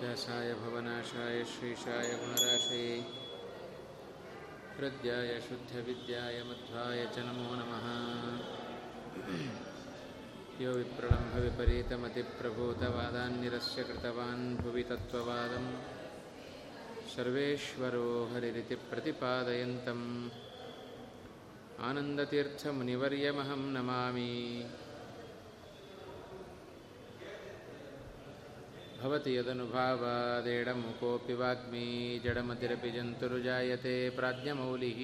व्यासाय भवनाशाय श्रीशाय गुणराशये हृद्याय शुद्धविद्याय मध्वाय च नमो नमः। यो विप्रलम्भ विपरीतमतिप्रभूतवादान्निरस्य कृतवान् भुवि तत्त्ववादं सर्वेश्वरो हरिरिति प्रतिपादयन्तम् आनन्दतीर्थमुनिवर्यमहं नमामि। भवति यदनुभावादेडं कोऽपि वाग्मी जडमतिरपि जन्तुरुजायते प्राज्ञमौलिः।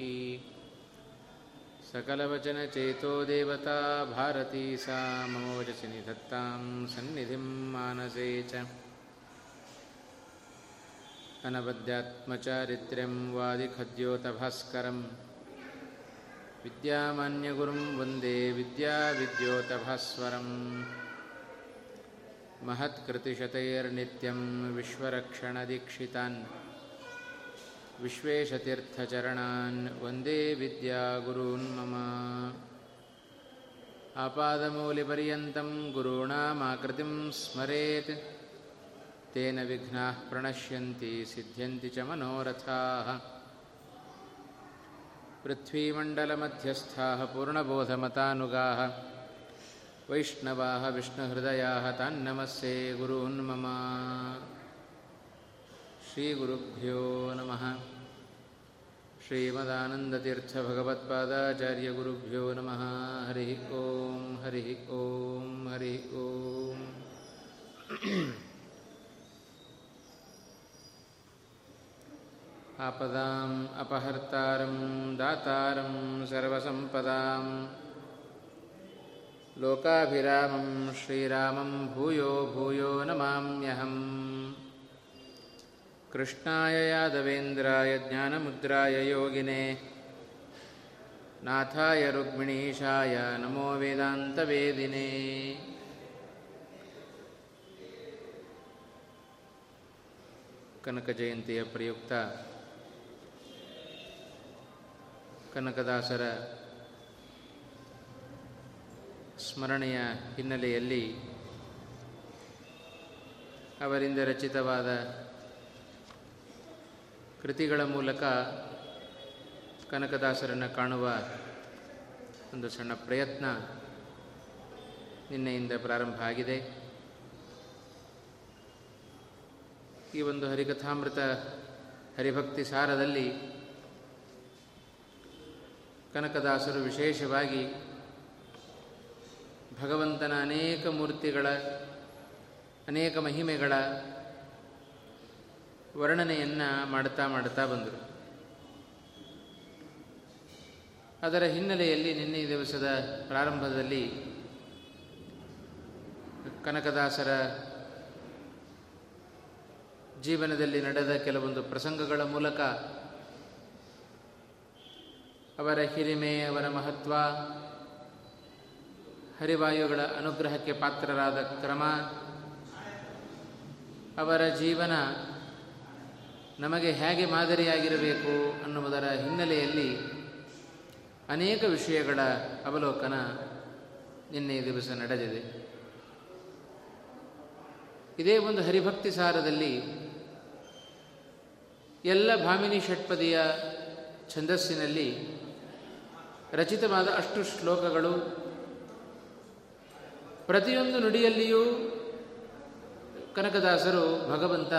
सकलवचनचेतो देवता भारती सा मम वचसि निधत्तां सन्निधिं मानसे च। अनबद्ध्यात्मचारित्र्यं वादिखद्योतभास्करम् विद्यामान्यगुरुं वन्दे विद्याविद्योतभास्वरम्। महत्कृतिशतैर्नित्यं विश्वरक्षणदीक्षितान् विश्वेशतीर्थचरणान् वन्दे विद्यागुरून् मम। आपादमौलिपर्यन्तं गुरूणामाकृतिं स्मरेत्, तेन विघ्नाः प्रणश्यन्ति, सिद्ध्यन्ति च मनोरथाः। पृथ्वीमण्डलमध्यस्थाः पूर्णबोधमतानुगाः वैष्णवाः विष्णुहृदयाः तान्नमस्ये गुरून् मम। श्रीगुरुभ्यो नमः। श्रीमदानन्दतीर्थभगवत्पादाचार्यगुरुभ्यो नमः। हरिः ॐ हरिः ॐ हरिः ॐ। आपदाम् अपहर्तारं दातारं सर्वसम्पदाम् लोकाभिरामं श्रीरामं भूयो भूयो नमाम्यहम्। कृष्णाय यादवेन्द्राय ज्ञानमुद्राय योगिने नाथाय रुक्मिणीशाय नमो वेदान्तवेदिने। ಕನಕಜಯಂತಿಯ ಪ್ರಯುಕ್ತ ಕನಕದಾಸರ ಸ್ಮರಣೆಯ ಹಿನ್ನೆಲೆಯಲ್ಲಿ ಅವರಿಂದ ರಚಿತವಾದ ಕೃತಿಗಳ ಮೂಲಕ ಕನಕದಾಸರನ್ನು ಕಾಣುವ ಒಂದು ಸಣ್ಣ ಪ್ರಯತ್ನ ನಿನ್ನೆಯಿಂದ ಪ್ರಾರಂಭ ಆಗಿದೆ. ಈ ಒಂದು ಹರಿಕಥಾಮೃತ ಹರಿಭಕ್ತಿ ಸಾರದಲ್ಲಿ ಕನಕದಾಸರು ವಿಶೇಷವಾಗಿ ಭಗವಂತನ ಅನೇಕ ಮೂರ್ತಿಗಳ ಅನೇಕ ಮಹಿಮೆಗಳ ವರ್ಣನೆಯನ್ನು ಮಾಡ್ತಾ ಬಂದರು. ಅದರ ಹಿನ್ನೆಲೆಯಲ್ಲಿ ನಿನ್ನೆ ದಿವಸದ ಪ್ರಾರಂಭದಲ್ಲಿ ಕನಕದಾಸರ ಜೀವನದಲ್ಲಿ ನಡೆದ ಕೆಲವೊಂದು ಪ್ರಸಂಗಗಳ ಮೂಲಕ ಅವರ ಹಿರಿಮೆ, ಅವರ ಮಹತ್ವ, ಹರಿವಾಯುಗಳ ಅನುಗ್ರಹಕ್ಕೆ ಪಾತ್ರರಾದ ಕ್ರಮ, ಅವರ ಜೀವನ ನಮಗೆ ಹೇಗೆ ಮಾದರಿಯಾಗಿರಬೇಕು ಅನ್ನುವುದರ ಹಿನ್ನೆಲೆಯಲ್ಲಿ ಅನೇಕ ವಿಷಯಗಳ ಅವಲೋಕನ ನಿನ್ನೆ ದಿವಸ ನಡೆದಿದೆ. ಇದೇ ಒಂದು ಹರಿಭಕ್ತಿ ಸಾರದಲ್ಲಿ ಎಲ್ಲ ಭಾಮಿನಿ ಷಟ್ಪದಿಯ ಛಂದಸ್ಸಿನಲ್ಲಿ ರಚಿತವಾದ ಅಷ್ಟು ಶ್ಲೋಕಗಳು ಪ್ರತಿಯೊಂದು ನುಡಿಯಲ್ಲಿಯೂ ಕನಕದಾಸರು ಭಗವಂತ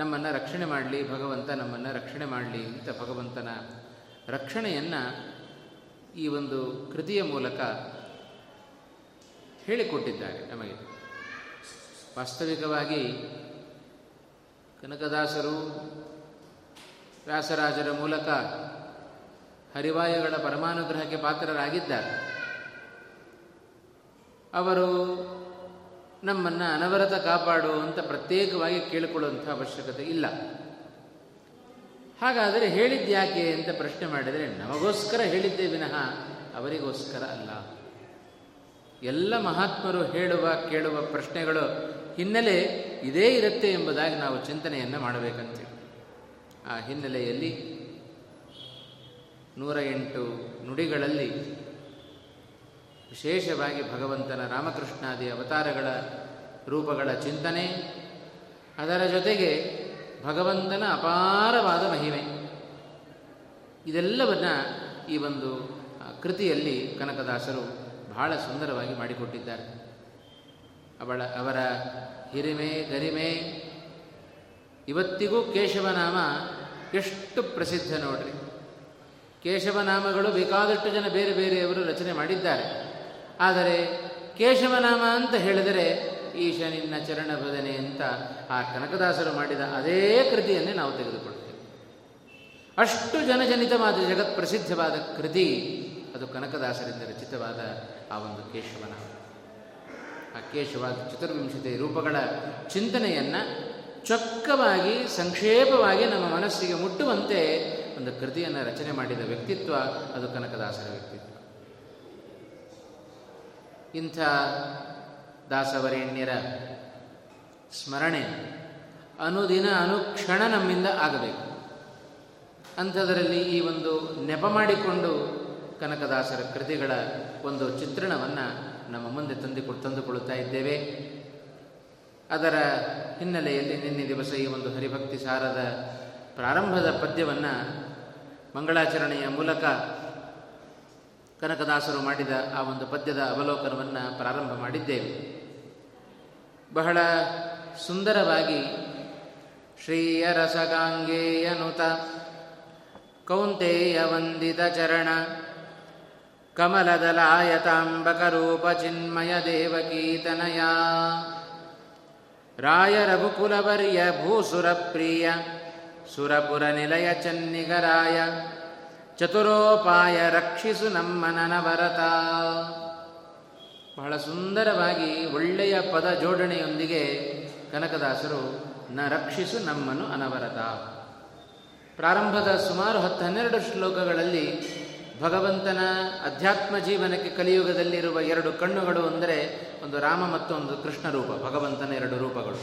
ನಮ್ಮನ್ನು ರಕ್ಷಣೆ ಮಾಡಲಿ, ಭಗವಂತ ನಮ್ಮನ್ನು ರಕ್ಷಣೆ ಮಾಡಲಿ ಅಂತ ಭಗವಂತನ ರಕ್ಷಣೆಯನ್ನು ಈ ಒಂದು ಕೃತಿಯ ಮೂಲಕ ಹೇಳಿಕೊಟ್ಟಿದ್ದಾರೆ ನಮಗೆ. ವಾಸ್ತವಿಕವಾಗಿ ಕನಕದಾಸರು ವ್ಯಾಸರಾಜರ ಮೂಲಕ ಹರಿವಾಯುಗಳ ಪರಮಾನುಗ್ರಹಕ್ಕೆ ಪಾತ್ರರಾಗಿದ್ದಾರೆ. ಅವರು ನಮ್ಮನ್ನು ಅನವರತ ಕಾಪಾಡುವಂಥ ಪ್ರತ್ಯೇಕವಾಗಿ ಕೇಳಿಕೊಳ್ಳುವಂಥ ಅವಶ್ಯಕತೆ ಇಲ್ಲ. ಹಾಗಾದರೆ ಹೇಳಿದ್ಯಾಕೆ ಅಂತ ಪ್ರಶ್ನೆ ಮಾಡಿದರೆ, ನಮಗೋಸ್ಕರ ಹೇಳಿದ್ದೇ ವಿನಃ ಅವರಿಗೋಸ್ಕರ ಅಲ್ಲ. ಎಲ್ಲ ಮಹಾತ್ಮರು ಹೇಳುವ ಕೇಳುವ ಪ್ರಶ್ನೆಗಳು ಹಿನ್ನೆಲೆ ಇದೇ ಇರುತ್ತೆ ಎಂಬುದಾಗಿ ನಾವು ಚಿಂತನೆಯನ್ನು ಮಾಡಬೇಕಂತೇಳಿ, ಆ ಹಿನ್ನೆಲೆಯಲ್ಲಿ 108 ನುಡಿಗಳಲ್ಲಿ ವಿಶೇಷವಾಗಿ ಭಗವಂತನ ರಾಮಕೃಷ್ಣಾದಿ ಅವತಾರಗಳ ರೂಪಗಳ ಚಿಂತನೆ, ಅದರ ಜೊತೆಗೆ ಭಗವಂತನ ಅಪಾರವಾದ ಮಹಿಮೆ ಇದೆಲ್ಲವನ್ನು ಈ ಒಂದು ಕೃತಿಯಲ್ಲಿ ಕನಕದಾಸರು ಬಹಳ ಸುಂದರವಾಗಿ ಮಾಡಿಕೊಟ್ಟಿದ್ದಾರೆ. ಅವರ ಹಿರಿಮೆ ಗರಿಮೆ ಇವತ್ತಿಗೂ ಕೇಶವನಾಮ ಎಷ್ಟು ಪ್ರಸಿದ್ಧ ನೋಡ್ರಿ. ಕೇಶವನಾಮಗಳು ಬೇಕಾದಷ್ಟು ಜನ ಬೇರೆ ಬೇರೆಯವರು ರಚನೆ ಮಾಡಿದ್ದಾರೆ. ಆದರೆ ಕೇಶವನಾಮ ಅಂತ ಹೇಳಿದರೆ ಈಶ ನಿನ್ನ ಚರಣ ಭಜನೆ ಅಂತ ಆ ಕನಕದಾಸರು ಮಾಡಿದ ಅದೇ ಕೃತಿಯನ್ನೇ ನಾವು ತೆಗೆದುಕೊಳ್ತೇವೆ. ಅಷ್ಟು ಜನಜನಿತವಾದ ಜಗತ್ ಪ್ರಸಿದ್ಧವಾದ ಕೃತಿ ಅದು ಕನಕದಾಸರಿಂದ ರಚಿತವಾದ ಆ ಒಂದು ಕೇಶವನಾಮ. ಆ ಕೇಶವಾದ ಚತುರ್ವಿಂಶತಿ ರೂಪಗಳ ಚಿಂತನೆಯನ್ನು ಚೊಕ್ಕವಾಗಿ ಸಂಕ್ಷೇಪವಾಗಿ ನಮ್ಮ ಮನಸ್ಸಿಗೆ ಮುಟ್ಟುವಂತೆ ಒಂದು ಕೃತಿಯನ್ನು ರಚನೆ ಮಾಡಿದ ವ್ಯಕ್ತಿತ್ವ ಅದು ಕನಕದಾಸರ ವ್ಯಕ್ತಿತ್ವ. ಇಂಥ ದಾಸವರೇಣ್ಯರ ಸ್ಮರಣೆ ಅನುದಿನ ಅನುಕ್ಷಣ ನಮ್ಮಿಂದ ಆಗಬೇಕು. ಅಂಥದರಲ್ಲಿ ಈ ಒಂದು ನೆಪ ಮಾಡಿಕೊಂಡು ಕನಕದಾಸರ ಕೃತಿಗಳ ಒಂದು ಚಿತ್ರಣವನ್ನು ನಮ್ಮ ಮುಂದೆ ತಂದುಕೊಳ್ಳುತ್ತಾ ಇದ್ದೇವೆ. ಅದರ ಹಿನ್ನೆಲೆಯಲ್ಲಿ ನಿನ್ನೆ ದಿವಸ ಈ ಒಂದು ಹರಿಭಕ್ತಿ ಸಾರದ ಪ್ರಾರಂಭದ ಪದ್ಯವನ್ನು ಮಂಗಳಾಚರಣೆಯ ಮೂಲಕ ಕನಕದಾಸರು ಮಾಡಿದ ಆ ಒಂದು ಪದ್ಯದ ಅವಲೋಕನವನ್ನು ಪ್ರಾರಂಭ ಮಾಡಿದ್ದೇವೆ. ಬಹಳ ಸುಂದರವಾಗಿ ಶ್ರೀಯ ರಸಗಾಂಗೇಯನುತ ಕೌಂತೇಯ ವಂದಿತ ಚರಣ ಕಮಲದಲಾಯತಾಂಬಕರೂಪ ಚಿನ್ಮಯ ದೇವಕೀತನಯ ರಾಯ ರಘುಕುಲವರ್ಯ ಭೂಸುರ ಪ್ರಿಯ ಸುರಪುರ ನಿಲಯ ಚನ್ನಿಗರಾಯ ಚತುರೋಪಾಯ ರಕ್ಷಿಸು ನಮ್ಮನ ನವರತ. ಬಹಳ ಸುಂದರವಾಗಿ ಒಳ್ಳೆಯ ಪದ ಜೋಡಣೆಯೊಂದಿಗೆ ಕನಕದಾಸರು ನ ರಕ್ಷಿಸು ನಮ್ಮನು ಅನವರತ. ಪ್ರಾರಂಭದ ಸುಮಾರು 10-12 ಶ್ಲೋಕಗಳಲ್ಲಿ ಭಗವಂತನ ಅಧ್ಯಾತ್ಮ ಜೀವನಕ್ಕೆ ಕಲಿಯುಗದಲ್ಲಿರುವ 2 ಕಣ್ಣುಗಳು ಅಂದರೆ ಒಂದು ರಾಮ ಮತ್ತು ಒಂದು ಕೃಷ್ಣ ರೂಪ. ಭಗವಂತನ 2 ರೂಪಗಳು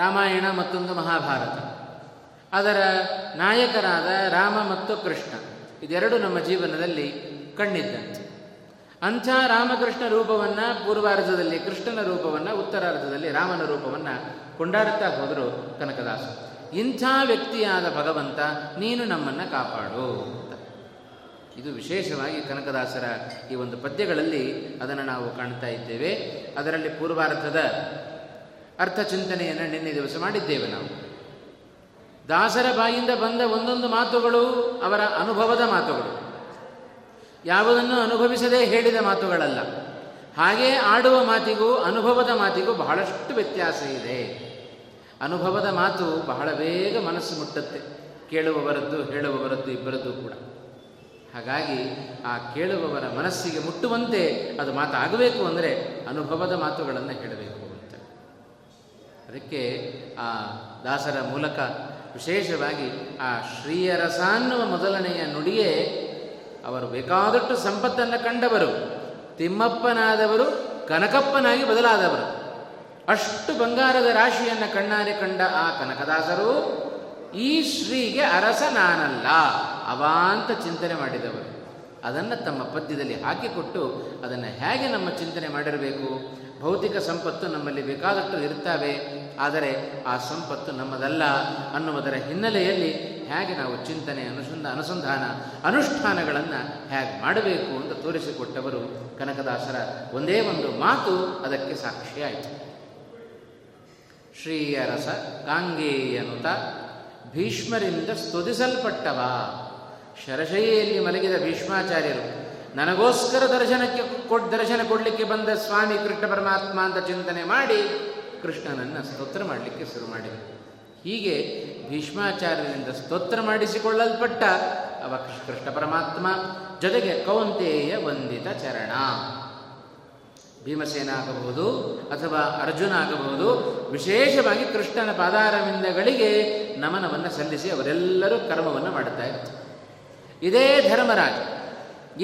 ರಾಮಾಯಣ ಮತ್ತೊಂದು ಮಹಾಭಾರತ. ಅದರ ನಾಯಕರಾದ ರಾಮ ಮತ್ತು ಕೃಷ್ಣ ಇದೆರಡು ನಮ್ಮ ಜೀವನದಲ್ಲಿ ಕಣ್ಣಿದ್ದಂತೆ. ಅಂಥ ರಾಮಕೃಷ್ಣ ರೂಪವನ್ನು ಪೂರ್ವಾರ್ಧದಲ್ಲಿ ಕೃಷ್ಣನ ರೂಪವನ್ನು ಉತ್ತರಾರ್ಧದಲ್ಲಿ ರಾಮನ ರೂಪವನ್ನು ಕೊಂಡಾಡುತ್ತಾ ಹೋದರು ಕನಕದಾಸ. ಇಂಥ ವ್ಯಕ್ತಿಯಾದ ಭಗವಂತ ನೀನು ನಮ್ಮನ್ನು ಕಾಪಾಡು. ಇದು ವಿಶೇಷವಾಗಿ ಕನಕದಾಸರ ಈ ಒಂದು ಪದ್ಯಗಳಲ್ಲಿ ಅದನ್ನು ನಾವು ಕಾಣ್ತಾ ಇದ್ದೇವೆ. ಅದರಲ್ಲಿ ಪೂರ್ವಾರ್ಧದ ಅರ್ಥಚಿಂತನೆಯನ್ನು ನಿನ್ನೆ ದಿವಸ ಮಾಡಿದ್ದೇವೆ. ನಾವು ದಾಸರ ಬಾಯಿಂದ ಬಂದ ಒಂದೊಂದು ಮಾತುಗಳು ಅವರ ಅನುಭವದ ಮಾತುಗಳು, ಯಾವುದನ್ನು ಅನುಭವಿಸದೇ ಹೇಳಿದ ಮಾತುಗಳಲ್ಲ. ಹಾಗೇ ಆಡುವ ಮಾತಿಗೂ ಅನುಭವದ ಮಾತಿಗೂ ಬಹಳಷ್ಟು ವ್ಯತ್ಯಾಸ ಇದೆ. ಅನುಭವದ ಮಾತು ಬಹಳ ಬೇಗ ಮನಸ್ಸು ಮುಟ್ಟುತ್ತೆ, ಕೇಳುವವರದ್ದು ಹೇಳುವವರದ್ದು ಇಬ್ಬರದ್ದು ಕೂಡ. ಹಾಗಾಗಿ ಆ ಕೇಳುವವರ ಮನಸ್ಸಿಗೆ ಮುಟ್ಟುವಂತೆ ಅದು ಮಾತಾಗಬೇಕು ಅಂದರೆ ಅನುಭವದ ಮಾತುಗಳನ್ನು ಹೇಳಬೇಕು ಅಂತ. ಅದಕ್ಕೆ ಆ ದಾಸರ ಮೂಲಕ ವಿಶೇಷವಾಗಿ ಆ ಶ್ರೀಯರಸ ಅನ್ನುವ ಮೊದಲನೆಯ ನುಡಿಯೇ ಅವರು ಬೇಕಾದಷ್ಟು ಸಂಪತ್ತನ್ನು ಕಂಡವರು, ತಿಮ್ಮಪ್ಪನಾದವರು ಕನಕಪ್ಪನಾಗಿ ಬದಲಾದವರು, ಅಷ್ಟು ಬಂಗಾರದ ರಾಶಿಯನ್ನು ಕಣ್ಣಾರೆ ಕಂಡ ಆ ಕನಕದಾಸರು ಈ ಶ್ರೀಗೆ ಅರಸ ನಾನಲ್ಲ ಅವಾಂತ ಚಿಂತನೆ ಮಾಡಿದವರು. ಅದನ್ನು ತಮ್ಮ ಪದ್ಯದಲ್ಲಿ ಹಾಕಿಕೊಟ್ಟು ಅದನ್ನು ಹೇಗೆ ನಮ್ಮ ಚಿಂತನೆ ಮಾಡಿರಬೇಕು. ಭೌತಿಕ ಸಂಪತ್ತು ನಮ್ಮಲ್ಲಿ ಬೇಕಾದಷ್ಟು ಇರ್ತವೆ, ಆದರೆ ಆ ಸಂಪತ್ತು ನಮ್ಮದಲ್ಲ ಅನ್ನುವುದರ ಹಿನ್ನೆಲೆಯಲ್ಲಿ ಹೇಗೆ ನಾವು ಚಿಂತನೆ ಅನುಸಂಧಾನ ಅನುಷ್ಠಾನಗಳನ್ನು ಹೇಗೆ ಮಾಡಬೇಕು ಅಂತ ತೋರಿಸಿಕೊಟ್ಟವರು ಕನಕದಾಸರ ಒಂದೇ ಒಂದು ಮಾತು ಅದಕ್ಕೆ ಸಾಕ್ಷಿಯಾಯಿತು. ಶ್ರೀಯರಸ ಗಾಂಗೇಯನುತ ಭೀಷ್ಮರಿಂದ ಸ್ತುತಿಸಲ್ಪಟ್ಟವ. ಶರಶೈಯಲ್ಲಿ ಮಲಗಿದ ಭೀಷ್ಮಾಚಾರ್ಯರು ನನಗೋಸ್ಕರ ದರ್ಶನ ಕೊಡಲಿಕ್ಕೆ ಬಂದ ಸ್ವಾಮಿ ಕೃಷ್ಣ ಪರಮಾತ್ಮ ಅಂತ ಚಿಂತನೆ ಮಾಡಿ ಕೃಷ್ಣನನ್ನು ಸ್ತೋತ್ರ ಮಾಡಲಿಕ್ಕೆ ಶುರು ಮಾಡಿದರು. ಹೀಗೆ ಭೀಷ್ಮಾಚಾರ್ಯರಿಂದ ಸ್ತೋತ್ರ ಮಾಡಿಸಿಕೊಳ್ಳಲ್ಪಟ್ಟ ಅವ ಕೃಷ್ಣ ಪರಮಾತ್ಮ. ಜೊತೆಗೆ ಕೌಂತೇಯ ವಂದಿತ ಚರಣ, ಭೀಮಸೇನ ಆಗಬಹುದು ಅಥವಾ ಅರ್ಜುನ ಆಗಬಹುದು, ವಿಶೇಷವಾಗಿ ಕೃಷ್ಣನ ಪಾದಾರವಿಂದಗಳಿಗೆ ನಮನವನ್ನು ಸಲ್ಲಿಸಿ ಅವರೆಲ್ಲರೂ ಕರ್ಮವನ್ನು ಮಾಡುತ್ತಾ ಇರ್ತಾರೆ. ಇದೇ ಧರ್ಮರಾಜ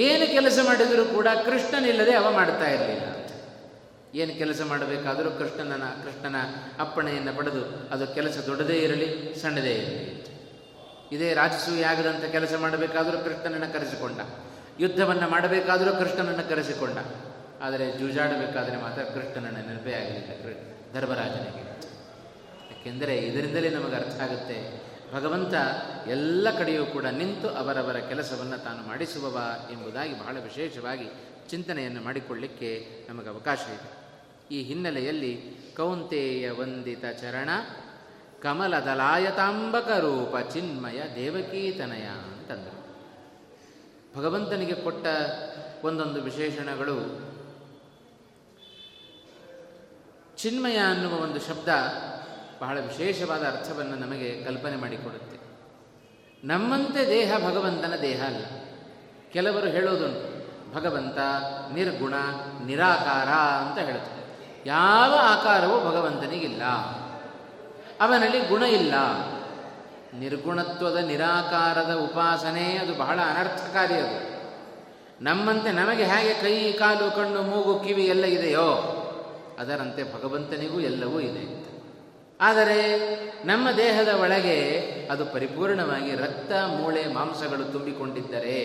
ಏನು ಕೆಲಸ ಮಾಡಿದರೂ ಕೂಡ ಕೃಷ್ಣನಿಲ್ಲದೆ ಅವ ಮಾಡ್ತಾ ಇರಲಿಲ್ಲ. ಏನು ಕೆಲಸ ಮಾಡಬೇಕಾದರೂ ಕೃಷ್ಣನ ಅಪ್ಪಣೆಯನ್ನು ಪಡೆದು ಅದು ಕೆಲಸ ದೊಡ್ಡದೇ ಇರಲಿ ಸಣ್ಣದೇ ಇರಲಿ. ಇದೇ ರಾಜಸೂಯ ಆಗದಂಥ ಕೆಲಸ ಮಾಡಬೇಕಾದರೂ ಕೃಷ್ಣನನ್ನು ಕರೆಸಿಕೊಂಡ, ಯುದ್ಧವನ್ನು ಮಾಡಬೇಕಾದರೂ ಕೃಷ್ಣನನ್ನು ಕರೆಸಿಕೊಂಡ, ಆದರೆ ಜೂಜಾಡಬೇಕಾದರೆ ಮಾತ್ರ ಕೃಷ್ಣನನ್ನು ನೆನಪೇ ಆಗಲಿಲ್ಲ ಧರ್ಮರಾಜನಿಗೆ. ಯಾಕೆಂದರೆ ಇದರಿಂದಲೇ ನಮಗೆ ಅರ್ಥ ಆಗುತ್ತೆ ಭಗವಂತ ಎಲ್ಲ ಕಡೆಯೂ ಕೂಡ ನಿಂತು ಅವರವರ ಕೆಲಸವನ್ನು ತಾನು ಮಾಡಿಸುವವ ಎಂಬುದಾಗಿ ಬಹಳ ವಿಶೇಷವಾಗಿ ಚಿಂತನೆಯನ್ನು ಮಾಡಿಕೊಳ್ಳಲಿಕ್ಕೆ ನಮಗೆ ಅವಕಾಶ ಇದೆ. ಈ ಹಿನ್ನೆಲೆಯಲ್ಲಿ ಕೌಂತೇಯ ವಂದಿತ ಚರಣ ಕಮಲದಲಾಯತಾಂಬಕ ರೂಪ ಚಿನ್ಮಯ ದೇವಕೀತನಯ ಅಂತಂದರು. ಭಗವಂತನಿಗೆ ಕೊಟ್ಟ ಒಂದೊಂದು ವಿಶೇಷಣಗಳು, ಚಿನ್ಮಯ ಅನ್ನುವ ಒಂದು ಶಬ್ದ ಬಹಳ ವಿಶೇಷವಾದ ಅರ್ಥವನ್ನು ನಮಗೆ ಕಲ್ಪನೆ ಮಾಡಿಕೊಡುತ್ತೆ. ನಮ್ಮಂತೆ ದೇಹ ಭಗವಂತನ ದೇಹ ಅಲ್ಲ. ಕೆಲವರು ಹೇಳೋದುಂಟು, ಭಗವಂತ ನಿರ್ಗುಣ ನಿರಾಕಾರ ಅಂತ ಹೇಳ್ತಾರೆ. ಯಾವ ಆಕಾರವೂ ಭಗವಂತನಿಗಿಲ್ಲ, ಅವನಲ್ಲಿ ಗುಣ ಇಲ್ಲ. ನಿರ್ಗುಣತ್ವದ ನಿರಾಕಾರದ ಉಪಾಸನೆ ಅದು ಬಹಳ ಅನರ್ಥಕಾರಿ. ಅದು ನಮ್ಮಂತೆ ನಮಗೆ ಹೇಗೆ ಕೈ ಕಾಲು ಕಣ್ಣು ಮೂಗು ಕಿವಿ ಎಲ್ಲ ಇದೆಯೋ ಅದರಂತೆ ಭಗವಂತನಿಗೂ ಎಲ್ಲವೂ ಇದೆ. ಆದರೆ ನಮ್ಮ ದೇಹದ ಒಳಗೆ ಅದು ಪರಿಪೂರ್ಣವಾಗಿ ರಕ್ತ ಮೂಳೆ ಮಾಂಸಗಳು ತುಂಬಿಕೊಂಡಿದ್ದರೆ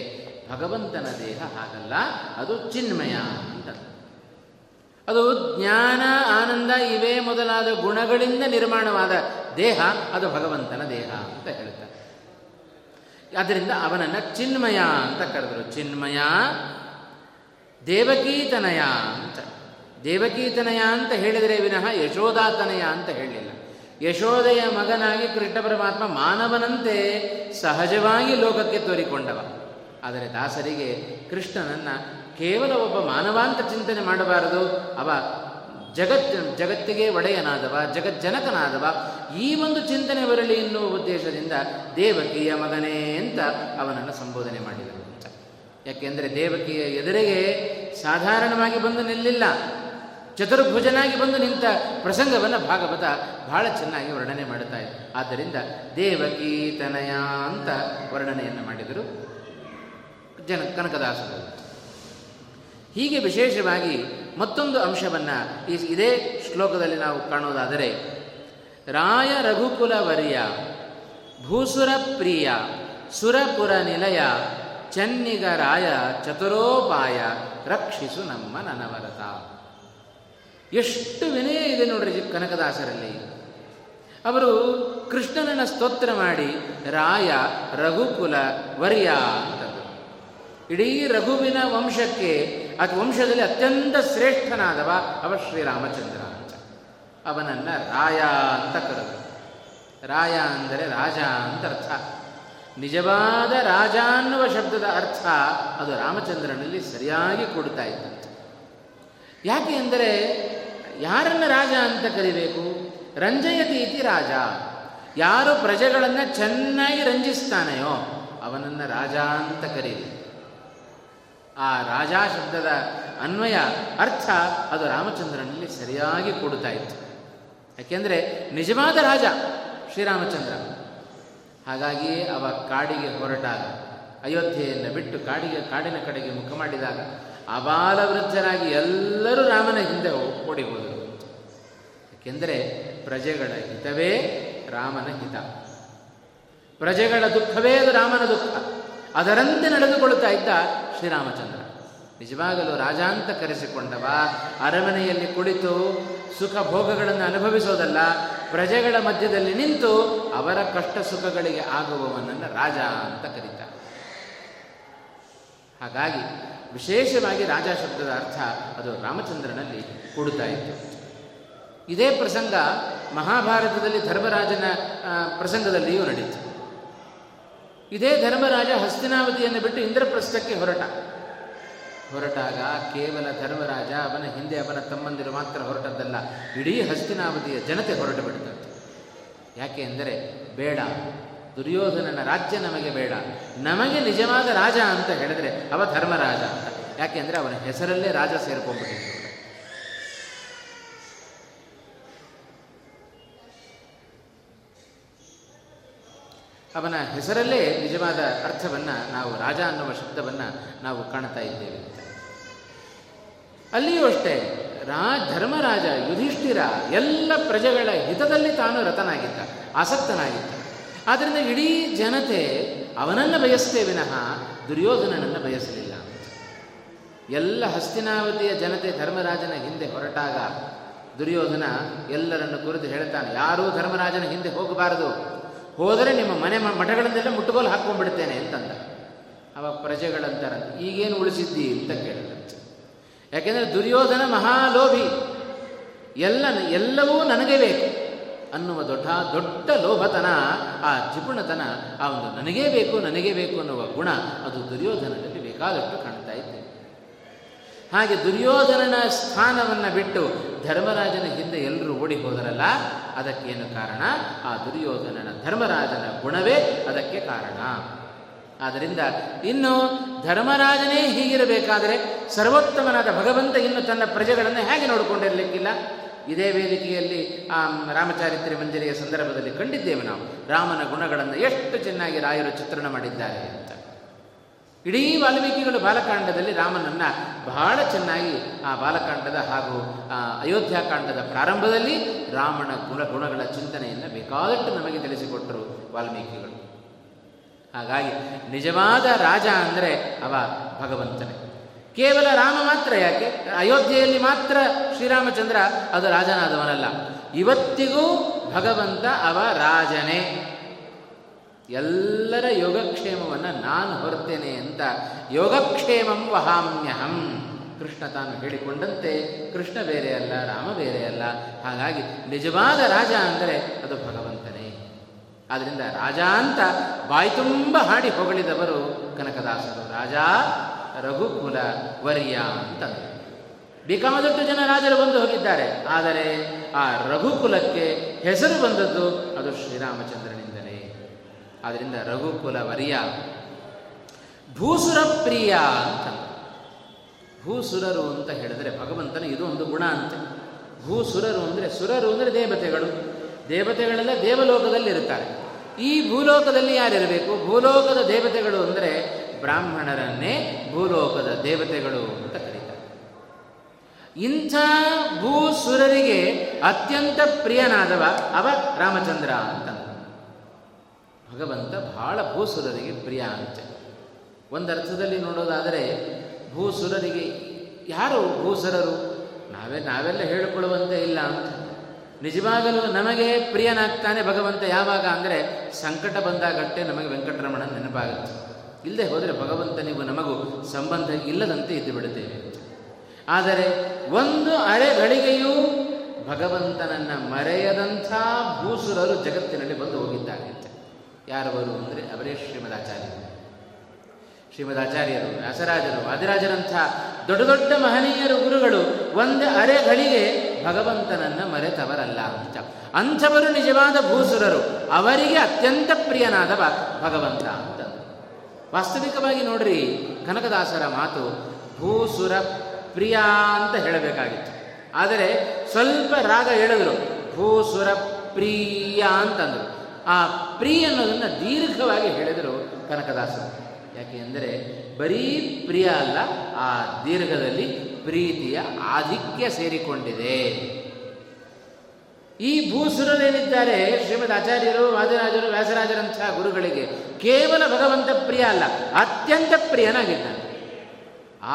ಭಗವಂತನ ದೇಹ ಹಾಗಲ್ಲ, ಅದು ಚಿನ್ಮಯ ಅಂತ. ಅದು ಜ್ಞಾನ ಆನಂದ ಇವೇ ಮೊದಲಾದ ಗುಣಗಳಿಂದ ನಿರ್ಮಾಣವಾದ ದೇಹ, ಅದು ಭಗವಂತನ ದೇಹ ಅಂತ ಹೇಳ್ತಾರೆ. ಆದ್ದರಿಂದ ಅವನನ್ನು ಚಿನ್ಮಯ ಅಂತ ಕರೆದರು. ಚಿನ್ಮಯ ದೇವಕೀತನಯ ಅಂತ. ದೇವಕೀತನಯ ಅಂತ ಹೇಳಿದರೆ ವಿನಃ ಯಶೋದಾತನಯ ಅಂತ ಹೇಳಿಲ್ಲ. ಯಶೋದೆಯ ಮಗನಾಗಿ ಕೃಷ್ಣ ಪರಮಾತ್ಮ ಮಾನವನಂತೆ ಸಹಜವಾಗಿ ಲೋಕಕ್ಕೆ ತೋರಿಕೊಂಡವ. ಆದರೆ ದಾಸರಿಗೆ ಕೃಷ್ಣನನ್ನು ಕೇವಲ ಒಬ್ಬ ಮಾನವಾಂತ ಚಿಂತನೆ ಮಾಡಬಾರದು. ಅವ ಜಗತ್ತಿಗೆ ಒಡೆಯನಾದವ, ಜಗಜ್ಜನಕನಾದವ. ಈ ಒಂದು ಚಿಂತನೆ ಬರಲಿ ಎನ್ನುವ ಉದ್ದೇಶದಿಂದ ದೇವಕಿಯ ಮಗನೇ ಅಂತ ಅವನನ್ನು ಸಂಬೋಧನೆ ಮಾಡಿದರು. ಯಾಕೆಂದರೆ ದೇವಕಿಯ ಎದುರಿಗೆ ಸಾಧಾರಣವಾಗಿ ಬಂದು ನಿಲ್ಲಿಲ್ಲ, ಚತುರ್ಭುಜನಾಗಿ ಬಂದು ನಿಂತ ಪ್ರಸಂಗವನ್ನು ಭಾಗವತ ಬಹಳ ಚೆನ್ನಾಗಿ ವರ್ಣನೆ ಮಾಡುತ್ತಾ ಇದೆ. ಆದ್ದರಿಂದ ದೇವಕೀತನಯ ಅಂತ ವರ್ಣನೆಯನ್ನು ಮಾಡಿದರು ಕನಕದಾಸರು. ಹೀಗೆ ವಿಶೇಷವಾಗಿ ಮತ್ತೊಂದು ಅಂಶವನ್ನು ಇದೇ ಶ್ಲೋಕದಲ್ಲಿ ನಾವು ಕಾಣೋದಾದರೆ, ರಾಯ ರಘುಕುಲ ವರ್ಯ ಭೂಸುರ ಪ್ರಿಯ ಸುರಪುರ ನಿಲಯ ಚನ್ನಿಗರಾಯ ಚತುರೋಪಾಯ ರಕ್ಷಿಸು ನಮ್ಮ ನನವರತ. ಎಷ್ಟು ವಿನಯ ಇದೆ ನೋಡ್ರಿ ಕನಕದಾಸರಲ್ಲಿ. ಅವರು ಕೃಷ್ಣನನ್ನು ಸ್ತೋತ್ರ ಮಾಡಿ ರಾಯ ರಘುಕುಲ ವರ್ಯ ಅಂತಂದರು. ಇಡೀ ರಘುವಿನ ವಂಶಕ್ಕೆ ಅಥವಾ ವಂಶದಲ್ಲಿ ಅತ್ಯಂತ ಶ್ರೇಷ್ಠನಾದವ ಅವ ಶ್ರೀರಾಮಚಂದ್ರ ಅಂತ. ಅವನನ್ನು ರಾಯ ಅಂತ ಕರೆದರು. ರಾಯ ಅಂದರೆ ರಾಜ ಅಂತ ಅರ್ಥ. ನಿಜವಾದ ರಾಜ ಅನ್ನುವ ಶಬ್ದದ ಅರ್ಥ ಅದು ರಾಮಚಂದ್ರನಲ್ಲಿ ಸರಿಯಾಗಿ ಕೊಡ್ತಾ ಇತ್ತಂತೆ. ಯಾಕೆ ಅಂದರೆ ಯಾರನ್ನು ರಾಜ ಅಂತ ಕರಿಬೇಕು? ರಂಜಯತೀತಿ ರಾಜ, ಯಾರು ಪ್ರಜೆಗಳನ್ನು ಚೆನ್ನಾಗಿ ರಂಜಿಸ್ತಾನೆಯೋ ಅವನನ್ನು ರಾಜ ಅಂತ ಕರೀರಿ. ಆ ರಾಜ ಶಬ್ದದ ಅನ್ವಯ ಅರ್ಥ ಅದು ರಾಮಚಂದ್ರನಲ್ಲಿ ಸರಿಯಾಗಿ ಕೊಡ್ತಾ ಇತ್ತು. ಯಾಕೆಂದರೆ ನಿಜವಾದ ರಾಜ ಶ್ರೀರಾಮಚಂದ್ರ. ಹಾಗಾಗಿಯೇ ಅವ ಕಾಡಿಗೆ ಹೊರಟಾಗ, ಅಯೋಧ್ಯೆಯನ್ನು ಬಿಟ್ಟು ಕಾಡಿನ ಕಡೆಗೆ ಮುಖ ಮಾಡಿದಾಗ ಅಬಾಲ ವೃದ್ಧರಾಗಿ ಎಲ್ಲರೂ ರಾಮನ ಹಿಂದೆ ಓಡಿ ಹೋದರು. ಏಕೆಂದರೆ ಪ್ರಜೆಗಳ ಹಿತವೇ ರಾಮನ ಹಿತ, ಪ್ರಜೆಗಳ ದುಃಖವೇ ಅದು ರಾಮನ ದುಃಖ. ಅದರಂತೆ ನಡೆದುಕೊಳ್ಳುತ್ತಾ ಇದ್ದ ಶ್ರೀರಾಮಚಂದ್ರ ನಿಜವಾಗಲೂ ರಾಜ ಅಂತ ಕರೆಸಿಕೊಂಡವ. ಅರಮನೆಯಲ್ಲಿ ಕುಳಿತು ಸುಖ ಭೋಗಗಳನ್ನು ಅನುಭವಿಸೋದಲ್ಲ, ಪ್ರಜೆಗಳ ಮಧ್ಯದಲ್ಲಿ ನಿಂತು ಅವರ ಕಷ್ಟ ಸುಖಗಳಿಗೆ ಆಗುವವನನ್ನು ರಾಜ ಅಂತ ಕರೀತ. ಹಾಗಾಗಿ ವಿಶೇಷವಾಗಿ ರಾಜ ಶಬ್ದದ ಅರ್ಥ ಅದು ರಾಮಚಂದ್ರನಲ್ಲಿ ಕೊಡ್ತಾ ಇತ್ತು. ಇದೇ ಪ್ರಸಂಗ ಮಹಾಭಾರತದಲ್ಲಿ ಧರ್ಮರಾಜನ ಪ್ರಸಂಗದಲ್ಲಿಯೂ ನಡೆಯಿತು. ಇದೇ ಧರ್ಮರಾಜ ಹಸ್ತಿನಾವತಿಯನ್ನು ಬಿಟ್ಟು ಇಂದ್ರಪ್ರಸ್ಥಕ್ಕೆ ಹೊರಟಾಗ ಕೇವಲ ಧರ್ಮರಾಜ ಅವನ ಹಿಂದೆ ಅವನ ತಮ್ಮಂದಿರು ಮಾತ್ರ ಹೊರಟದ್ದಲ್ಲ, ಇಡೀ ಹಸ್ತಿನಾವತಿಯ ಜನತೆ ಹೊರಟು ಬಿಡುತ್ತಂತೆ. ಯಾಕೆ ಅಂದರೆ ಬೇಡ, ದುರ್ಯೋಧನನ ರಾಜ್ಯ ನಮಗೆ ಬೇಡ, ನಮಗೆ ನಿಜವಾದ ರಾಜ ಅಂತ ಹೇಳಿದ್ರೆ ಅವ ಧರ್ಮರಾಜ ಅಂತ. ಯಾಕೆ ಅಂದರೆ ಅವನ ಹೆಸರಲ್ಲೇ ರಾಜ ಸೇರ್ಕೊಂಡ್ಬಿಟ್ಟಿದ್ದ. ಅವನ ಹೆಸರಲ್ಲೇ ನಿಜವಾದ ಅರ್ಥವನ್ನು ನಾವು ರಾಜ ಅನ್ನುವ ಶಬ್ದವನ್ನು ನಾವು ಕಾಣ್ತಾ ಇದ್ದೇವೆ ಅಂತ. ಅಲ್ಲಿಯೂ ಅಷ್ಟೇ ಧರ್ಮರಾಜ ಯುಧಿಷ್ಠಿರ ಎಲ್ಲ ಪ್ರಜೆಗಳ ಹಿತದಲ್ಲಿ ತಾನು ರತನಾಗಿದ್ದ, ಆಸಕ್ತನಾಗಿದ್ದ. ಆದ್ದರಿಂದ ಇಡೀ ಜನತೆ ಅವನನ್ನು ಬಯಸ್ತೇ ವಿನಃ ದುರ್ಯೋಧನನನ್ನು ಬಯಸಲಿಲ್ಲ. ಎಲ್ಲ ಹಸ್ತಿನಾವತಿಯ ಜನತೆ ಧರ್ಮರಾಜನ ಹಿಂದೆ ಹೊರಟಾಗ ದುರ್ಯೋಧನ ಎಲ್ಲರನ್ನು ಕುರಿತು ಹೇಳ್ತಾನೆ, ಯಾರೂ ಧರ್ಮರಾಜನ ಹಿಂದೆ ಹೋಗಬಾರದು, ಹೋದರೆ ನಿಮ್ಮ ಮನೆ ಮಠಗಳನ್ನೆಲ್ಲ ಮುಟ್ಟುಗೋಲು ಹಾಕ್ಕೊಂಡ್ಬಿಡ್ತೇನೆ ಅಂತಂದ. ಅವ ಪ್ರಜೆಗಳಂತಾರಂತ, ಈಗೇನು ಉಳಿಸಿದ್ದಿ ಅಂತ ಕೇಳಿದ. ಯಾಕೆಂದರೆ ದುರ್ಯೋಧನ ಮಹಾಲೋಭಿ, ಎಲ್ಲವೂ ನನಗೆ ಬೇಕು ಅನ್ನುವ ದೊಡ್ಡ ಲೋಭತನ, ಆ ಜಿಪುಣತನ, ಆ ಒಂದು ನನಗೇ ಬೇಕು ಅನ್ನುವ ಗುಣ ಅದು ದುರ್ಯೋಧನದಲ್ಲಿ ಬೇಕಾದಷ್ಟು ಕಾಣ್ತಾ ಇತ್ತು. ಹಾಗೆ ದುರ್ಯೋಧನನ ಸ್ಥಾನವನ್ನು ಬಿಟ್ಟು ಧರ್ಮರಾಜನ ಹಿಂದೆ ಎಲ್ಲರೂ ಓಡಿ ಹೋದರಲ್ಲ, ಅದಕ್ಕೇನು ಕಾರಣ? ಆ ದುರ್ಯೋಧನನ ಧರ್ಮರಾಜನ ಗುಣವೇ ಅದಕ್ಕೆ ಕಾರಣ. ಆದ್ದರಿಂದ ಇನ್ನು ಧರ್ಮರಾಜನೇ ಹೀಗಿರಬೇಕಾದರೆ ಸರ್ವೋತ್ತಮನಾದ ಭಗವಂತ ಇನ್ನು ತನ್ನ ಪ್ರಜೆಗಳನ್ನು ಹೇಗೆ ನೋಡಿಕೊಂಡಿರಲಿಕ್ಕಿಲ್ಲ? ಇದೇ ವೇದಿಕೆಯಲ್ಲಿ ಆ ರಾಮಚಾರಿತ್ರ್ಯ ಮಂಜರಿಯ ಸಂದರ್ಭದಲ್ಲಿ ಕಂಡಿದ್ದೇವೆ ನಾವು, ರಾಮನ ಗುಣಗಳನ್ನು ಎಷ್ಟು ಚೆನ್ನಾಗಿ ರಾಯರು ಚಿತ್ರಣ ಮಾಡಿದ್ದಾರೆ ಅಂತ. ಇಡೀ ವಾಲ್ಮೀಕಿಗಳು ಬಾಲಕಾಂಡದಲ್ಲಿ ರಾಮನನ್ನು ಬಹಳ ಚೆನ್ನಾಗಿ, ಆ ಬಾಲಕಾಂಡದ ಹಾಗೂ ಅಯೋಧ್ಯಾಕಾಂಡದ ಪ್ರಾರಂಭದಲ್ಲಿ ರಾಮನ ಗುಣಗಳ ಚಿಂತನೆಯನ್ನು ಬೇಕಾದಷ್ಟು ನಮಗೆ ತಿಳಿಸಿಕೊಟ್ಟರು ವಾಲ್ಮೀಕಿಗಳು. ಹಾಗಾಗಿ ನಿಜವಾದ ರಾಜ ಅಂದರೆ ಅವ ಭಗವಂತನೇ. ಕೇವಲ ರಾಮ ಮಾತ್ರ, ಯಾಕೆ ಅಯೋಧ್ಯೆಯಲ್ಲಿ ಮಾತ್ರ ಶ್ರೀರಾಮಚಂದ್ರ ಅದು ರಾಜನಾದವನಲ್ಲ, ಇವತ್ತಿಗೂ ಭಗವಂತ ಅವ ರಾಜನೇ. ಎಲ್ಲರ ಯೋಗಕ್ಷೇಮವನ್ನು ನಾನು ಹೊರತೇನೆ ಅಂತ ಯೋಗಕ್ಷೇಮಂ ವಹಾಮ್ಯಹಂ ಕೃಷ್ಣ ತಾನು ಹೇಳಿಕೊಂಡಂತೆ ಕೃಷ್ಣ ಬೇರೆ ಅಲ್ಲ, ರಾಮ ಬೇರೆ ಅಲ್ಲ. ಹಾಗಾಗಿ ನಿಜವಾದ ರಾಜ ಅಂದರೆ ಅದು ಭಗವಂತನೇ. ಆದ್ದರಿಂದ ರಾಜ ಅಂತ ಬಾಯಿ ತುಂಬ ಹಾಡಿ ಹೊಗಳಿದವರು ಕನಕದಾಸರು. ರಾಜ ರಘುಕುಲ ವರ್ಯ ಅಂತಂದರು. ಬೇಕಾದಷ್ಟು ಜನ ರಾಜರು ಬಂದು ಹೋಗಿದ್ದಾರೆ, ಆದರೆ ಆ ರಘುಕುಲಕ್ಕೆ ಹೆಸರು ಬಂದದ್ದು ಅದು ಶ್ರೀರಾಮಚಂದ್ರನಿಂದಲೇ. ಆದ್ದರಿಂದ ರಘುಕುಲ ವರ್ಯ. ಭೂಸುರ ಪ್ರಿಯ ಅಂತಂದರು. ಭೂಸುರರು ಅಂತ ಹೇಳಿದರೆ ಭಗವಂತನ ಇದು ಒಂದು ಗುಣ ಅಂತ. ಭೂಸುರರು ಅಂದರೆ, ಸುರರು ಅಂದರೆ ದೇವತೆಗಳು, ದೇವತೆಗಳೆಲ್ಲ ದೇವಲೋಕದಲ್ಲಿರ್ತಾರೆ. ಈ ಭೂಲೋಕದಲ್ಲಿ ಯಾರಿರಬೇಕು? ಭೂಲೋಕದ ದೇವತೆಗಳು ಅಂದರೆ ಬ್ರಾಹ್ಮಣರನ್ನೇ ಭೂಲೋಕದ ದೇವತೆಗಳು ಅಂತ ಕರೀತಾರೆ. ಇಂಥ ಭೂಸುರರಿಗೆ ಅತ್ಯಂತ ಪ್ರಿಯನಾದವ ಅವ ರಾಮಚಂದ್ರ ಅಂತ ಭಗವಂತ ಬಹಳ ಭೂಸುರರಿಗೆ ಪ್ರಿಯ ಅಂತ. ಒಂದರ್ಥದಲ್ಲಿ ನೋಡೋದಾದರೆ ಭೂಸುರರಿಗೆ ಯಾರು ಭೂಸುರರು? ನಾವೆಲ್ಲ ಹೇಳಿಕೊಳ್ಳುವಂತೆ ಇಲ್ಲ ಅಂತ. ನಿಜವಾಗಲೂ ನಮಗೆ ಪ್ರಿಯನಾಗ್ತಾನೆ ಭಗವಂತ ಯಾವಾಗ ಅಂದರೆ, ಸಂಕಟ ಬಂದಾಗಷ್ಟೇ ನಮಗೆ ವೆಂಕಟರಮಣನ ನೆನಪಾಗುತ್ತೆ. ಇಲ್ಲದೆ ಹೋದರೆ ಭಗವಂತನಿಗೂ ನಮಗೂ ಸಂಬಂಧ ಇಲ್ಲದಂತೆ ಇದ್ದು ಬಿಡುತ್ತೇವೆ. ಆದರೆ ಒಂದು ಅರೆಗಳಿಗೆಯೂ ಭಗವಂತನನ್ನು ಮರೆಯದಂಥ ಭೂಸುರರು ಜಗತ್ತಿನಲ್ಲಿ ಬಂದು ಹೋಗಿದ್ದಾರೆ. ಯಾರವರು ಅಂದರೆ ಅವರೇ ಶ್ರೀಮದಾಚಾರ್ಯರು. ಶ್ರೀಮದಾಚಾರ್ಯರು, ವ್ಯಾಸರಾಜರು, ವಾದಿರಾಜರಂಥ ದೊಡ್ಡ ಮಹನೀಯರು, ಗುರುಗಳು ಒಂದು ಅರೆಗಳಿಗೆ ಭಗವಂತನನ್ನು ಮರೆತವರಲ್ಲ ಅಂತ. ಅಂಥವರು ನಿಜವಾದ ಭೂಸುರರು. ಅವರಿಗೆ ಅತ್ಯಂತ ಪ್ರಿಯನಾದವ ಭಗವಂತ ಅಂತ. ವಾಸ್ತವಿಕವಾಗಿ ನೋಡ್ರಿ, ಕನಕದಾಸರ ಮಾತು ಭೂಸುರ ಪ್ರಿಯ ಅಂತ ಹೇಳಬೇಕಾಗಿತ್ತು. ಆದರೆ ಸ್ವಲ್ಪ ರಾಗ ಹೇಳಿದ್ರು, ಭೂಸುರ ಪ್ರಿಯ ಅಂತಂದರು. ಆ ಪ್ರೀ ಅನ್ನೋದನ್ನು ದೀರ್ಘವಾಗಿ ಹೇಳಿದರು ಕನಕದಾಸರು. ಯಾಕೆ ಅಂದರೆ ಬರೀ ಪ್ರಿಯ ಅಲ್ಲ, ಆ ದೀರ್ಘದಲ್ಲಿ ಪ್ರೀತಿಯ ಆಧಿಕ್ಯ ಸೇರಿಕೊಂಡಿದೆ. ಈ ಭೂಸುರರೇನಿದ್ದಾರೆ ಶ್ರೀಮದ್ ಆಚಾರ್ಯರು, ವಾದಿರಾಜರು, ವ್ಯಾಸರಾಜರಂಥ ಗುರುಗಳಿಗೆ ಕೇವಲ ಭಗವಂತ ಪ್ರಿಯ ಅಲ್ಲ, ಅತ್ಯಂತ ಪ್ರಿಯನಾಗಿದ್ದಾನೆ.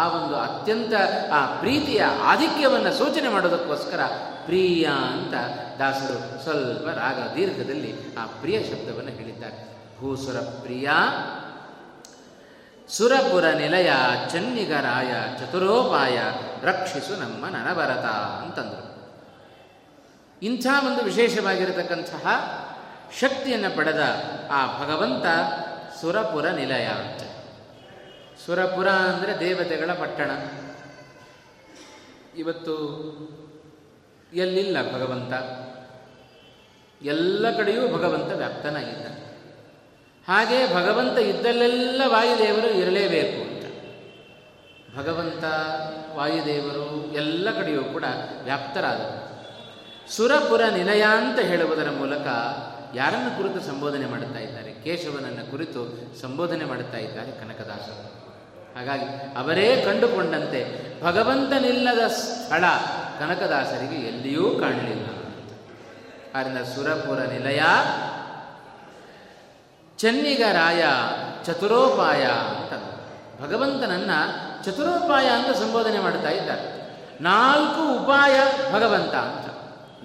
ಆ ಒಂದು ಅತ್ಯಂತ ಆ ಪ್ರೀತಿಯ ಆಧಿಕ್ಯವನ್ನು ಸೂಚನೆ ಮಾಡೋದಕ್ಕೋಸ್ಕರ ಪ್ರಿಯ ಅಂತ ದಾಸರು ಸ್ವಲ್ಪ ರಾಗ ದೀರ್ಘದಲ್ಲಿ ಆ ಪ್ರಿಯ ಶಬ್ದವನ್ನು ಹೇಳಿದ್ದಾರೆ. ಭೂಸುರ ಪ್ರಿಯ ಸುರಪುರ ನಿಲಯ ಚನ್ನಿಗರಾಯ ಚತುರೋಪಾಯ ರಕ್ಷಿಸು ನಮ್ಮ ನನಭರತ ಅಂತಂದರು. ಇಂಥ ಒಂದು ವಿಶೇಷವಾಗಿರತಕ್ಕಂತಹ ಶಕ್ತಿಯನ್ನು ಪಡೆದ ಆ ಭಗವಂತ ಸುರಪುರ ನಿಲಯ ಅಂತ. ಸುರಪುರ ಅಂದರೆ ದೇವತೆಗಳ ಪಟ್ಟಣ. ಇವತ್ತು ಎಲ್ಲಿಲ್ಲ ಭಗವಂತ, ಎಲ್ಲ ಕಡೆಯೂ ಭಗವಂತ ವ್ಯಾಪ್ತನಾಗಿದ್ದ. ಹಾಗೆ ಭಗವಂತ ಇದ್ದಲ್ಲೆಲ್ಲ ವಾಯುದೇವರು ಇರಲೇಬೇಕು ಅಂತ. ಭಗವಂತ, ವಾಯುದೇವರು ಎಲ್ಲ ಕಡೆಯೂ ಕೂಡ ವ್ಯಾಪ್ತರಾದರು. ಸುರಪುರ ನಿಲಯ ಅಂತ ಹೇಳುವುದರ ಮೂಲಕ ಯಾರನ್ನು ಕುರಿತು ಸಂಬೋಧನೆ ಮಾಡುತ್ತಾ ಇದ್ದಾರೆ? ಕೇಶವನನ್ನು ಕುರಿತು ಸಂಬೋಧನೆ ಮಾಡುತ್ತಾ ಇದ್ದಾರೆ ಕನಕದಾಸರು. ಹಾಗಾಗಿ ಅವರೇ ಕಂಡುಕೊಂಡಂತೆ ಭಗವಂತನಿಲ್ಲದ ಸ್ಥಳ ಕನಕದಾಸರಿಗೆ ಎಲ್ಲಿಯೂ ಕಾಣಲಿಲ್ಲ. ಆದ್ದರಿಂದ ಸುರಪುರ ನಿಲಯ ಚನ್ನಿಗರಾಯ ಚತುರೋಪಾಯ ಅಂತ ಭಗವಂತನನ್ನು ಚತುರೋಪಾಯ ಅಂತ ಸಂಬೋಧನೆ ಮಾಡ್ತಾ ಇದ್ದಾರೆ. 4 ಉಪಾಯ ಭಗವಂತ ಅಂತ.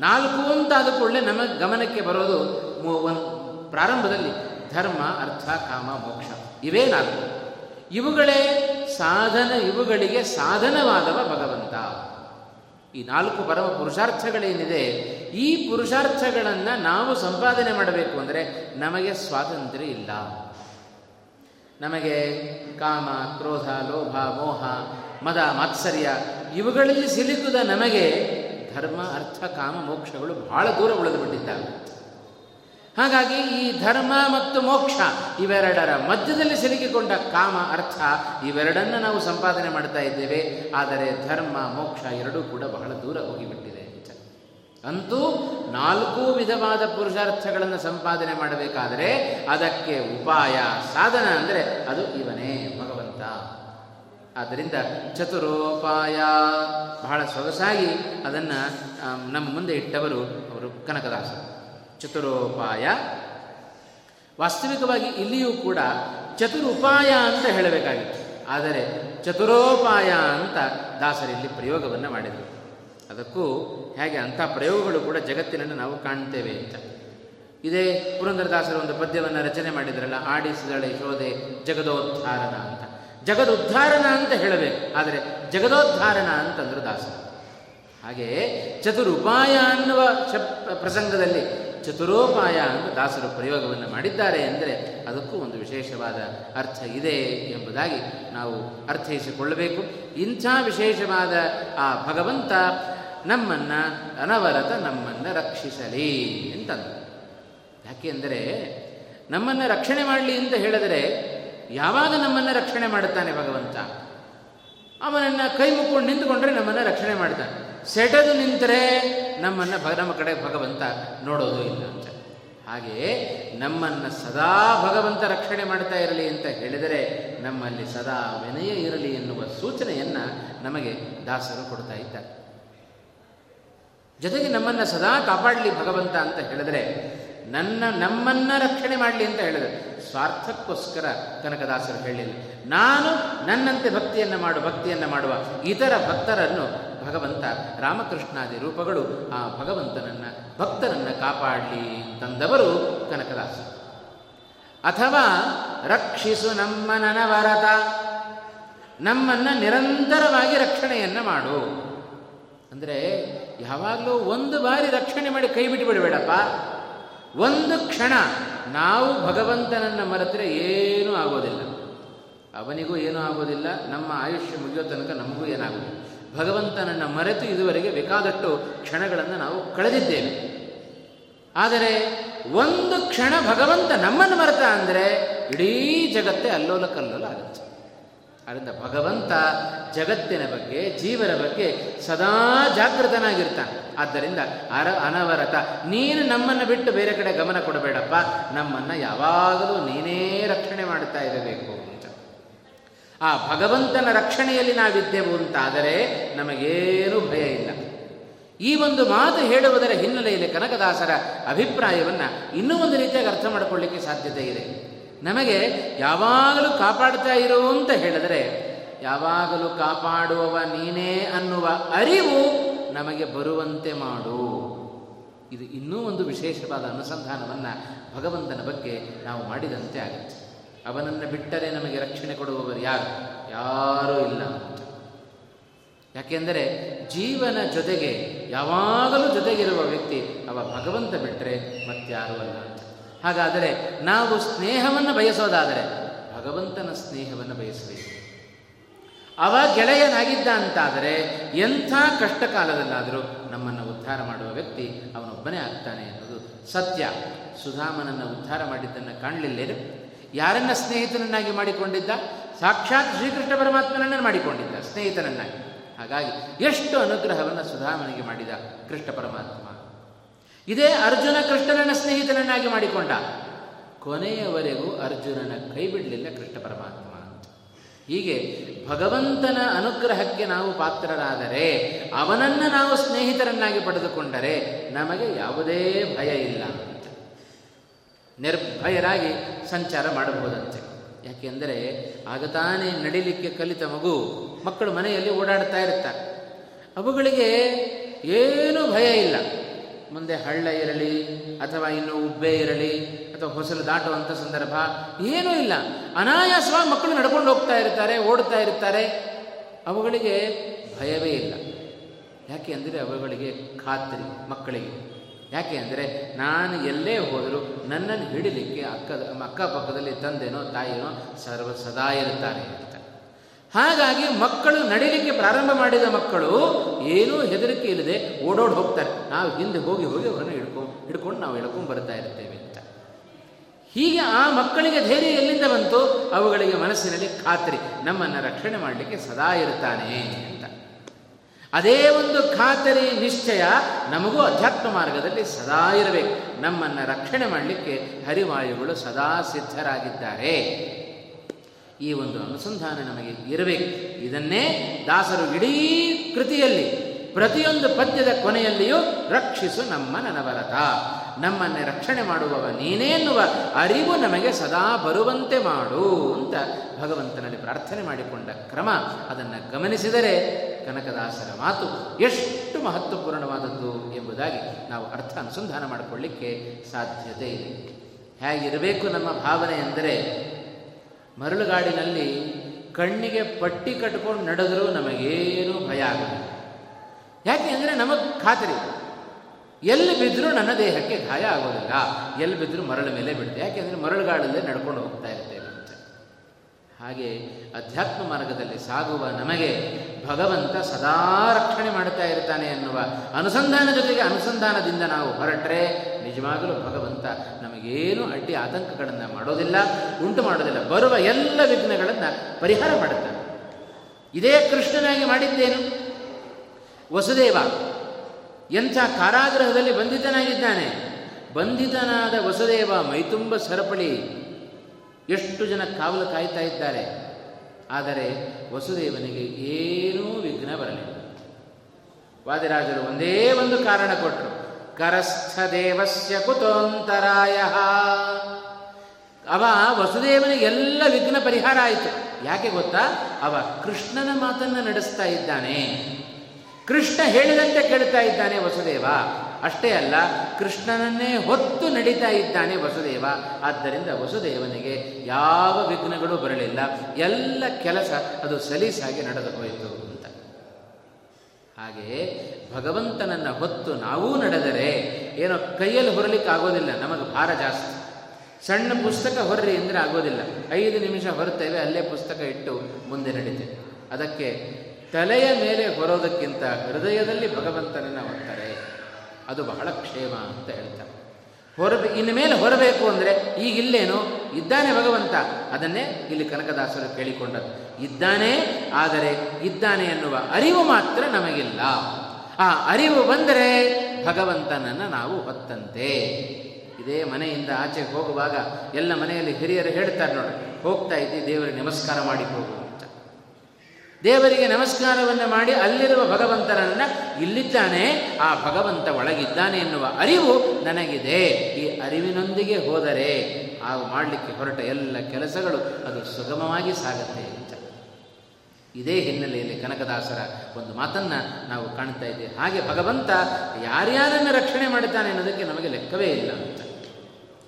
ನಾಲ್ಕು ಅಂತಾದ ಕೂಡಲೇ ನಮ್ಮ ಗಮನಕ್ಕೆ ಬರೋದು ಪ್ರಾರಂಭದಲ್ಲಿ ಧರ್ಮ, ಅರ್ಥ, ಕಾಮ, ಮೋಕ್ಷ ಇವೇ ನಾಲ್ಕು. ಇವುಗಳಿಗೆ ಸಾಧನವಾದವ ಭಗವಂತ. ಈ ನಾಲ್ಕು ಪರಮ ಪುರುಷಾರ್ಥಗಳೇನಿದೆ, ಈ ಪುರುಷಾರ್ಥಗಳನ್ನು ನಾವು ಸಂಪಾದನೆ ಮಾಡಬೇಕು ಅಂದರೆ ನಮಗೆ ಸ್ವಾತಂತ್ರ್ಯ ಇಲ್ಲ. ನಮಗೆ ಕಾಮ, ಕ್ರೋಧ, ಲೋಭ, ಮೋಹ, ಮದ, ಮಾತ್ಸರ್ಯ ಇವುಗಳಲ್ಲಿ ಸಿಲುಕಿದ ನಮಗೆ ಧರ್ಮ, ಅರ್ಥ, ಕಾಮ, ಮೋಕ್ಷಗಳು ಬಹಳ ದೂರ ಉಳಿದು ಬಿಟ್ಟಿದ್ದಾವೆ. ಹಾಗಾಗಿ ಈ ಧರ್ಮ ಮತ್ತು ಮೋಕ್ಷ ಇವೆರಡರ ಮಧ್ಯದಲ್ಲಿ ಸಿಲುಕಿಕೊಂಡ ಕಾಮ, ಅರ್ಥ ಇವೆರಡನ್ನು ನಾವು ಸಂಪಾದನೆ ಮಾಡ್ತಾ ಇದ್ದೇವೆ. ಆದರೆ ಧರ್ಮ, ಮೋಕ್ಷ ಎರಡೂ ಕೂಡ ಬಹಳ ದೂರ ಹೋಗಿಬಿಟ್ಟಿದೆ. ಅಂತೂ ನಾಲ್ಕು ವಿಧವಾದ ಪುರುಷಾರ್ಥಗಳನ್ನು ಸಂಪಾದನೆ ಮಾಡಬೇಕಾದರೆ ಅದಕ್ಕೆ ಉಪಾಯ, ಸಾಧನ ಅಂದರೆ ಅದು ಇವನೇ ಭಗವಂತ. ಆದ್ದರಿಂದ ಚತುರೋಪಾಯ ಬಹಳ ಸೊಗಸಾಗಿ ಅದನ್ನು ನಮ್ಮ ಮುಂದೆ ಇಟ್ಟವರು ಅವರು ಕನಕದಾಸರು. ಚತುರೋಪಾಯ ವಾಸ್ತವಿಕವಾಗಿ ಇಲ್ಲಿಯೂ ಕೂಡ ಚತುರುಪಾಯ ಅಂತ ಹೇಳಬೇಕಾಗಿತ್ತು, ಆದರೆ ಚತುರೋಪಾಯ ಅಂತ ದಾಸರಲ್ಲಿ ಪ್ರಯೋಗವನ್ನು ಮಾಡಿದರು. ಅದಕ್ಕೂ ಹೇಗೆ ಅಂಥ ಪ್ರಯೋಗಗಳು ಕೂಡ ಜಗತ್ತಿನಲ್ಲಿ ನಾವು ಕಾಣ್ತೇವೆ ಅಂತ. ಇದೇ ಪುರಂದರದಾಸರು ಒಂದು ಪದ್ಯವನ್ನು ರಚನೆ ಮಾಡಿದ್ರಲ್ಲ, ಆಡಿಸಿದಳೆ ಶೋಧೆ ಜಗದೋದ್ಧಾರಣ ಅಂತ. ಜಗದುದ್ಧಾರಣ ಅಂತ ಹೇಳಬೇಕು, ಆದರೆ ಜಗದೋದ್ಧಾರಣ ಅಂತಂದರು ದಾಸರು. ಹಾಗೆಯೇ ಚತುರುಪಾಯ ಅನ್ನುವ ಪ್ರಸಂಗದಲ್ಲಿ ಚತುರೋಪಾಯ ಅಂತ ದಾಸರು ಪ್ರಯೋಗವನ್ನು ಮಾಡಿದ್ದಾರೆ ಅಂದರೆ ಅದಕ್ಕೂ ಒಂದು ವಿಶೇಷವಾದ ಅರ್ಥ ಇದೆ ಎಂಬುದಾಗಿ ನಾವು ಅರ್ಥೈಸಿಕೊಳ್ಳಬೇಕು. ಇಂಥ ವಿಶೇಷವಾದ ಆ ಭಗವಂತ ನಮ್ಮನ್ನು ಅನವರತ ನಮ್ಮನ್ನು ರಕ್ಷಿಸಲಿ ಅಂತಂದರು. ಯಾಕೆಂದರೆ ನಮ್ಮನ್ನು ರಕ್ಷಣೆ ಮಾಡಲಿ ಅಂತ ಹೇಳಿದರೆ ಯಾವಾಗ ನಮ್ಮನ್ನು ರಕ್ಷಣೆ ಮಾಡುತ್ತಾನೆ ಭಗವಂತ? ಅವನನ್ನು ಕೈ ಮುಕ್ಕೊಂಡು ನಿಂತುಕೊಂಡ್ರೆ ನಮ್ಮನ್ನು ರಕ್ಷಣೆ ಮಾಡ್ತಾನೆ. ಸೆಟೆದು ನಿಂತರೆ ನಮ್ಮ ಕಡೆ ಭಗವಂತ ನೋಡೋದು ಇಲ್ಲ ಅಂತ. ಹಾಗೆಯೇ ನಮ್ಮನ್ನು ಸದಾ ಭಗವಂತ ರಕ್ಷಣೆ ಮಾಡ್ತಾ ಇರಲಿ ಅಂತ ಹೇಳಿದರೆ ನಮ್ಮಲ್ಲಿ ಸದಾ ವಿನಯ ಇರಲಿ ಎನ್ನುವ ಸೂಚನೆಯನ್ನು ನಮಗೆ ದಾಸರು ಕೊಡ್ತಾ ಇದ್ದಾರೆ. ಜೊತೆಗೆ ನಮ್ಮನ್ನು ಸದಾ ಕಾಪಾಡಲಿ ಭಗವಂತ ಅಂತ ಹೇಳಿದರೆ ನಮ್ಮನ್ನು ರಕ್ಷಣೆ ಮಾಡಲಿ ಅಂತ ಹೇಳಿದರು. ಸ್ವಾರ್ಥಕ್ಕೋಸ್ಕರ ಕನಕದಾಸರು ಹೇಳಿಲ್ಲ, ನಾನು ನನ್ನಂತೆ ಭಕ್ತಿಯನ್ನು ಮಾಡುವ ಇತರ ಭಕ್ತರನ್ನು ಭಗವಂತ ರಾಮಕೃಷ್ಣಾದಿ ರೂಪಗಳು ಆ ಭಕ್ತರನ್ನು ಕಾಪಾಡಲಿ ತಂದವರು ಕನಕದಾಸರು. ಅಥವಾ ರಕ್ಷಿಸು ನಮ್ಮನನವರತ, ನಮ್ಮನ್ನು ನಿರಂತರವಾಗಿ ರಕ್ಷಣೆಯನ್ನು ಮಾಡು ಅಂದರೆ ಯಾವಾಗಲೂ ಒಂದು ಬಾರಿ ರಕ್ಷಣೆ ಮಾಡಿ ಕೈ ಬಿಟ್ಟುಬಿಡಬೇಡಪ್ಪ. ಒಂದು ಕ್ಷಣ ನಾವು ಭಗವಂತನನ್ನು ಮರೆತರೆ ಏನೂ ಆಗೋದಿಲ್ಲ, ಅವನಿಗೂ ಏನೂ ಆಗೋದಿಲ್ಲ, ನಮ್ಮ ಆಯುಷ್ಯ ಮುಗಿಯೋ ತನಕ ನಮಗೂ ಏನಾಗೋದಿಲ್ಲ. ಭಗವಂತನನ್ನು ಮರೆತು ಇದುವರೆಗೆ ಬೇಕಾದಷ್ಟು ಕ್ಷಣಗಳನ್ನು ನಾವು ಕಳೆದಿದ್ದೇವೆ. ಆದರೆ ಒಂದು ಕ್ಷಣ ಭಗವಂತ ನಮ್ಮನ್ನು ಮರೆತ ಅಂದರೆ ಇಡೀ ಜಗತ್ತೇ ಅಲ್ಲೋಲ ಕಲ್ಲೋಲ ಆಗುತ್ತೆ. ಆದ್ದರಿಂದ ಭಗವಂತ ಜಗತ್ತಿನ ಬಗ್ಗೆ, ಜೀವನ ಬಗ್ಗೆ ಸದಾ ಜಾಗೃತನಾಗಿರ್ತಾನೆ. ಆದ್ದರಿಂದ ಅನವರತ ನೀನು ನಮ್ಮನ್ನು ಬಿಟ್ಟು ಬೇರೆ ಕಡೆ ಗಮನ ಕೊಡಬೇಡಪ್ಪ, ನಮ್ಮನ್ನು ಯಾವಾಗಲೂ ನೀನೇ ರಕ್ಷಣೆ ಮಾಡ್ತಾ ಇರಬೇಕು ಅಂತ. ಆ ಭಗವಂತನ ರಕ್ಷಣೆಯಲ್ಲಿ ನಾವಿದ್ದೆವು ಅಂತಾದರೆ ನಮಗೇನೂ ಭಯ ಇಲ್ಲ. ಈ ಒಂದು ಮಾತು ಹೇಳುವುದರ ಹಿನ್ನೆಲೆಯಲ್ಲಿ ಕನಕದಾಸರ ಅಭಿಪ್ರಾಯವನ್ನು ಇನ್ನೂ ಒಂದು ರೀತಿಯಾಗಿ ಅರ್ಥ ಮಾಡಿಕೊಳ್ಳಿಕ್ಕೆ ಸಾಧ್ಯತೆ ಇದೆ. ನಮಗೆ ಯಾವಾಗಲೂ ಕಾಪಾಡ್ತಾ ಇರೋ ಅಂತ ಹೇಳಿದರೆ ಯಾವಾಗಲೂ ಕಾಪಾಡುವವ ನೀನೇ ಅನ್ನುವ ಅರಿವು ನಮಗೆ ಬರುವಂತೆ ಮಾಡು. ಇದು ಇನ್ನೂ ಒಂದು ವಿಶೇಷವಾದ ಅನುಸಂಧಾನವನ್ನು ಭಗವಂತನ ಬಗ್ಗೆ ನಾವು ಮಾಡಿದಂತೆ ಆಗುತ್ತೆ. ಅವನನ್ನು ಬಿಟ್ಟರೆ ನಮಗೆ ರಕ್ಷಣೆ ಕೊಡುವವರು ಯಾರೂ ಇಲ್ಲ. ಯಾಕೆಂದರೆ ಜೀವನ ಜೊತೆಗೆ ಯಾವಾಗಲೂ ಜೊತೆಗಿರುವ ವ್ಯಕ್ತಿ ಅವ ಭಗವಂತ ಬಿಟ್ಟರೆ ಮತ್ತಾರೂ ಅಲ್ಲ. ಹಾಗಾದರೆ ನಾವು ಸ್ನೇಹವನ್ನು ಬಯಸೋದಾದರೆ ಭಗವಂತನ ಸ್ನೇಹವನ್ನು ಬಯಸಬೇಕು. ಅವ ಗೆಳೆಯನಾಗಿದ್ದ ಅಂತಾದರೆ ಎಂಥ ಕಷ್ಟ ಕಾಲದಲ್ಲಾದರೂ ನಮ್ಮನ್ನು ಉದ್ಧಾರ ಮಾಡುವ ವ್ಯಕ್ತಿ ಅವನೊಬ್ಬನೇ ಆಗ್ತಾನೆ ಅನ್ನೋದು ಸತ್ಯ. ಸುಧಾಮನನ್ನು ಉದ್ಧಾರ ಮಾಡಿದ್ದನ್ನು ಕಾಣಲಿಲ್ಲೇನು? ಯಾರನ್ನ ಸ್ನೇಹಿತನನ್ನಾಗಿ ಮಾಡಿಕೊಂಡಿದ್ದ? ಸಾಕ್ಷಾತ್ ಶ್ರೀಕೃಷ್ಣ ಪರಮಾತ್ಮನನ್ನು ಮಾಡಿಕೊಂಡಿದ್ದ ಸ್ನೇಹಿತನನ್ನಾಗಿ. ಹಾಗಾಗಿ ಎಷ್ಟು ಅನುಗ್ರಹವನ್ನು ಸುಧಾಮನಿಗೆ ಮಾಡಿದ ಕೃಷ್ಣ ಪರಮಾತ್ಮ. ಇದೇ ಅರ್ಜುನ ಕೃಷ್ಣನನ್ನ ಸ್ನೇಹಿತನನ್ನಾಗಿ ಮಾಡಿಕೊಂಡ. ಕೊನೆಯವರೆಗೂ ಅರ್ಜುನನ ಕೈ ಬಿಡಲಿಲ್ಲ ಕೃಷ್ಣ ಪರಮಾತ್ಮ ಅಂತ. ಹೀಗೆ ಭಗವಂತನ ಅನುಗ್ರಹಕ್ಕೆ ನಾವು ಪಾತ್ರರಾದರೆ, ಅವನನ್ನು ನಾವು ಸ್ನೇಹಿತರನ್ನಾಗಿ ಪಡೆದುಕೊಂಡರೆ ನಮಗೆ ಯಾವುದೇ ಭಯ ಇಲ್ಲ ಅಂತ. ನಿರ್ಭಯರಾಗಿ ಸಂಚಾರ ಮಾಡಬಹುದಂತೆ. ಯಾಕೆಂದರೆ ಆಗತಾನೆ ನಡಿಲಿಕ್ಕೆ ಕಲಿತ ಮಕ್ಕಳು ಮನೆಯಲ್ಲಿ ಓಡಾಡ್ತಾ ಇರ್ತಾರೆ. ಅವುಗಳಿಗೆ ಏನೂ ಭಯ ಇಲ್ಲ. ಮುಂದೆ ಹಳ್ಳ ಇರಲಿ ಅಥವಾ ಇನ್ನು ಉಬ್ಬೆ ಇರಲಿ ಅಥವಾ ಹೊಸಲು ದಾಟುವಂಥ ಸಂದರ್ಭ ಏನೂ ಇಲ್ಲ. ಅನಾಯಾಸವಾಗಿ ಮಕ್ಕಳು ನಡ್ಕೊಂಡು ಹೋಗ್ತಾ ಇರ್ತಾರೆ, ಓಡ್ತಾ ಇರ್ತಾರೆ. ಅವುಗಳಿಗೆ ಭಯವೇ ಇಲ್ಲ. ಯಾಕೆ ಅಂದರೆ ಅವುಗಳಿಗೆ ಖಾತ್ರಿ, ಮಕ್ಕಳಿಗೆ. ಯಾಕೆ ಅಂದರೆ ನಾನು ಎಲ್ಲೇ ಹೋದರೂ ನನ್ನನ್ನು ಹಿಡಿಲಿಕ್ಕೆ ಅಕ್ಕಪಕ್ಕದಲ್ಲಿ ತಂದೆನೋ ತಾಯಿನೋ ಸದಾ ಇರ್ತಾರೆ ಅಂತ. ಹಾಗಾಗಿ ಮಕ್ಕಳು ನಡಿಲಿಕ್ಕೆ ಪ್ರಾರಂಭ ಮಾಡಿದ ಮಕ್ಕಳು ಏನೂ ಹೆದರಿಕೆ ಇಲ್ಲದೆ ಓಡೋಡಿ ಹೋಗ್ತಾರೆ. ನಾವು ಹಿಂದೆ ಹೋಗಿ ಹೋಗಿ ಅವರನ್ನು ಹಿಡ್ಕೊಂಡು ನಾವು ಎಳ್ಕೊಂಡು ಬರ್ತಾ ಇರ್ತೇವೆ ಅಂತ. ಹೀಗೆ ಆ ಮಕ್ಕಳಿಗೆ ಧೈರ್ಯ ಎಲ್ಲಿಂದ ಬಂತು? ಅವುಗಳಿಗೆ ಮನಸ್ಸಿನಲ್ಲಿ ಖಾತ್ರಿ, ನಮ್ಮನ್ನು ರಕ್ಷಣೆ ಮಾಡಲಿಕ್ಕೆ ಸದಾ ಇರ್ತಾನೆ ಅಂತ. ಅದೇ ಒಂದು ಖಾತರಿ, ನಿಶ್ಚಯ ನಮಗೂ ಅಧ್ಯಾತ್ಮ ಮಾರ್ಗದಲ್ಲಿ ಸದಾ ಇರಬೇಕು. ನಮ್ಮನ್ನು ರಕ್ಷಣೆ ಮಾಡಲಿಕ್ಕೆ ಹರಿವಾಯುಗಳು ಸದಾ ಸಿದ್ಧರಾಗಿದ್ದಾರೆ. ಈ ಒಂದು ಅನುಸಂಧಾನ ನಮಗೆ ಇರಬೇಕು. ಇದನ್ನೇ ದಾಸರು ಇಡೀ ಕೃತಿಯಲ್ಲಿ ಪ್ರತಿಯೊಂದು ಪದ್ಯದ ಕೊನೆಯಲ್ಲಿಯೂ ರಕ್ಷಿಸು ನಮ್ಮ ನನವರತ, ನಮ್ಮನ್ನು ರಕ್ಷಣೆ ಮಾಡುವವ ನೀನೇ ಎನ್ನುವ ಅರಿವು ನಮಗೆ ಸದಾ ಬರುವಂತೆ ಮಾಡು ಅಂತ ಭಗವಂತನಲ್ಲಿ ಪ್ರಾರ್ಥನೆ ಮಾಡಿಕೊಂಡ ಕ್ರಮ. ಅದನ್ನು ಗಮನಿಸಿದರೆ ಕನಕದಾಸರ ಮಾತು ಎಷ್ಟು ಮಹತ್ವಪೂರ್ಣವಾದದ್ದು ಎಂಬುದಾಗಿ ನಾವು ಅರ್ಥ ಅನುಸಂಧಾನ ಮಾಡಿಕೊಳ್ಳಿಕ್ಕೆ ಸಾಧ್ಯತೆ ಇದೆ. ಹೇಗಿರಬೇಕು ನಮ್ಮ ಭಾವನೆ ಅಂದರೆ, ಮರಳುಗಾಡಿನಲ್ಲಿ ಕಣ್ಣಿಗೆ ಪಟ್ಟಿ ಕಟ್ಕೊಂಡು ನಡೆದರೂ ನಮಗೇನು ಭಯ ಆಗಲ್ಲ. ಯಾಕೆ ಅಂದರೆ ನಮಗೆ ಖಾತರಿ, ಎಲ್ಲಿ ಬಿದ್ದರೂ ನನ್ನ ದೇಹಕ್ಕೆ ಗಾಯ ಆಗೋದಿಲ್ಲ, ಎಲ್ಲಿ ಬಿದ್ದರೂ ಮರಳು ಮೇಲೆ ಬಿಡುತ್ತೆ. ಯಾಕೆ ಅಂದರೆ ಮರಳುಗಾಡಲ್ಲೇ ನಡ್ಕೊಂಡು ಹೋಗ್ತಾ ಇರ್ತೇವೆ ಅಂತ. ಹಾಗೆ ಅಧ್ಯಾತ್ಮ ಮಾರ್ಗದಲ್ಲಿ ಸಾಗುವ ನಮಗೆ ಭಗವಂತ ಸದಾ ರಕ್ಷಣೆ ಮಾಡ್ತಾ ಇರ್ತಾನೆ ಎನ್ನುವ ಅನುಸಂಧಾನದಿಂದ ನಾವು ಹೊರಟ್ರೆ ನಿಜವಾಗಲೂ ಭಗವಂತ ನಮಗೇನು ಅಡ್ಡಿ ಆತಂಕಗಳನ್ನು ಮಾಡೋದಿಲ್ಲ, ಉಂಟು ಮಾಡೋದಿಲ್ಲ. ಬರುವ ಎಲ್ಲ ವಿಘ್ನಗಳನ್ನು ಪರಿಹಾರ ಮಾಡುತ್ತಾನೆ. ಇದೇ ಕೃಷ್ಣನಾಗಿ ಮಾಡಿದ್ದೇನು? ವಸುದೇವ ಎಂಥ ಕಾರಾಗೃಹದಲ್ಲಿ ಬಂಧಿತನಾಗಿದ್ದಾನೆ. ಬಂಧಿತನಾದ ವಸುದೇವ ಮೈತುಂಬ ಸರಪಳಿ, ಎಷ್ಟು ಜನ ಕಾವಲು ಕಾಯ್ತಾ ಇದ್ದಾರೆ. ಆದರೆ ವಸುದೇವನಿಗೆ ಏನೂ ವಿಘ್ನ ಬರಲಿಲ್ಲ. ವಾದಿರಾಜರು ಒಂದೇ ಒಂದು ಕಾರಣ ಕೊಟ್ಟರು, ಕರಸ್ಥ ದೇವಸ್ಯ ಕುತೋಂತರಾಯ. ಅವ ವಸುದೇವನಿಗೆ ಎಲ್ಲ ವಿಘ್ನ ಪರಿಹಾರ ಆಯಿತು. ಯಾಕೆ ಗೊತ್ತಾ? ಅವ ಕೃಷ್ಣನ ಮಾತನ್ನು ನಡೆಸ್ತಾ ಇದ್ದಾನೆ, ಕೃಷ್ಣ ಹೇಳಿದಂತೆ ಕೇಳ್ತಾ ಇದ್ದಾನೆ ವಸುದೇವ. ಅಷ್ಟೇ ಅಲ್ಲ, ಕೃಷ್ಣನನ್ನೇ ಹೊತ್ತು ನಡೀತಾ ಇದ್ದಾನೆ ವಸುದೇವ. ಆದ್ದರಿಂದ ವಸುದೇವನಿಗೆ ಯಾವ ವಿಘ್ನಗಳು ಬರಲಿಲ್ಲ, ಎಲ್ಲ ಕೆಲಸ ಅದು ಸಲೀಸಾಗಿ ನಡೆದು ಹೋಯಿತು ಅಂತ. ಹಾಗೆಯೇ ಭಗವಂತನನ್ನು ಹೊತ್ತು ನಾವೂ ನಡೆದರೆ ಏನೋ ಕೈಯಲ್ಲಿ ಹೊರಲಿಕ್ಕೆ ಆಗೋದಿಲ್ಲ, ನಮಗೆ ಭಾರ ಜಾಸ್ತಿ. ಸಣ್ಣ ಪುಸ್ತಕ ಹೊರ್ರಿ ಅಂದರೆ ಆಗೋದಿಲ್ಲ. 5 ನಿಮಿಷ ಹೊರತೇವೆ, ಅಲ್ಲೇ ಪುಸ್ತಕ ಇಟ್ಟು ಮುಂದೆ ನಡೀತೇವೆ. ಅದಕ್ಕೆ ತಲೆಯ ಮೇಲೆ ಹೊರೋದಕ್ಕಿಂತ ಹೃದಯದಲ್ಲಿ ಭಗವಂತನನ್ನು ಹೊರ್ತಾರೆ, ಅದು ಬಹಳ ಕ್ಷೇಮ ಅಂತ ಹೇಳ್ತಾರೆ. ಇನ್ಮೇಲೆ ಹೊರಬೇಕು ಅಂದರೆ ಈಗಿಲ್ಲೇನು ಇದ್ದಾನೆ ಭಗವಂತ. ಅದನ್ನೇ ಇಲ್ಲಿ ಕನಕದಾಸರು ಕೇಳಿಕೊಂಡದ್ದು. ಇದ್ದಾನೆ, ಆದರೆ ಇದ್ದಾನೆ ಎನ್ನುವ ಅರಿವು ಮಾತ್ರ ನಮಗಿಲ್ಲ. ಆ ಅರಿವು ಬಂದರೆ ಭಗವಂತನನ್ನು ನಾವು ಹೊತ್ತಂತೆ. ಇದೇ ಮನೆಯಿಂದ ಆಚೆ ಹೋಗುವಾಗ ಎಲ್ಲ ಮನೆಯಲ್ಲಿ ಹಿರಿಯರು ಹೇಳ್ತಾರೆ ನೋಡಿ, ಹೋಗ್ತಾ ಇದ್ದಿ ದೇವರಿಗೆ ನಮಸ್ಕಾರ ಮಾಡಿ ಹೋಗು. ದೇವರಿಗೆ ನಮಸ್ಕಾರವನ್ನು ಮಾಡಿ ಅಲ್ಲಿರುವ ಭಗವಂತನನ್ನು, ಇಲ್ಲಿದ್ದಾನೆ ಆ ಭಗವಂತ ಒಳಗಿದ್ದಾನೆ ಎನ್ನುವ ಅರಿವು ನನಗಿದೆ. ಈ ಅರಿವಿನೊಂದಿಗೆ ಹೋದರೆ ಆ ಮಾಡಲಿಕ್ಕೆ ಹೊರಟ ಎಲ್ಲ ಕೆಲಸಗಳು ಅದು ಸುಗಮವಾಗಿ ಸಾಗುತ್ತೆ ಅಂತ. ಇದೇ ಹಿನ್ನೆಲೆಯಲ್ಲಿ ಕನಕದಾಸರ ಒಂದು ಮಾತನ್ನು ನಾವು ಕಾಣ್ತಾ ಇದ್ದೇವೆ. ಹಾಗೆ ಭಗವಂತ ಯಾರ್ಯಾರನ್ನು ರಕ್ಷಣೆ ಮಾಡುತ್ತಾನೆ ಅನ್ನೋದಕ್ಕೆ ನಮಗೆ ಲೆಕ್ಕವೇ ಇಲ್ಲ ಅಂತ.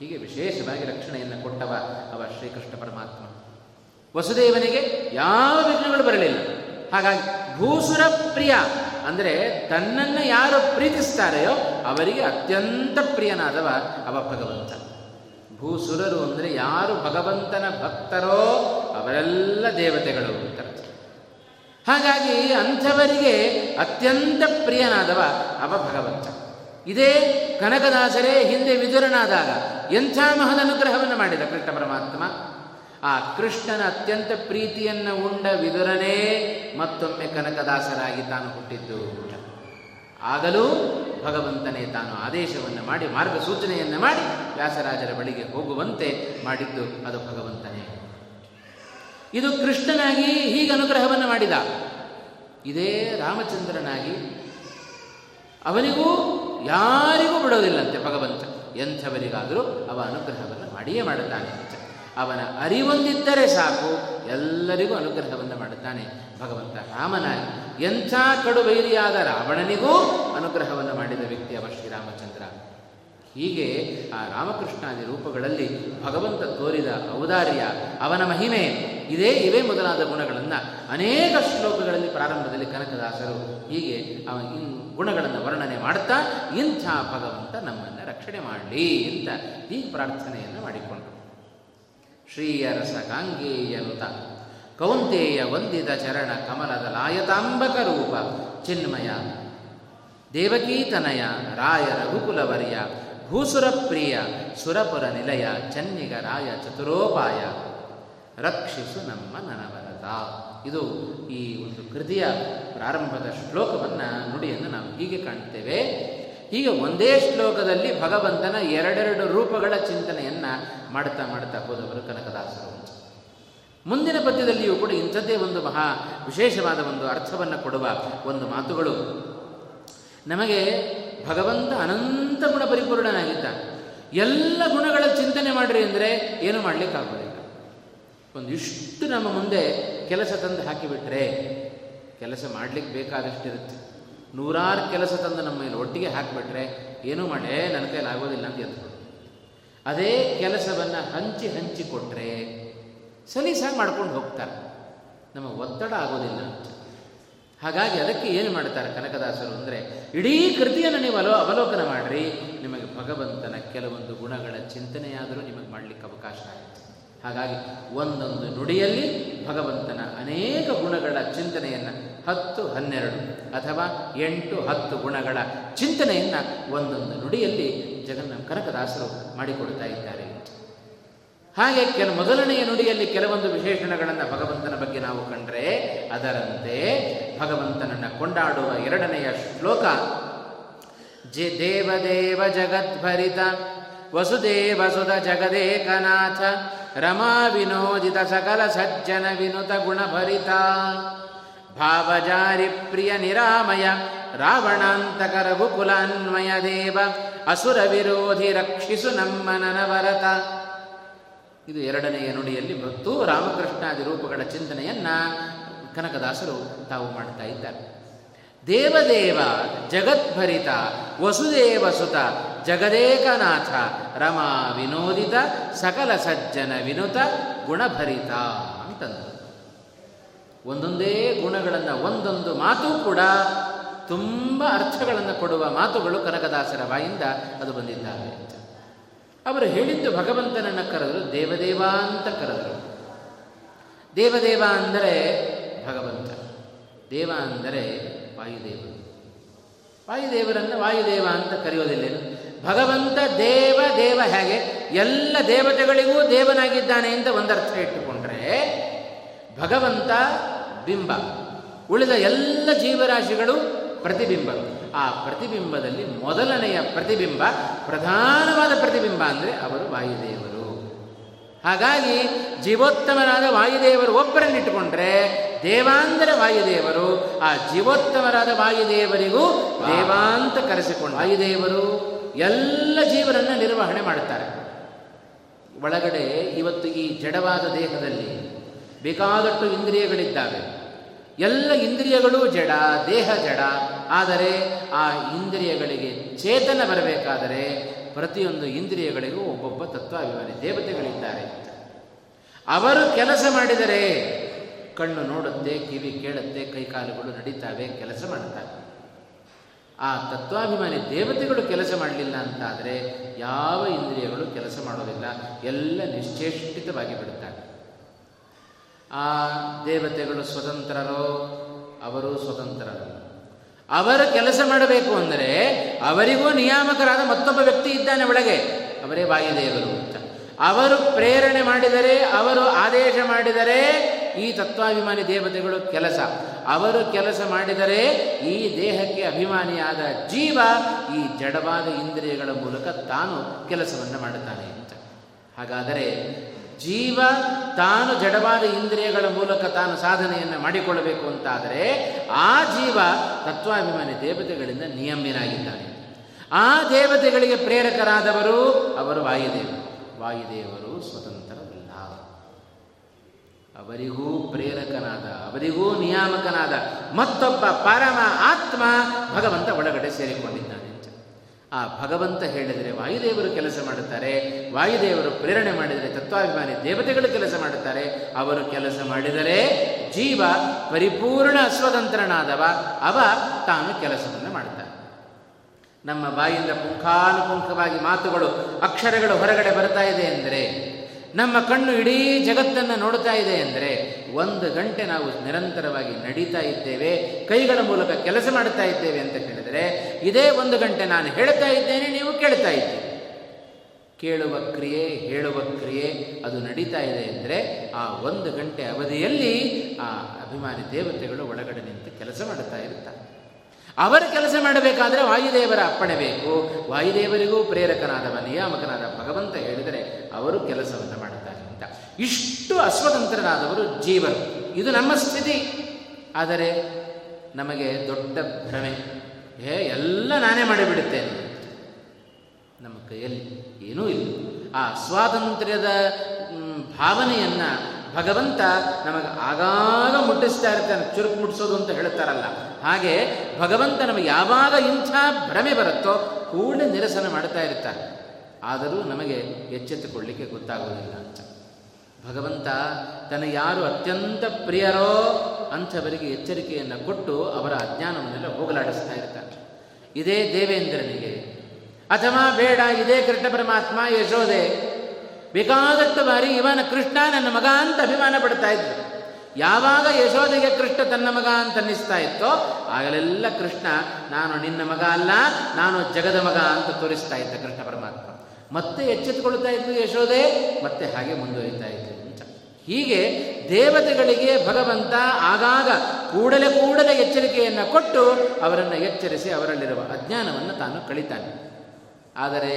ಹೀಗೆ ವಿಶೇಷವಾಗಿ ರಕ್ಷಣೆಯನ್ನು ಕೊಟ್ಟವ ಅವ ಶ್ರೀಕೃಷ್ಣ ಪರಮಾತ್ಮ. ವಸುದೇವನಿಗೆ ಯಾವ ವಿಘ್ನಗಳು ಬರಲಿಲ್ಲ. ಹಾಗಾಗಿ ಭೂಸುರ ಪ್ರಿಯ ಅಂದರೆ ತನ್ನನ್ನು ಯಾರು ಪ್ರೀತಿಸ್ತಾರೆಯೋ ಅವರಿಗೆ ಅತ್ಯಂತ ಪ್ರಿಯನಾದವ ಅವ ಭಗವಂತ. ಭೂಸುರರು ಅಂದರೆ ಯಾರು ಭಗವಂತನ ಭಕ್ತರೋ ಅವರೆಲ್ಲ ದೇವತೆಗಳು ಅಂತ. ಹಾಗಾಗಿ ಅಂಥವರಿಗೆ ಅತ್ಯಂತ ಪ್ರಿಯನಾದವ ಅವ ಭಗವಂತ. ಇದೇ ಕನಕದಾಸರೇ ಹಿಂದೆ ವಿದುರನಾದಾಗ ಎಂಥ ಮಹದ ಅನುಗ್ರಹವನ್ನು ಮಾಡಿದ ಕೃಷ್ಣ ಪರಮಾತ್ಮ. ಆ ಕೃಷ್ಣನ ಅತ್ಯಂತ ಪ್ರೀತಿಯನ್ನು ಉಂಡ ವಿದುರನೇ ಮತ್ತೊಮ್ಮೆ ಕನಕದಾಸರಾಗಿ ತಾನು ಹುಟ್ಟಿದ್ದು. ಆಗಲೂ ಭಗವಂತನೇ ತಾನು ಆದೇಶವನ್ನು ಮಾಡಿ, ಮಾರ್ಗಸೂಚನೆಯನ್ನು ಮಾಡಿ ವ್ಯಾಸರಾಜರ ಬಳಿಗೆ ಹೋಗುವಂತೆ ಮಾಡಿದ್ದು ಅದು ಭಗವಂತನೇ. ಇದು ಕೃಷ್ಣನಾಗಿ ಹೀಗೆ ಅನುಗ್ರಹವನ್ನು ಮಾಡಿದ. ಇದೇ ರಾಮಚಂದ್ರನಾಗಿ ಅವನಿಗೂ ಯಾರಿಗೂ ಬಿಡೋದಿಲ್ಲಂತೆ ಭಗವಂತ. ಎಂಥವರಿಗಾದರೂ ಅವ ಅನುಗ್ರಹವನ್ನು ಮಾಡಿಯೇ ಮಾಡುತ್ತಾನೆ. ಅವನ ಅರಿವೊಂದಿದ್ದರೆ ಸಾಕು, ಎಲ್ಲರಿಗೂ ಅನುಗ್ರಹವನ್ನು ಮಾಡುತ್ತಾನೆ ಭಗವಂತ. ರಾಮನಾಗಿ ಎಂಥ ಕಡು ಬೈರಿಯಾದ ರಾವಣನಿಗೂ ಅನುಗ್ರಹವನ್ನು ಮಾಡಿದ ವ್ಯಕ್ತಿ ಅವ ಶ್ರೀರಾಮಚಂದ್ರ. ಹೀಗೆ ಆ ರಾಮಕೃಷ್ಣಾದಿ ರೂಪಗಳಲ್ಲಿ ಭಗವಂತ ತೋರಿದ ಔದಾರ್ಯ, ಅವನ ಮಹಿಮೆ ಇವೇ ಮೊದಲಾದ ಗುಣಗಳನ್ನು ಅನೇಕ ಶ್ಲೋಕಗಳಲ್ಲಿ ಪ್ರಾರಂಭದಲ್ಲಿ ಕನಕದಾಸರು ಹೀಗೆ ಗುಣಗಳನ್ನು ವರ್ಣನೆ ಮಾಡ್ತಾ ಇಂಥ ಭಗವಂತ ನಮ್ಮನ್ನು ರಕ್ಷಣೆ ಮಾಡಲಿ ಅಂತ ಈ ಪ್ರಾರ್ಥನೆಯನ್ನು ಮಾಡಿಕೊಂಡರು. ಶ್ರೀಯ ರಸಗಾಂಗೇಯನುತ ಕೌಂತೇಯ ವಂದಿತ ಚರಣ ಕಮಲದ ಲಾಯತಾಂಬಕ ರೂಪ ಚಿನ್ಮಯ ದೇವಕೀತನಯ ರಾಯ ರಘುಕುಲವರ್ಯ ಭೂಸುರಪ್ರಿಯ ಸುರಪುರ ನಿಲಯ ಚನ್ನಿಗರಾಯ ಚತುರೋಪಾಯ ರಕ್ಷಿಸು ನಮ್ಮ ನನವರತ. ಇದು ಈ ಒಂದು ಕೃತಿಯ ಪ್ರಾರಂಭದ ಶ್ಲೋಕವನ್ನು, ನುಡಿಯನ್ನು ನಾವು ಹೀಗೆ ಕಾಣ್ತೇವೆ. ಹೀಗೆ ಒಂದೇ ಶ್ಲೋಕದಲ್ಲಿ ಭಗವಂತನ ಎರಡೆರಡು ರೂಪಗಳ ಚಿಂತನೆಯನ್ನು ಮಾಡ್ತಾ ಮಾಡ್ತಾ ಹೋದವರು ಕನಕದಾಸರು. ಮುಂದಿನ ಪದ್ಯದಲ್ಲಿಯೂ ಕೂಡ ಇಂಥದ್ದೇ ಒಂದು ಮಹಾ ವಿಶೇಷವಾದ ಒಂದು ಅರ್ಥವನ್ನು ಕೊಡುವ ಒಂದು ಮಾತುಗಳು ನಮಗೆ. ಭಗವಂತ ಅನಂತ ಗುಣ ಪರಿಪೂರ್ಣನಾಗಿದ್ದಾನೆ. ಎಲ್ಲ ಗುಣಗಳ ಚಿಂತನೆ ಮಾಡಿರಿ ಅಂದರೆ ಏನು ಮಾಡಲಿಕ್ಕಾಗೋದಿಲ್ಲ. ಒಂದಿಷ್ಟು ನಮ್ಮ ಮುಂದೆ ಕೆಲಸ ತಂದು ಹಾಕಿಬಿಟ್ರೆ ಕೆಲಸ ಮಾಡಲಿಕ್ಕೆ ಬೇಕಾದಷ್ಟಿರುತ್ತೆ. ನೂರಾರು ಕೆಲಸ ತಂದು ನಮ್ಮ ಮೇಲೆ ಒಟ್ಟಿಗೆ ಹಾಕಿಬಿಟ್ರೆ ಏನೂ ಮಾಡಿ ನನ್ನ ಕೈಯಲ್ಲಿ ಆಗೋದಿಲ್ಲ ಅಂತ ಎದ್ಬಿಡು. ಅದೇ ಕೆಲಸವನ್ನು ಹಂಚಿ ಹಂಚಿ ಕೊಟ್ಟರೆ ಸಲೀಸಾಗಿ ಮಾಡ್ಕೊಂಡು ಹೋಗ್ತಾರೆ, ನಮ್ಮ ಒತ್ತಡ ಆಗೋದಿಲ್ಲ ಅಂತ. ಹಾಗಾಗಿ ಅದಕ್ಕೆ ಏನು ಮಾಡ್ತಾರೆ ಕನಕದಾಸರು ಅಂದರೆ, ಇಡೀ ಕೃತಿಯನ್ನು ನೀವು ಅವಲೋಕನ ಮಾಡಿರಿ, ನಿಮಗೆ ಭಗವಂತನ ಕೆಲವೊಂದು ಗುಣಗಳ ಚಿಂತನೆಯಾದರೂ ನಿಮಗೆ ಮಾಡಲಿಕ್ಕೆ ಅವಕಾಶ ಆಗುತ್ತೆ. ಹಾಗಾಗಿ ಒಂದೊಂದು ನುಡಿಯಲ್ಲಿ ಭಗವಂತನ ಅನೇಕ ಗುಣಗಳ ಚಿಂತನೆಯನ್ನು 10-12 ಅಥವಾ 8-10 ಗುಣಗಳ ಚಿಂತನೆಯನ್ನು ಒಂದೊಂದು ನುಡಿಯಲ್ಲಿ ಕನಕದಾಸರು ಮಾಡಿಕೊಡ್ತಾ ಇದ್ದಾರೆ. ಹಾಗೆ ಮೊದಲನೆಯ ನುಡಿಯಲ್ಲಿ ಕೆಲವೊಂದು ವಿಶೇಷಣಗಳನ್ನು ಭಗವಂತನ ಬಗ್ಗೆ ನಾವು ಕಂಡ್ರೆ, ಅದರಂತೆ ಭಗವಂತನನ್ನು ಕೊಂಡಾಡುವ ಎರಡನೆಯ ಶ್ಲೋಕ ದೇವದೇವ ಜಗದ್ಭರಿತ ವಸುದೇವ ಸುತ ಜಗದೇಕನಾಥ ರಮಾ ವಿನೋದಿತ ಸಕಲ ಸಜ್ಜನ ವಿನುತ ಗುಣಭರಿತ ಭಾವಜಾರಿ ಪ್ರಿಯ ನಿರಾಮಯ ರಾವಣಾಂತಕ ರಘುಕುಲಾನ್ಮಯ ದೇವ ಅಸುರ ವಿರೋಧಿ ರಕ್ಷಿಸು ನಮ್ಮ ನನವರತ. ಇದು ಎರಡನೆಯ ನುಡಿಯಲ್ಲಿ ಮತ್ತು ರಾಮಕೃಷ್ಣಾದಿ ರೂಪಗಳ ಚಿಂತನೆಯನ್ನು ಕನಕದಾಸರು ತಾವು ಮಾಡ್ತಾ ಇದ್ದಾರೆ. ದೇವದೇವ ಜಗದ್ಭರಿತ ವಸುದೇವ ಸುತ ಜಗದೇಕನಾಥ ರಮಾ ವಿನೋದಿತ ಸಕಲ ಸಜ್ಜನ ವಿನುತ ಗುಣಭರಿತ ಅಂತಂದರು. ಒಂದೊಂದೇ ಗುಣಗಳನ್ನು ಒಂದೊಂದು ಮಾತು ಕೂಡ ತುಂಬ ಅರ್ಥಗಳನ್ನು ಕೊಡುವ ಮಾತುಗಳು ಕನಕದಾಸರ ಬಾಯಿಂದ ಅದು ಬಂದಿದ್ದಾವೆ. ಅವರು ಹೇಳಿದ್ದು ಭಗವಂತನನ್ನು ಕರೆದರು, ದೇವದೇವ ಅಂತ ಕರೆದರು. ದೇವದೇವ ಅಂದರೆ ಭಗವಂತ, ದೇವ ಅಂದರೆ ವಾಯುದೇವರು. ವಾಯುದೇವರನ್ನು ವಾಯುದೇವ ಅಂತ ಕರೆಯೋದಿಲ್ಲೇನು? ಭಗವಂತ ದೇವ ದೇವ ಹೇಗೆ ಎಲ್ಲ ದೇವತೆಗಳಿಗೂ ದೇವನಾಗಿದ್ದಾನೆ ಅಂತ ಒಂದರ್ಥ ಇಟ್ಟುಕೊಂಡ್ರೆ, ಭಗವಂತ ಬಿಂಬ, ಉಳಿದ ಎಲ್ಲ ಜೀವರಾಶಿಗಳು ಪ್ರತಿಬಿಂಬ. ಆ ಪ್ರತಿಬಿಂಬದಲ್ಲಿ ಮೊದಲನೆಯ ಪ್ರತಿಬಿಂಬ, ಪ್ರಧಾನವಾದ ಪ್ರತಿಬಿಂಬ ಅಂದರೆ ಅವರು ವಾಯುದೇವರು. ಹಾಗಾಗಿ ಜೀವೋತ್ತಮರಾದ ವಾಯುದೇವರು ಒಬ್ಬರನ್ನಿಟ್ಟುಕೊಂಡ್ರೆ ದೇವಾಂದರೆ ವಾಯುದೇವರು, ಆ ಜೀವೋತ್ತಮರಾದ ವಾಯುದೇವರಿಗೂ ದೇವಾಂತ ಕರೆಸಿಕೊಂಡು ವಾಯುದೇವರು ಎಲ್ಲ ಜೀವರನ್ನು ನಿರ್ವಹಣೆ ಮಾಡುತ್ತಾರೆ. ಒಳಗಡೆ ಇವತ್ತು ಈ ಜಡವಾದ ದೇಹದಲ್ಲಿ ಬೇಕಾದಷ್ಟು ಇಂದ್ರಿಯಗಳಿದ್ದಾವೆ. ಎಲ್ಲ ಇಂದ್ರಿಯಗಳು ಜಡ, ದೇಹ ಜಡ. ಆದರೆ ಆ ಇಂದ್ರಿಯಗಳಿಗೆ ಚೇತನ ಬರಬೇಕಾದರೆ ಪ್ರತಿಯೊಂದು ಇಂದ್ರಿಯಗಳಿಗೂ ಒಬ್ಬೊಬ್ಬ ತತ್ವಾಭಿಮಾನಿ ದೇವತೆಗಳಿದ್ದಾರೆ. ಅವರು ಕೆಲಸ ಮಾಡಿದರೆ ಕಣ್ಣು ನೋಡುತ್ತೆ, ಕಿವಿ ಕೇಳುತ್ತೆ, ಕೈಕಾಲುಗಳು ನಡೀತಾವೆ, ಕೆಲಸ ಮಾಡ್ತಾರೆ. ಆ ತತ್ವಾಭಿಮಾನಿ ದೇವತೆಗಳು ಕೆಲಸ ಮಾಡಲಿಲ್ಲ ಅಂತಾದರೆ ಯಾವ ಇಂದ್ರಿಯಗಳು ಕೆಲಸ ಮಾಡೋದಿಲ್ಲ, ಎಲ್ಲ ನಿಶ್ಚೇಷ್ಟಿತವಾಗಿ ಬಿಡುತ್ತಾರೆ. ಆ ದೇವತೆಗಳು ಸ್ವತಂತ್ರರೋ? ಅವರು ಸ್ವತಂತ್ರರು. ಅವರು ಕೆಲಸ ಮಾಡಬೇಕು ಅಂದರೆ ಅವರಿಗೂ ನಿಯಾಮಕರಾದ ಮತ್ತೊಬ್ಬ ವ್ಯಕ್ತಿ ಇದ್ದಾನೆ ಒಳಗೆ, ಅವರೇ ವಾಯುದೇವರು ಅಂತ. ಅವರು ಪ್ರೇರಣೆ ಮಾಡಿದರೆ, ಅವರು ಆದೇಶ ಮಾಡಿದರೆ ಈ ತತ್ವಾಭಿಮಾನಿ ದೇವತೆಗಳು ಕೆಲಸ, ಅವರು ಕೆಲಸ ಮಾಡಿದರೆ ಈ ದೇಹಕ್ಕೆ ಅಭಿಮಾನಿಯಾದ ಜೀವ ಈ ಜಡವಾದ ಇಂದ್ರಿಯಗಳ ಮೂಲಕ ತಾನು ಕೆಲಸವನ್ನು ಮಾಡುತ್ತಾನೆ ಅಂತ. ಹಾಗಾದರೆ ಜೀವ ತಾನು ಜಡವಾದ ಇಂದ್ರಿಯಗಳ ಮೂಲಕ ತಾನು ಸಾಧನೆಯನ್ನು ಮಾಡಿಕೊಳ್ಳಬೇಕು ಅಂತಾದರೆ ಆ ಜೀವ ತತ್ವಾಭಿಮಾನಿ ದೇವತೆಗಳಿಂದ ನಿಯಮ್ಯನಾಗಿದ್ದಾನೆ. ಆ ದೇವತೆಗಳಿಗೆ ಪ್ರೇರಕರಾದವರು ಅವರು ವಾಯುದೇವರು. ವಾಯುದೇವರು ಸ್ವತಂತ್ರವಲ್ಲ, ಅವರಿಗೂ ಪ್ರೇರಕನಾದ, ಅವರಿಗೂ ನಿಯಾಮಕನಾದ ಮತ್ತೊಬ್ಬ ಪರಮ ಆತ್ಮ ಭಗವಂತ ಒಳಗಡೆ ಸೇರಿಕೊಂಡಿದ್ದಾನೆ. ಆ ಭಗವಂತ ಹೇಳಿದರೆ ವಾಯುದೇವರು ಕೆಲಸ ಮಾಡುತ್ತಾರೆ, ವಾಯುದೇವರು ಪ್ರೇರಣೆ ಮಾಡಿದರೆ ತತ್ವಾಭಿಮಾನಿ ದೇವತೆಗಳು ಕೆಲಸ ಮಾಡುತ್ತಾರೆ, ಅವರು ಕೆಲಸ ಮಾಡಿದರೆ ಜೀವ ಪರಿಪೂರ್ಣ ಸ್ವತಂತ್ರನಾದವ, ಅವ ತಾನು ಕೆಲಸವನ್ನು ಮಾಡ್ತಾನೆ. ನಮ್ಮ ಬಾಯಿಂದ ಪುಂಖಾನುಪುಂಖವಾಗಿ ಮಾತುಗಳು, ಅಕ್ಷರಗಳು ಹೊರಗಡೆ ಬರ್ತಾ ಇದೆ ಅಂದರೆ, ನಮ್ಮ ಕಣ್ಣು ಇಡೀ ಜಗತ್ತನ್ನು ನೋಡ್ತಾ ಇದೆ ಅಂದರೆ, 1 ಗಂಟೆ ನಾವು ನಿರಂತರವಾಗಿ ನಡೀತಾ ಇದ್ದೇವೆ, ಕೈಗಳ ಮೂಲಕ ಕೆಲಸ ಮಾಡ್ತಾ ಇದ್ದೇವೆ ಅಂತ ಹೇಳಿದರೆ, ಇದೇ 1 ಗಂಟೆ ನಾನು ಹೇಳ್ತಾ ಇದ್ದೇನೆ, ನೀವು ಕೇಳ್ತಾ ಇದ್ದೀರಿ. ಕೇಳುವ ಕ್ರಿಯೆ, ಹೇಳುವ ಕ್ರಿಯೆ ಅದು ನಡೀತಾ ಇದೆ ಅಂದರೆ, ಆ 1 ಗಂಟೆ ಅವಧಿಯಲ್ಲಿ ಆ ಅಭಿಮಾನಿ ದೇವತೆಗಳು ಒಳಗಡೆ ನಿಂತು ಕೆಲಸ ಮಾಡುತ್ತಾ ಇರ್ತಾರೆ. ಅವರ ಕೆಲಸ ಮಾಡಬೇಕಾದರೆ ವಾಯುದೇವರ ಅಪ್ಪಣೆ ಬೇಕು. ವಾಯುದೇವರಿಗೂ ಪ್ರೇರಕನಾದವ, ನಿಯಾಮಕನಾದ ಭಗವಂತ ಹೇಳಿದರೆ ಅವರು ಕೆಲಸವನ್ನು ಮಾಡುತ್ತಾರೆ ಅಂತ. ಇಷ್ಟು ಅಸ್ವತಂತ್ರರಾದವರು ಜೀವರು. ಇದು ನಮ್ಮ ಸ್ಥಿತಿ. ಆದರೆ ನಮಗೆ ದೊಡ್ಡ ಭ್ರಮೆ, ಎಲ್ಲ ನಾನೇ ಮಾಡಿಬಿಡುತ್ತೇನೆ. ನಮ್ಮ ಕೈಯಲ್ಲಿ ಏನೂ ಇಲ್ಲ. ಆ ಸ್ವಾತಂತ್ರ್ಯದ ಭಾವನೆಯನ್ನು ಭಗವಂತ ನಮಗೆ ಆಗಾಗ ಮುಟ್ಟಿಸ್ತಾ ಇರ್ತಾನೆ. ಚುರುಕು ಮುಟ್ಟಿಸೋದು ಅಂತ ಹೇಳ್ತಾರಲ್ಲ ಹಾಗೆ, ಭಗವಂತ ನಮಗೆ ಯಾವಾಗ ಇಂಥ ಭ್ರಮೆ ಬರುತ್ತೋ ಪೂರ್ಣ ನಿರಸನ ಮಾಡ್ತಾ ಇರ್ತಾರೆ. ಆದರೂ ನಮಗೆ ಎಚ್ಚೆತ್ತುಕೊಳ್ಳಲಿಕ್ಕೆ ಗೊತ್ತಾಗೋದಿಲ್ಲ ಅಂತ. ಭಗವಂತ ತನಗೆ ಯಾರು ಅತ್ಯಂತ ಪ್ರಿಯರೋ ಅಂಥವರಿಗೆ ಎಚ್ಚರಿಕೆಯನ್ನು ಕೊಟ್ಟು ಅವರ ಅಜ್ಞಾನವನ್ನೆಲ್ಲ ಹೋಗಲಾಡಿಸ್ತಾ ಇರ್ತಾರೆ. ಇದೇ ದೇವೇಂದ್ರನಿಗೆ, ಅಥವಾ ಬೇಡ ಇದೇ ಕೃಷ್ಣ ಪರಮಾತ್ಮ ಯಶೋದೆ ಬೇಕಾದಷ್ಟು ಬಾರಿ ಇವನ ಕೃಷ್ಣ ನನ್ನ ಮಗ ಅಂತ ಅಭಿಮಾನ ಪಡ್ತಾ ಇದ್ದ. ಯಾವಾಗ ಯಶೋದೆಗೆ ಕೃಷ್ಣ ತನ್ನ ಮಗ ಅಂತ ಅನ್ನಿಸ್ತಾ ಇತ್ತೋ ಆಗಲೆಲ್ಲ ಕೃಷ್ಣ ನಾನು ನಿನ್ನ ಮಗ ಅಲ್ಲ, ನಾನು ಜಗದ ಮಗ ಅಂತ ತೋರಿಸ್ತಾ ಇದ್ದ ಕೃಷ್ಣ ಪರಮಾತ್ಮ. ಮತ್ತೆ ಎಚ್ಚೆತ್ತುಕೊಳ್ತಾ ಇದ್ದು ಯಶೋದೆ, ಮತ್ತೆ ಹಾಗೆ ಮುಂದುವರಿತಾ ಇದ್ದು. ಹೀಗೆ ದೇವತೆಗಳಿಗೆ ಭಗವಂತ ಆಗಾಗ ಕೂಡಲೇ ಎಚ್ಚರಿಕೆಯನ್ನು ಕೊಟ್ಟು ಅವರನ್ನು ಎಚ್ಚರಿಸಿ ಅವರಲ್ಲಿರುವ ಅಜ್ಞಾನವನ್ನು ತಾನು ಕಳೀತಾನೆ. ಆದರೆ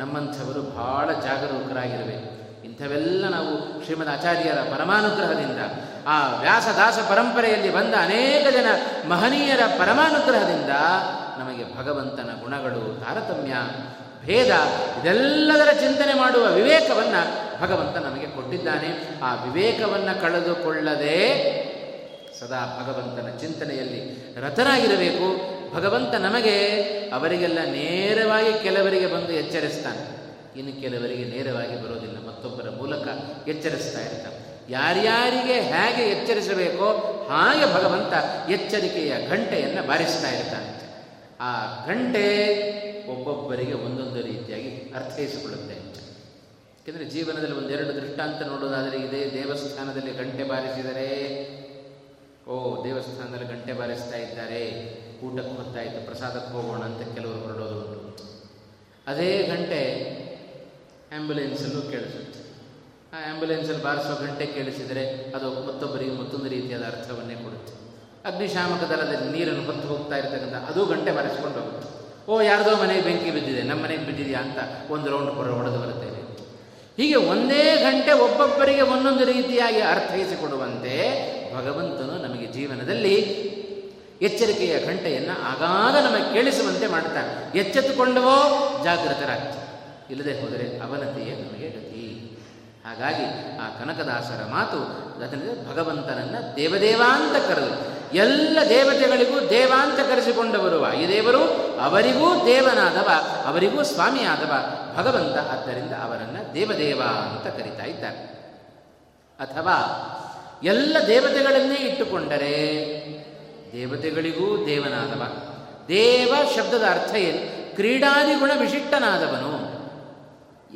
ನಮ್ಮಂಥವರು ಬಹಳ ಜಾಗರೂಕರಾಗಿರಬೇಕು. ಇಂಥವೆಲ್ಲ ನಾವು ಶ್ರೀಮದ್ ಆಚಾರ್ಯರ ಪರಮಾನುಗ್ರಹದಿಂದ, ಆ ವ್ಯಾಸದಾಸ ಪರಂಪರೆಯಲ್ಲಿ ಬಂದ ಅನೇಕ ಜನ ಮಹನೀಯರ ಪರಮಾನುಗ್ರಹದಿಂದ ನಮಗೆ ಭಗವಂತನ ಗುಣಗಳು, ತಾರತಮ್ಯ, ಭೇದ ಇದೆಲ್ಲದರ ಚಿಂತನೆ ಮಾಡುವ ವಿವೇಕವನ್ನು ಭಗವಂತ ನಮಗೆ ಕೊಟ್ಟಿದ್ದಾನೆ. ಆ ವಿವೇಕವನ್ನು ಕಳೆದುಕೊಳ್ಳದೆ ಸದಾ ಭಗವಂತನ ಚಿಂತನೆಯಲ್ಲಿ ರತರಾಗಿರಬೇಕು. ಭಗವಂತ ನಮಗೆ ಅವರಿಗೆಲ್ಲ ನೇರವಾಗಿ ಕೆಲವರಿಗೆ ಬಂದು ಎಚ್ಚರಿಸ್ತಾನೆ, ಇನ್ನು ಕೆಲವರಿಗೆ ನೇರವಾಗಿ ಬರೋದಿಲ್ಲ, ಮತ್ತೊಬ್ಬರ ಮೂಲಕ ಎಚ್ಚರಿಸ್ತಾ ಇರ್ತಾನೆ. ಯಾರ್ಯಾರಿಗೆ ಹೇಗೆ ಎಚ್ಚರಿಸಬೇಕೋ ಹಾಗೆ ಭಗವಂತ ಎಚ್ಚರಿಕೆಯ ಘಂಟೆಯನ್ನು ಬಾರಿಸ್ತಾ ಇರ್ತಾನೆ. ಆ ಘಂಟೆ ಒಬ್ಬೊಬ್ಬರಿಗೆ ಒಂದೊಂದು ರೀತಿಯಾಗಿ ಅರ್ಥೈಸಿಕೊಳ್ಳುತ್ತೆ. ಯಾಕೆಂದರೆ ಜೀವನದಲ್ಲಿ ಒಂದೆರಡು ದೃಷ್ಟಾಂತ ನೋಡೋದಾದರೆ ಇದೆ. ದೇವಸ್ಥಾನದಲ್ಲಿ ಗಂಟೆ ಬಾರಿಸಿದರೆ ದೇವಸ್ಥಾನದಲ್ಲಿ ಗಂಟೆ ಬಾರಿಸ್ತಾ ಇದ್ದಾರೆ, ಊಟಕ್ಕೆ ಹೊತ್ತಾಯಿತು, ಪ್ರಸಾದಕ್ಕೆ ಹೋಗೋಣ ಅಂತ ಕೆಲವರು ಹೊರಡೋದು ಉಂಟು. ಅದೇ ಗಂಟೆ ಆ್ಯಂಬುಲೆನ್ಸಲ್ಲೂ ಕೇಳಿಸುತ್ತೆ. ಆ ಆ್ಯಂಬುಲೆನ್ಸಲ್ಲಿ ಬಾರಿಸೋ ಗಂಟೆ ಕೇಳಿಸಿದರೆ ಅದು ಮತ್ತೊಬ್ಬರಿಗೆ ಮತ್ತೊಂದು ರೀತಿಯಾದ ಅರ್ಥವನ್ನೇ ಕೊಡುತ್ತೆ. ಅಗ್ನಿಶಾಮಕ ದಳದಲ್ಲಿ ನೀರನ್ನು ಹೊತ್ತು ಹೋಗ್ತಾ ಇರ್ತಕ್ಕಂಥ ಅದು ಗಂಟೆ ಬಾರಿಸ್ಕೊಂಡು ಹೋಗುತ್ತೆ. ಯಾರದೋ ಮನೆಗೆ ಬೆಂಕಿ ಬಿದ್ದಿದೆ, ನಮ್ಮ ಮನೆಗೆ ಬಿದ್ದಿದೆಯಾ ಅಂತ ಒಂದು ರೌಂಡ್ ಹೊಡೆದು ಬರುತ್ತೇವೆ. ಹೀಗೆ ಒಂದೇ ಗಂಟೆ ಒಬ್ಬೊಬ್ಬರಿಗೆ ಒಂದೊಂದು ರೀತಿಯಾಗಿ ಅರ್ಥೈಸಿಕೊಡುವಂತೆ ಭಗವಂತನು ನಮಗೆ ಜೀವನದಲ್ಲಿ ಎಚ್ಚರಿಕೆಯ ಘಂಟೆಯನ್ನು ಆಗಾಗ ನಮಗೆ ಕೇಳಿಸುವಂತೆ ಮಾಡ್ತಾನೆ. ಎಚ್ಚೆತ್ತುಕೊಂಡವೋ ಜಾಗೃತರಾಗ್ತದೆ, ಇಲ್ಲದೆ ಹೋದರೆ ಅವನತೆಯೇ ನಮಗೆ ಗತಿ. ಹಾಗಾಗಿ ಆ ಕನಕದಾಸರ ಮಾತು ಅದನ್ನು ಭಗವಂತನನ್ನು ದೇವದೇವ ಅಂತ ಕರೆದು, ಎಲ್ಲ ದೇವತೆಗಳಿಗೂ ದೇವ ಅಂತ ಕರೆಸಿಕೊಂಡವರು ವಾಯುದೇವರು, ಅವರಿಗೂ ದೇವನಾದವ, ಅವರಿಗೂ ಸ್ವಾಮಿಯಾದವ ಭಗವಂತ. ಆದ್ದರಿಂದ ಅವರನ್ನು ದೇವದೇವ ಅಂತ ಕರೀತಾ ಇದ್ದಾರೆ. ಅಥವಾ ಎಲ್ಲ ದೇವತೆಗಳನ್ನೇ ಇಟ್ಟುಕೊಂಡರೆ ದೇವತೆಗಳಿಗೂ ದೇವನಾದವ. ದೇವ ಶಬ್ದದ ಅರ್ಥ ಏನು? ಕ್ರೀಡಾದಿ ಗುಣ ವಿಶಿಷ್ಟನಾದವನು.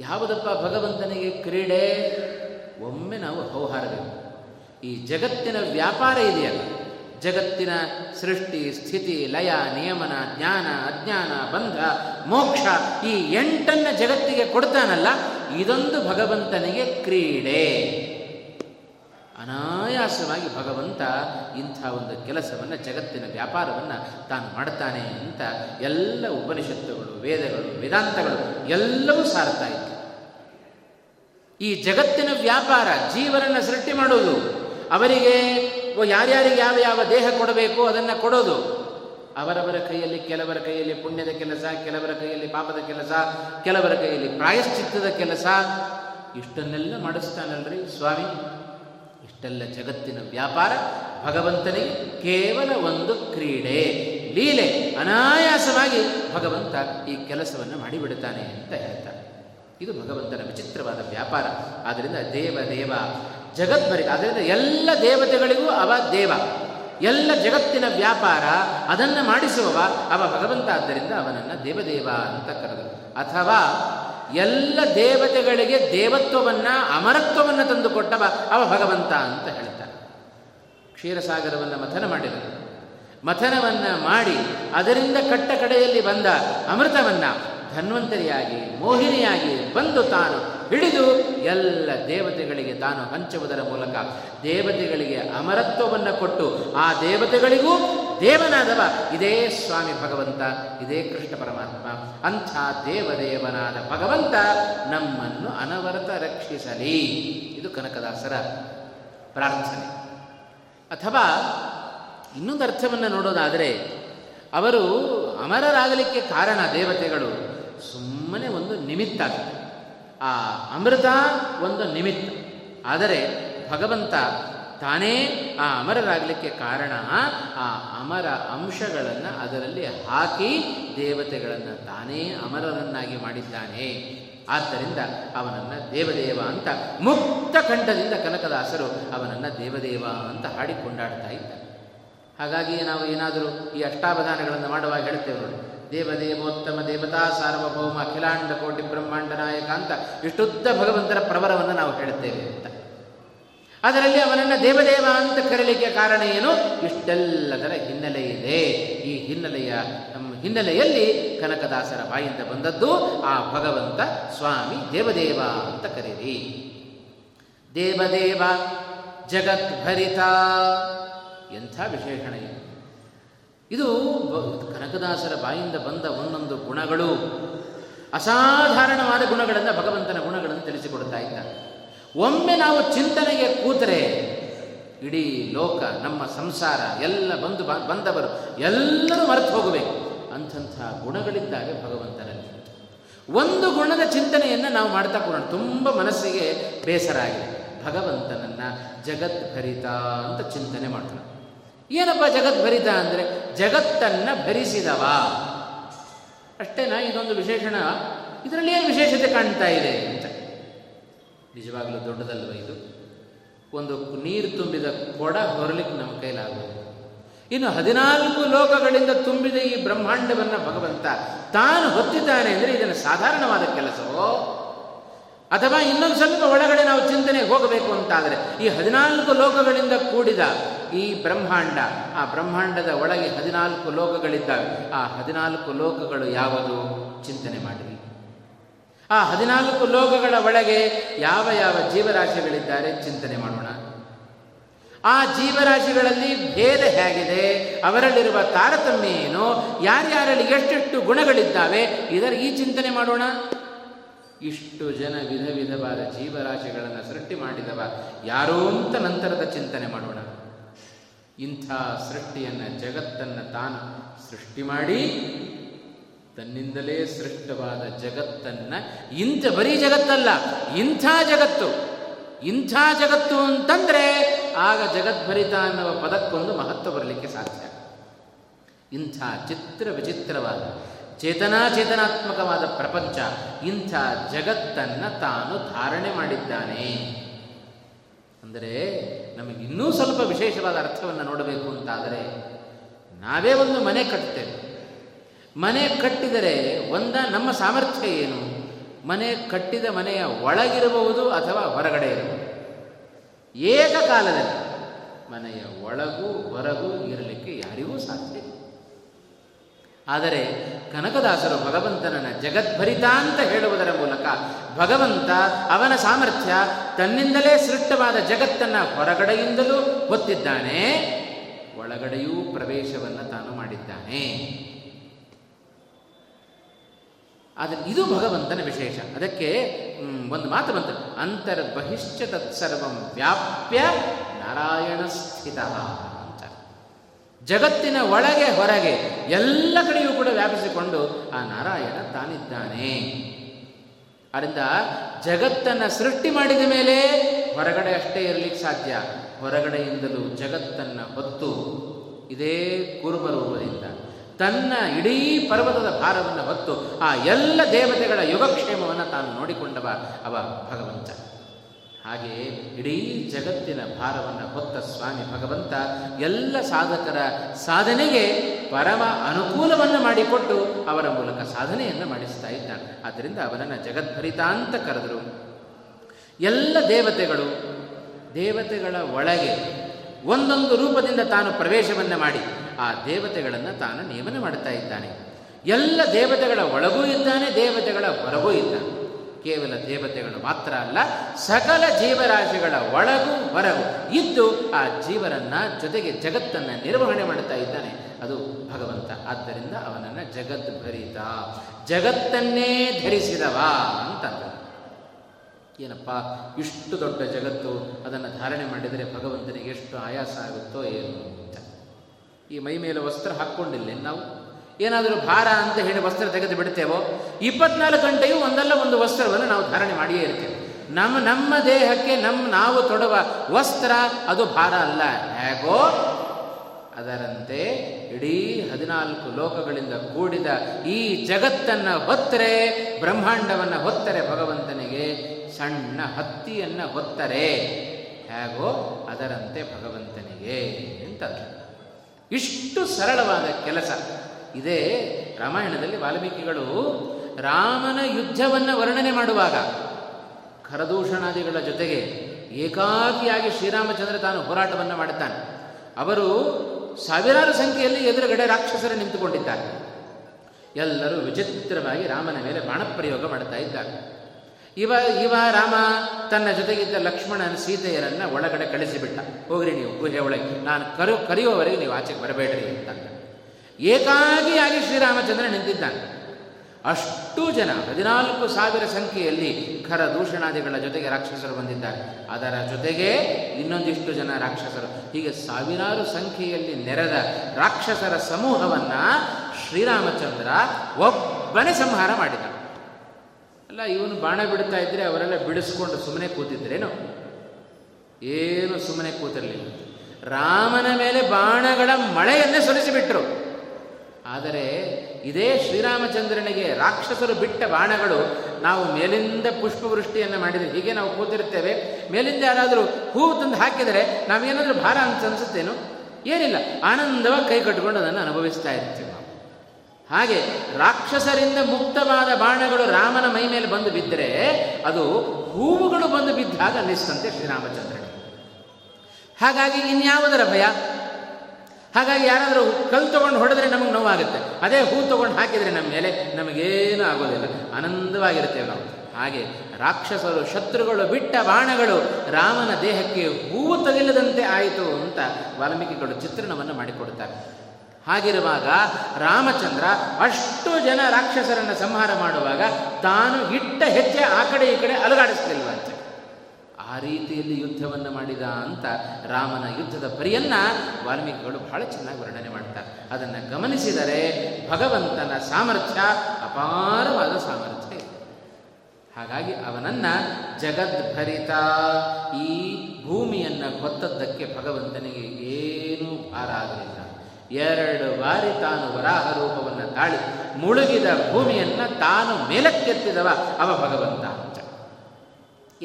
ಯಾವುದಪ್ಪ ಭಗವಂತನಿಗೆ ಕ್ರೀಡೆ? ಒಮ್ಮೆ ನಾವು ಹೌಹಾರಬೇಕು. ಈ ಜಗತ್ತಿನ ವ್ಯಾಪಾರ ಇದೆಯಲ್ಲ, ಜಗತ್ತಿನ ಸೃಷ್ಟಿ, ಸ್ಥಿತಿ, ಲಯ, ನಿಯಮನ, ಜ್ಞಾನ, ಅಜ್ಞಾನ, ಬಂಧ, ಮೋಕ್ಷ, ಈ 8 ಜಗತ್ತಿಗೆ ಕೊಡ್ತಾನಲ್ಲ, ಇದೊಂದು ಭಗವಂತನಿಗೆ ಕ್ರೀಡೆ. ಅನಾಯಾಸವಾಗಿ ಭಗವಂತ ಇಂಥ ಒಂದು ಕೆಲಸವನ್ನು, ಜಗತ್ತಿನ ವ್ಯಾಪಾರವನ್ನು ತಾನು ಮಾಡ್ತಾನೆ ಅಂತ ಎಲ್ಲ ಉಪನಿಷತ್ತುಗಳು, ವೇದಗಳು, ವೇದಾಂತಗಳು ಎಲ್ಲವೂ ಸಾರ್ತಾ ಇತ್ತು. ಈ ಜಗತ್ತಿನ ವ್ಯಾಪಾರ, ಜೀವರನ್ನು ಸೃಷ್ಟಿ ಮಾಡೋದು, ಅವರಿಗೆ ಯಾರ್ಯಾರಿಗೆ ಯಾವ ಯಾವ ದೇಹ ಕೊಡಬೇಕು ಅದನ್ನು ಕೊಡೋದು, ಅವರವರ ಕೈಯಲ್ಲಿ, ಕೆಲವರ ಕೈಯಲ್ಲಿ ಪುಣ್ಯದ ಕೆಲಸ, ಕೆಲವರ ಕೈಯಲ್ಲಿ ಪಾಪದ ಕೆಲಸ, ಕೆಲವರ ಕೈಯಲ್ಲಿ ಪ್ರಾಯಶ್ಚಿತ್ತದ ಕೆಲಸ, ಇಷ್ಟನ್ನೆಲ್ಲ ಮಾಡಿಸ್ತಾನಲ್ರಿ ಸ್ವಾಮಿ. ಇಷ್ಟೆಲ್ಲ ಜಗತ್ತಿನ ವ್ಯಾಪಾರ ಭಗವಂತನಿಗೆ ಕೇವಲ ಒಂದು ಕ್ರೀಡೆ, ಲೀಲೆ. ಅನಾಯಾಸವಾಗಿ ಭಗವಂತ ಈ ಕೆಲಸವನ್ನು ಮಾಡಿಬಿಡುತ್ತಾನೆ ಅಂತ ಹೇಳ್ತಾರೆ. ಇದು ಭಗವಂತನ ವಿಚಿತ್ರವಾದ ವ್ಯಾಪಾರ. ಆದ್ದರಿಂದ ದೇವ ಜಗತ್ವರಿಗೆ, ಆದ್ದರಿಂದ ಎಲ್ಲ ದೇವತೆಗಳಿಗೂ ಅವ ದೇವ, ಎಲ್ಲ ಜಗತ್ತಿನ ವ್ಯಾಪಾರ ಅದನ್ನು ಮಾಡಿಸುವವ ಅವ ಭಗವಂತ. ಆದ್ದರಿಂದ ಅವನನ್ನು ದೇವದೇವ ಅಂತ ಕರೆದರು. ಅಥವಾ ಎಲ್ಲ ದೇವತೆಗಳಿಗೆ ದೇವತ್ವವನ್ನು, ಅಮರತ್ವವನ್ನು ತಂದುಕೊಟ್ಟವ ಅವ ಭಗವಂತ ಅಂತ ಹೇಳ್ತಾರೆ. ಕ್ಷೀರಸಾಗರವನ್ನು ಮಥನ ಮಾಡಿದರು. ಮಥನವನ್ನು ಮಾಡಿ ಅದರಿಂದ ಕಟ್ಟ ಕಡೆಯಲ್ಲಿ ಬಂದ ಅಮೃತವನ್ನು ಧನ್ವಂತರಿಯಾಗಿ, ಮೋಹಿನಿಯಾಗಿ ಬಂದು ತಾನು ಹಿಡಿದು ಎಲ್ಲ ದೇವತೆಗಳಿಗೆ ತಾನು ಹಂಚುವುದರ ಮೂಲಕ ದೇವತೆಗಳಿಗೆ ಅಮರತ್ವವನ್ನು ಕೊಟ್ಟು ಆ ದೇವತೆಗಳಿಗೂ ದೇವನಾದವ ಇದೇ ಸ್ವಾಮಿ ಭಗವಂತ, ಇದೇ ಕೃಷ್ಣ ಪರಮಾತ್ಮ. ಅಂಥ ದೇವದೇವನಾದ ಭಗವಂತ ನಮ್ಮನ್ನು ಅನವರತ ರಕ್ಷಿಸಲಿ. ಇದು ಕನಕದಾಸರ ಪ್ರಾರ್ಥನೆ. ಅಥವಾ ಇನ್ನೊಂದು ಅರ್ಥವನ್ನು ನೋಡೋದಾದರೆ, ಅವರು ಅಮರರಾಗಲಿಕ್ಕೆ ಕಾರಣ ದೇವತೆಗಳು ಸುಮ್ಮನೆ ಒಂದು ನಿಮಿತ್ತ, ಆ ಅಮೃತ ಒಂದು ನಿಮಿತ್ತ, ಆದರೆ ಭಗವಂತ ತಾನೇ ಆ ಅಮರರಾಗಲಿಕ್ಕೆ ಕಾರಣ. ಆ ಅಮರ ಅಂಶಗಳನ್ನು ಅದರಲ್ಲಿ ಹಾಕಿ ದೇವತೆಗಳನ್ನು ತಾನೇ ಅಮರರನ್ನಾಗಿ ಮಾಡಿದ್ದಾನೆ. ಆದ್ದರಿಂದ ಅವನನ್ನು ದೇವದೇವ ಅಂತ ಮುಕ್ತ ಕಂಠದಿಂದ ಕನಕದಾಸರು ಅವನನ್ನು ದೇವದೇವ ಅಂತ ಹಾಡಿ ಕೊಂಡಾಡ್ತಾ ಇದ್ದಾರೆ. ಹಾಗಾಗಿ ನಾವು ಏನಾದರೂ ಈ ಅಷ್ಟಾವಧಾನಗಳನ್ನು ಮಾಡುವಾಗ ಹೇಳ್ತೇವೆ ನೋಡಿ, ದೇವದೇವೋತ್ತಮ ದೇವತಾ ಸಾರ್ವಭೌಮ ಅಖಿಲಾಂಡ ಕೋಟಿ ಬ್ರಹ್ಮಾಂಡ ನಾಯಕ ಅಂತ ಇಷ್ಟುದ್ದ ಭಗವಂತನ ಪ್ರವರವನ್ನು ನಾವು ಹೇಳ್ತೇವೆ ಅಂತ. ಅದರಲ್ಲಿ ಅವನನ್ನು ದೇವದೇವ ಅಂತ ಕರೆಯಲಿಕ್ಕೆ ಕಾರಣ ಏನು? ಇಷ್ಟೆಲ್ಲದರ ಹಿನ್ನೆಲೆ ಇದೆ. ಈ ಹಿನ್ನೆಲೆಯಲ್ಲಿ ಕನಕದಾಸರ ಬಾಯಿಂದ ಬಂದದ್ದು ಆ ಭಗವಂತ ಸ್ವಾಮಿ ದೇವದೇವ ಅಂತ ಕರೀರಿ. ದೇವದೇವ ಜಗದ್ಭರಿತ, ಎಂಥ ವಿಶೇಷಣೆ ಇದು! ಕನಕದಾಸರ ಬಾಯಿಂದ ಬಂದ ಒಂದೊಂದು ಗುಣಗಳು ಅಸಾಧಾರಣವಾದ ಗುಣಗಳನ್ನು, ಭಗವಂತನ ಗುಣಗಳನ್ನು ತಿಳಿಸಿಕೊಡ್ತಾ ಇದ್ದಾರೆ. ಒಮ್ಮೆ ನಾವು ಚಿಂತನೆಗೆ ಕೂತರೆ ಇಡೀ ಲೋಕ, ನಮ್ಮ ಸಂಸಾರ, ಎಲ್ಲ ಬಂದವರು ಎಲ್ಲರೂ ಮರೆತು ಹೋಗಬೇಕು. ಅಂಥಂಥ ಗುಣಗಳಿದ್ದಾವೆ ಭಗವಂತನಲ್ಲಿ. ಒಂದು ಗುಣದ ಚಿಂತನೆಯನ್ನು ನಾವು ಮಾಡ್ತಾ ಕೊಡೋಣ, ತುಂಬ ಮನಸ್ಸಿಗೆ ಬೇಸರ ಆಗಿದೆ. ಭಗವಂತನನ್ನು ಜಗದ್ಭರಿತ ಅಂತ ಚಿಂತನೆ ಮಾಡೋಣ. ಏನಪ್ಪ ಜಗದ್ಭರಿತ ಅಂದರೆ ಜಗತ್ತನ್ನು ಭರಿಸಿದವ ಅಷ್ಟೇನಾ? ಇದೊಂದು ವಿಶೇಷಣ. ಇದರಲ್ಲಿ ಏನು ವಿಶೇಷತೆ ಕಾಣ್ತಾ ಇದೆ ಅಂತ ನಿಜವಾಗಲೂ ದೊಡ್ಡದಲ್ವ ಇದು? ಒಂದು ನೀರು ತುಂಬಿದ ಕೊಡ ಹೊರಲಿಕ್ಕೆ ನಮ್ಮ ಕೈಲಾಗುವುದು. ಇನ್ನು 14 ಲೋಕಗಳಿಂದ ತುಂಬಿದ ಈ ಬ್ರಹ್ಮಾಂಡವನ್ನು ಭಗವಂತ ತಾನು ಹೊತ್ತಿದ್ದಾನೆ ಅಂದರೆ ಇದನ್ನು ಸಾಧಾರಣವಾದ ಕೆಲಸವೋ? ಅಥವಾ ಇನ್ನೊಂದು ಸ್ವಲ್ಪ ಒಳಗಡೆ ನಾವು ಚಿಂತನೆಗೆ ಹೋಗಬೇಕು ಅಂತಾದರೆ, ಈ 14 ಲೋಕಗಳಿಂದ ಕೂಡಿದ ಈ ಬ್ರಹ್ಮಾಂಡ, ಆ ಬ್ರಹ್ಮಾಂಡದ ಒಳಗೆ 14 ಲೋಕಗಳಿದ್ದಾವೆ. ಆ 14 ಲೋಕಗಳು ಯಾವುದು ಚಿಂತನೆ ಮಾಡಿರಿ. ಆ 14 ಲೋಕಗಳ ಒಳಗೆ ಯಾವ ಯಾವ ಜೀವರಾಶಿಗಳಿದ್ದಾರೆ ಚಿಂತನೆ ಮಾಡೋಣ. ಆ ಜೀವರಾಶಿಗಳಲ್ಲಿ ಭೇದ ಹೇಗಿದೆ, ಅವರಲ್ಲಿರುವ ತಾರತಮ್ಯ ಏನು, ಯಾರ್ಯಾರಲ್ಲಿ ಎಷ್ಟೆಷ್ಟು ಗುಣಗಳಿದ್ದಾವೆ, ಇದರ ಈ ಚಿಂತನೆ ಮಾಡೋಣ. ಇಷ್ಟು ಜನ ವಿಧ ವಿಧವಾದ ಜೀವರಾಶಿಗಳನ್ನು ಸೃಷ್ಟಿ ಮಾಡಿದವ ಯಾರೋ ಅಂತ ನಂತರದ ಚಿಂತನೆ ಮಾಡೋಣ. ಇಂಥ ಸೃಷ್ಟಿಯನ್ನು, ಜಗತ್ತನ್ನು ತಾನು ಸೃಷ್ಟಿ ಮಾಡಿ ತನ್ನಿಂದಲೇ ಸೃಷ್ಟವಾದ ಜಗತ್ತನ್ನು, ಇಂಥ ಬರೀ ಜಗತ್ತಲ್ಲ, ಇಂಥ ಜಗತ್ತು ಅಂತಂದರೆ ಆಗ ಜಗದ್ಭರಿತ ಅನ್ನುವ ಪದಕ್ಕೊಂದು ಮಹತ್ವ ಬರಲಿಕ್ಕೆ ಸಾಧ್ಯ. ಇಂಥ ಚಿತ್ರ ವಿಚಿತ್ರವಾದ ಚೇತನಾತ್ಮಕವಾದ ಪ್ರಪಂಚ, ಇಂಥ ಜಗತ್ತನ್ನು ತಾನು ಧಾರಣೆ ಮಾಡಿದ್ದಾನೆ ಅಂದರೆ ನಮಗಿನ್ನೂ ಸ್ವಲ್ಪ ವಿಶೇಷವಾದ ಅರ್ಥವನ್ನು ನೋಡಬೇಕು ಅಂತಾದರೆ, ನಾವೇ ಒಂದು ಮನೆ ಕಟ್ತೇವೆ. ಮನೆ ಕಟ್ಟಿದರೆ ನಮ್ಮ ಸಾಮರ್ಥ್ಯ ಏನು? ಮನೆ ಕಟ್ಟಿದ ಮನೆಯ ಒಳಗಿರಬಹುದು ಅಥವಾ ಹೊರಗಡೆ ಇರಬಹುದು. ಏಕಕಾಲದಲ್ಲಿ ಮನೆಯ ಒಳಗೂ ಹೊರಗೂ ಇರಲಿಕ್ಕೆ ಯಾರಿಗೂ ಸಾಧ್ಯ. ಆದರೆ ಕನಕದಾಸರು ಭಗವಂತನನ್ನು ಜಗದ್ಭರಿತ ಅಂತ ಹೇಳುವುದರ ಮೂಲಕ ಭಗವಂತ, ಅವನ ಸಾಮರ್ಥ್ಯ ತನ್ನಿಂದಲೇ ಸೃಷ್ಟವಾದ ಜಗತ್ತನ್ನು ಹೊರಗಡೆಯಿಂದಲೂ ಹೊತ್ತಿದ್ದಾನೆ, ಒಳಗಡೆಯೂ ಪ್ರವೇಶವನ್ನು ತಾನು ಮಾಡಿದ್ದಾನೆ. ಆದರೆ ಇದು ಭಗವಂತನ ವಿಶೇಷ. ಅದಕ್ಕೆ ಒಂದು ಮಾತು ಬಂತು, ಅಂತರ್ಬಹಿಶ್ಚ ತತ್ಸರ್ವಂ ವ್ಯಾಪ್ಯ ನಾರಾಯಣ ಸ್ಥಿತ ಅಂತ. ಜಗತ್ತಿನ ಒಳಗೆ ಹೊರಗೆ ಎಲ್ಲ ಕಡೆಯೂ ಕೂಡ ವ್ಯಾಪಿಸಿಕೊಂಡು ಆ ನಾರಾಯಣ ತಾನಿದ್ದಾನೆ. ಆದ್ದರಿಂದ ಜಗತ್ತನ್ನು ಸೃಷ್ಟಿ ಮಾಡಿದ ಮೇಲೆ ಹೊರಗಡೆ ಅಷ್ಟೇ ಇರಲಿಕ್ಕೆ ಸಾಧ್ಯ, ಹೊರಗಡೆಯಿಂದಲೂ ಜಗತ್ತನ್ನು ಹೊತ್ತು ಇದೇ ಕೂರ್ಮರೂಪದಿಂದ ತನ್ನ ಇಡೀ ಪರ್ವತದ ಭಾರವನ್ನು ಹೊತ್ತು ಆ ಎಲ್ಲ ದೇವತೆಗಳ ಯೋಗಕ್ಷೇಮವನ್ನು ತಾನು ನೋಡಿಕೊಂಡವ ಅವ ಭಗವಂತ. ಹಾಗೆಯೇ ಇಡೀ ಜಗತ್ತಿನ ಭಾರವನ್ನು ಹೊತ್ತ ಸ್ವಾಮಿ ಭಗವಂತ ಎಲ್ಲ ಸಾಧಕರ ಸಾಧನೆಗೆ ಪರಮ ಅನುಕೂಲವನ್ನು ಮಾಡಿಕೊಟ್ಟು ಅವರ ಮೂಲಕ ಸಾಧನೆಯನ್ನು ಮಾಡಿಸ್ತಾ ಇದ್ದಾನೆ. ಆದ್ದರಿಂದ ಅವನನ್ನು ಜಗದ್ಭರಿತ ಅಂತ ಕರೆದರು. ಎಲ್ಲ ದೇವತೆಗಳು ದೇವತೆಗಳ ಒಳಗೆ ಒಂದೊಂದು ರೂಪದಿಂದ ತಾನು ಪ್ರವೇಶವನ್ನು ಮಾಡಿ ಆ ದೇವತೆಗಳನ್ನು ತಾನು ನೇಮನ ಮಾಡ್ತಾ ಇದ್ದಾನೆ. ಎಲ್ಲ ದೇವತೆಗಳ ಒಳಗೂ ಇದ್ದಾನೆ, ದೇವತೆಗಳ ಹೊರಗೂ ಇದ್ದಾನೆ. ಕೇವಲ ದೇವತೆಗಳು ಮಾತ್ರ ಅಲ್ಲ, ಸಕಲ ಜೀವರಾಶಿಗಳ ಒಳಗೂ ಹೊರಗೂ ಇದ್ದು ಆ ಜೀವರನ್ನು ಜೊತೆಗೆ ಜಗತ್ತನ್ನು ನಿರ್ವಹಣೆ ಮಾಡ್ತಾ ಇದ್ದಾನೆ ಅದು ಭಗವಂತ. ಆದ್ದರಿಂದ ಅವನನ್ನು ಜಗದ್ಭರಿತ, ಜಗತ್ತನ್ನೇ ಧರಿಸಿದವ ಅಂತಂದರು. ಏನಪ್ಪ ಇಷ್ಟು ದೊಡ್ಡ ಜಗತ್ತು, ಅದನ್ನು ಧಾರಣೆ ಮಾಡಿದರೆ ಭಗವಂತನಿಗೆ ಎಷ್ಟು ಆಯಾಸ ಆಗುತ್ತೋ ಏನು ಅಂತ. ಈ ಮೈ ಮೇಲೆ ವಸ್ತ್ರ ಹಾಕ್ಕೊಂಡಿಲ್ಲೇನು ನಾವು? ಏನಾದರೂ ಭಾರ ಅಂತ ಹೇಳಿ ವಸ್ತ್ರ ತೆಗೆದು ಬಿಡ್ತೇವೋ? 24 ಗಂಟೆಯೂ ಒಂದಲ್ಲ ಒಂದು ವಸ್ತ್ರವನ್ನು ನಾವು ಧಾರಣೆ ಮಾಡಿಯೇ ಇರ್ತೇವೆ. ನಮ್ಮ ದೇಹಕ್ಕೆ ನಾವು ತೊಡುವ ವಸ್ತ್ರ ಅದು ಭಾರ ಅಲ್ಲ. ಹೇಗೋ ಅದರಂತೆ ಇಡೀ 14 ಲೋಕಗಳಿಂದ ಕೂಡಿದ ಈ ಜಗತ್ತನ್ನು ಹೊತ್ತರೆ, ಬ್ರಹ್ಮಾಂಡವನ್ನು ಹೊತ್ತರೆ, ಭಗವಂತನಿಗೆ ಸಣ್ಣ ಹತ್ತಿಯನ್ನು ಹೊತ್ತರೆ ಹೇಗೋ ಅದರಂತೆ ಭಗವಂತನಿಗೆ ಅಂತ. ಇಷ್ಟು ಸರಳವಾದ ಕೆಲಸ ಇದೇ. ರಾಮಾಯಣದಲ್ಲಿ ವಾಲ್ಮೀಕಿಗಳು ರಾಮನ ಯುದ್ಧವನ್ನು ವರ್ಣನೆ ಮಾಡುವಾಗ ಖರದೂಷಣಾದಿಗಳ ಜೊತೆಗೆ ಏಕಾಕಿಯಾಗಿ ಶ್ರೀರಾಮಚಂದ್ರ ತಾನು ಹೋರಾಟವನ್ನು ಮಾಡುತ್ತಾನೆ. ಅವರು ಸಾವಿರಾರು ಸಂಖ್ಯೆಯಲ್ಲಿ ಎದುರುಗಡೆ ರಾಕ್ಷಸರು ನಿಂತುಕೊಂಡಿದ್ದಾರೆ. ಎಲ್ಲರೂ ವಿಚಿತ್ರವಾಗಿ ರಾಮನ ಮೇಲೆ ಬಾಣಪ್ರಯೋಗ ಮಾಡ್ತಾ ಇದ್ದಾರೆ. ಇವ ರಾಮ ತನ್ನ ಜೊತೆಗಿದ್ದ ಲಕ್ಷ್ಮಣನ ಸೀತೆಯರನ್ನು ಒಳಗಡೆ ಕಳಿಸಿಬಿಟ್ಟ. ಹೋಗ್ರಿ ನೀವು ಗುಹೆ ಒಳಗೆ, ನಾನು ಕರೆಯುವವರೆಗೆ ನೀವು ಆಚೆಗೆ ಬರಬೇಡ್ರಿ ಅಂತ. ಏಕಾಗಿಯಾಗಿ ಶ್ರೀರಾಮಚಂದ್ರ ನಿಂತಿದ್ದಾನೆ. ಅಷ್ಟು ಜನ, 14,000 ಸಂಖ್ಯೆಯಲ್ಲಿ ಖರ ದೂಷಣಾದಿಗಳ ಜೊತೆಗೆ ರಾಕ್ಷಸರು ಬಂದಿದ್ದಾರೆ. ಅದರ ಜೊತೆಗೆ ಇನ್ನೊಂದಿಷ್ಟು ಜನ ರಾಕ್ಷಸರು, ಹೀಗೆ 1,000 ಸಂಖ್ಯೆಯಲ್ಲಿ ನೆರೆದ ರಾಕ್ಷಸರ ಸಮೂಹವನ್ನು ಶ್ರೀರಾಮಚಂದ್ರ ಒಬ್ಬನೇ ಸಂಹಾರ ಮಾಡಿದ. ಅಲ್ಲ, ಇವನು ಬಾಣ ಬಿಡ್ತಾ ಇದ್ದರೆ ಅವರೆಲ್ಲ ಬಿಡಿಸ್ಕೊಂಡು ಸುಮ್ಮನೆ ಕೂತಿದ್ರೇನು? ಏನು ಸುಮ್ಮನೆ ಕೂತಿರಲಿಲ್ಲ. ರಾಮನ ಮೇಲೆ ಬಾಣಗಳ ಮಳೆಯನ್ನೇ ಸುರಿಸಿಬಿಟ್ರು. ಆದರೆ ಇದೇ ಶ್ರೀರಾಮಚಂದ್ರನಿಗೆ ರಾಕ್ಷಸರು ಬಿಟ್ಟ ಬಾಣಗಳು, ನಾವು ಮೇಲಿಂದ ಪುಷ್ಪವೃಷ್ಟಿಯನ್ನು ಮಾಡಿದರೆ ಹೀಗೆ ನಾವು ಕೂತಿರ್ತೇವೆ, ಮೇಲಿಂದ ಯಾರಾದರೂ ಹೂವು ತಂದು ಹಾಕಿದರೆ ನಾವೇನಾದರೂ ಭಾರ ಅಂತ ಅನಿಸುತ್ತೇನೋ? ಏನಿಲ್ಲ, ಆನಂದವಾಗಿ ಕೈ ಕಟ್ಕೊಂಡು ಅದನ್ನು ಅನುಭವಿಸ್ತಾ ಇರ್ತೀವಿ ನಾವು. ಹಾಗೆ ರಾಕ್ಷಸರಿಂದ ಮುಕ್ತವಾದ ಬಾಣಗಳು ರಾಮನ ಮೈ ಮೇಲೆ ಬಂದು ಬಿದ್ದರೆ ಅದು ಹೂವುಗಳು ಬಂದು ಬಿದ್ದಾಗ ಅನ್ನಿಸ್ತಂತೆ ಶ್ರೀರಾಮಚಂದ್ರನಿಗೆ. ಹಾಗಾಗಿ ಇನ್ಯಾವುದರ ಭಯ? ಹಾಗಾಗಿ ಯಾರಾದರೂ ಕಲ್ಲು ತೊಗೊಂಡು ಹೊಡೆದ್ರೆ ನಮಗೆ ನೋವಾಗುತ್ತೆ, ಅದೇ ಹೂ ತೊಗೊಂಡು ಹಾಕಿದರೆ ನಮ್ಮ ಮೇಲೆ ನಮಗೇನೂ ಆಗೋದಿಲ್ಲ, ಆನಂದವಾಗಿರ್ತೇವೆ ನಾವು. ಹಾಗೆ ರಾಕ್ಷಸರು, ಶತ್ರುಗಳು ಬಿಟ್ಟ ಬಾಣಗಳು ರಾಮನ ದೇಹಕ್ಕೆ ಹೂವು ತಗಿಲ್ಲದಂತೆ ಆಯಿತು ಅಂತ ವಾಲ್ಮೀಕಿಗಳು ಚಿತ್ರಣವನ್ನು ಮಾಡಿಕೊಡುತ್ತಾರೆ. ಹಾಗಿರುವಾಗ ರಾಮಚಂದ್ರ ಅಷ್ಟು ಜನ ರಾಕ್ಷಸರನ್ನು ಸಂಹಾರ ಮಾಡುವಾಗ ತಾನು ಇಟ್ಟ ಹೆಜ್ಜೆ ಆ ಕಡೆ ಈ ಕಡೆ ಅಲುಗಾಡಿಸ್ತಿಲ್ವಂತೆ. ಆ ರೀತಿಯಲ್ಲಿ ಯುದ್ಧವನ್ನು ಮಾಡಿದ ಅಂತ ರಾಮನ ಯುದ್ಧದ ಪರಿಯನ್ನು ವಾಲ್ಮೀಕಿಗಳು ಬಹಳ ಚೆನ್ನಾಗಿ ವರ್ಣನೆ ಮಾಡ್ತಾರೆ. ಅದನ್ನು ಗಮನಿಸಿದರೆ ಭಗವಂತನ ಸಾಮರ್ಥ್ಯ ಅಪಾರವಾದ ಸಾಮರ್ಥ್ಯ. ಹಾಗಾಗಿ ಅವನನ್ನು ಜಗದ್ಭರಿತ, ಈ ಭೂಮಿಯನ್ನು ಹೊತ್ತದ್ದಕ್ಕೆ ಭಗವಂತನಿಗೆ ಏನೂ ಭಾರ ಆಗಲಿಲ್ಲ. 2 ಬಾರಿ ತಾನು ವರಾಹ ರೂಪವನ್ನು ತಾಳಿ ಮುಳುಗಿದ ಭೂಮಿಯನ್ನು ತಾನು ಮೇಲಕ್ಕೆತ್ತಿದವ ಅವ ಭಗವಂತ.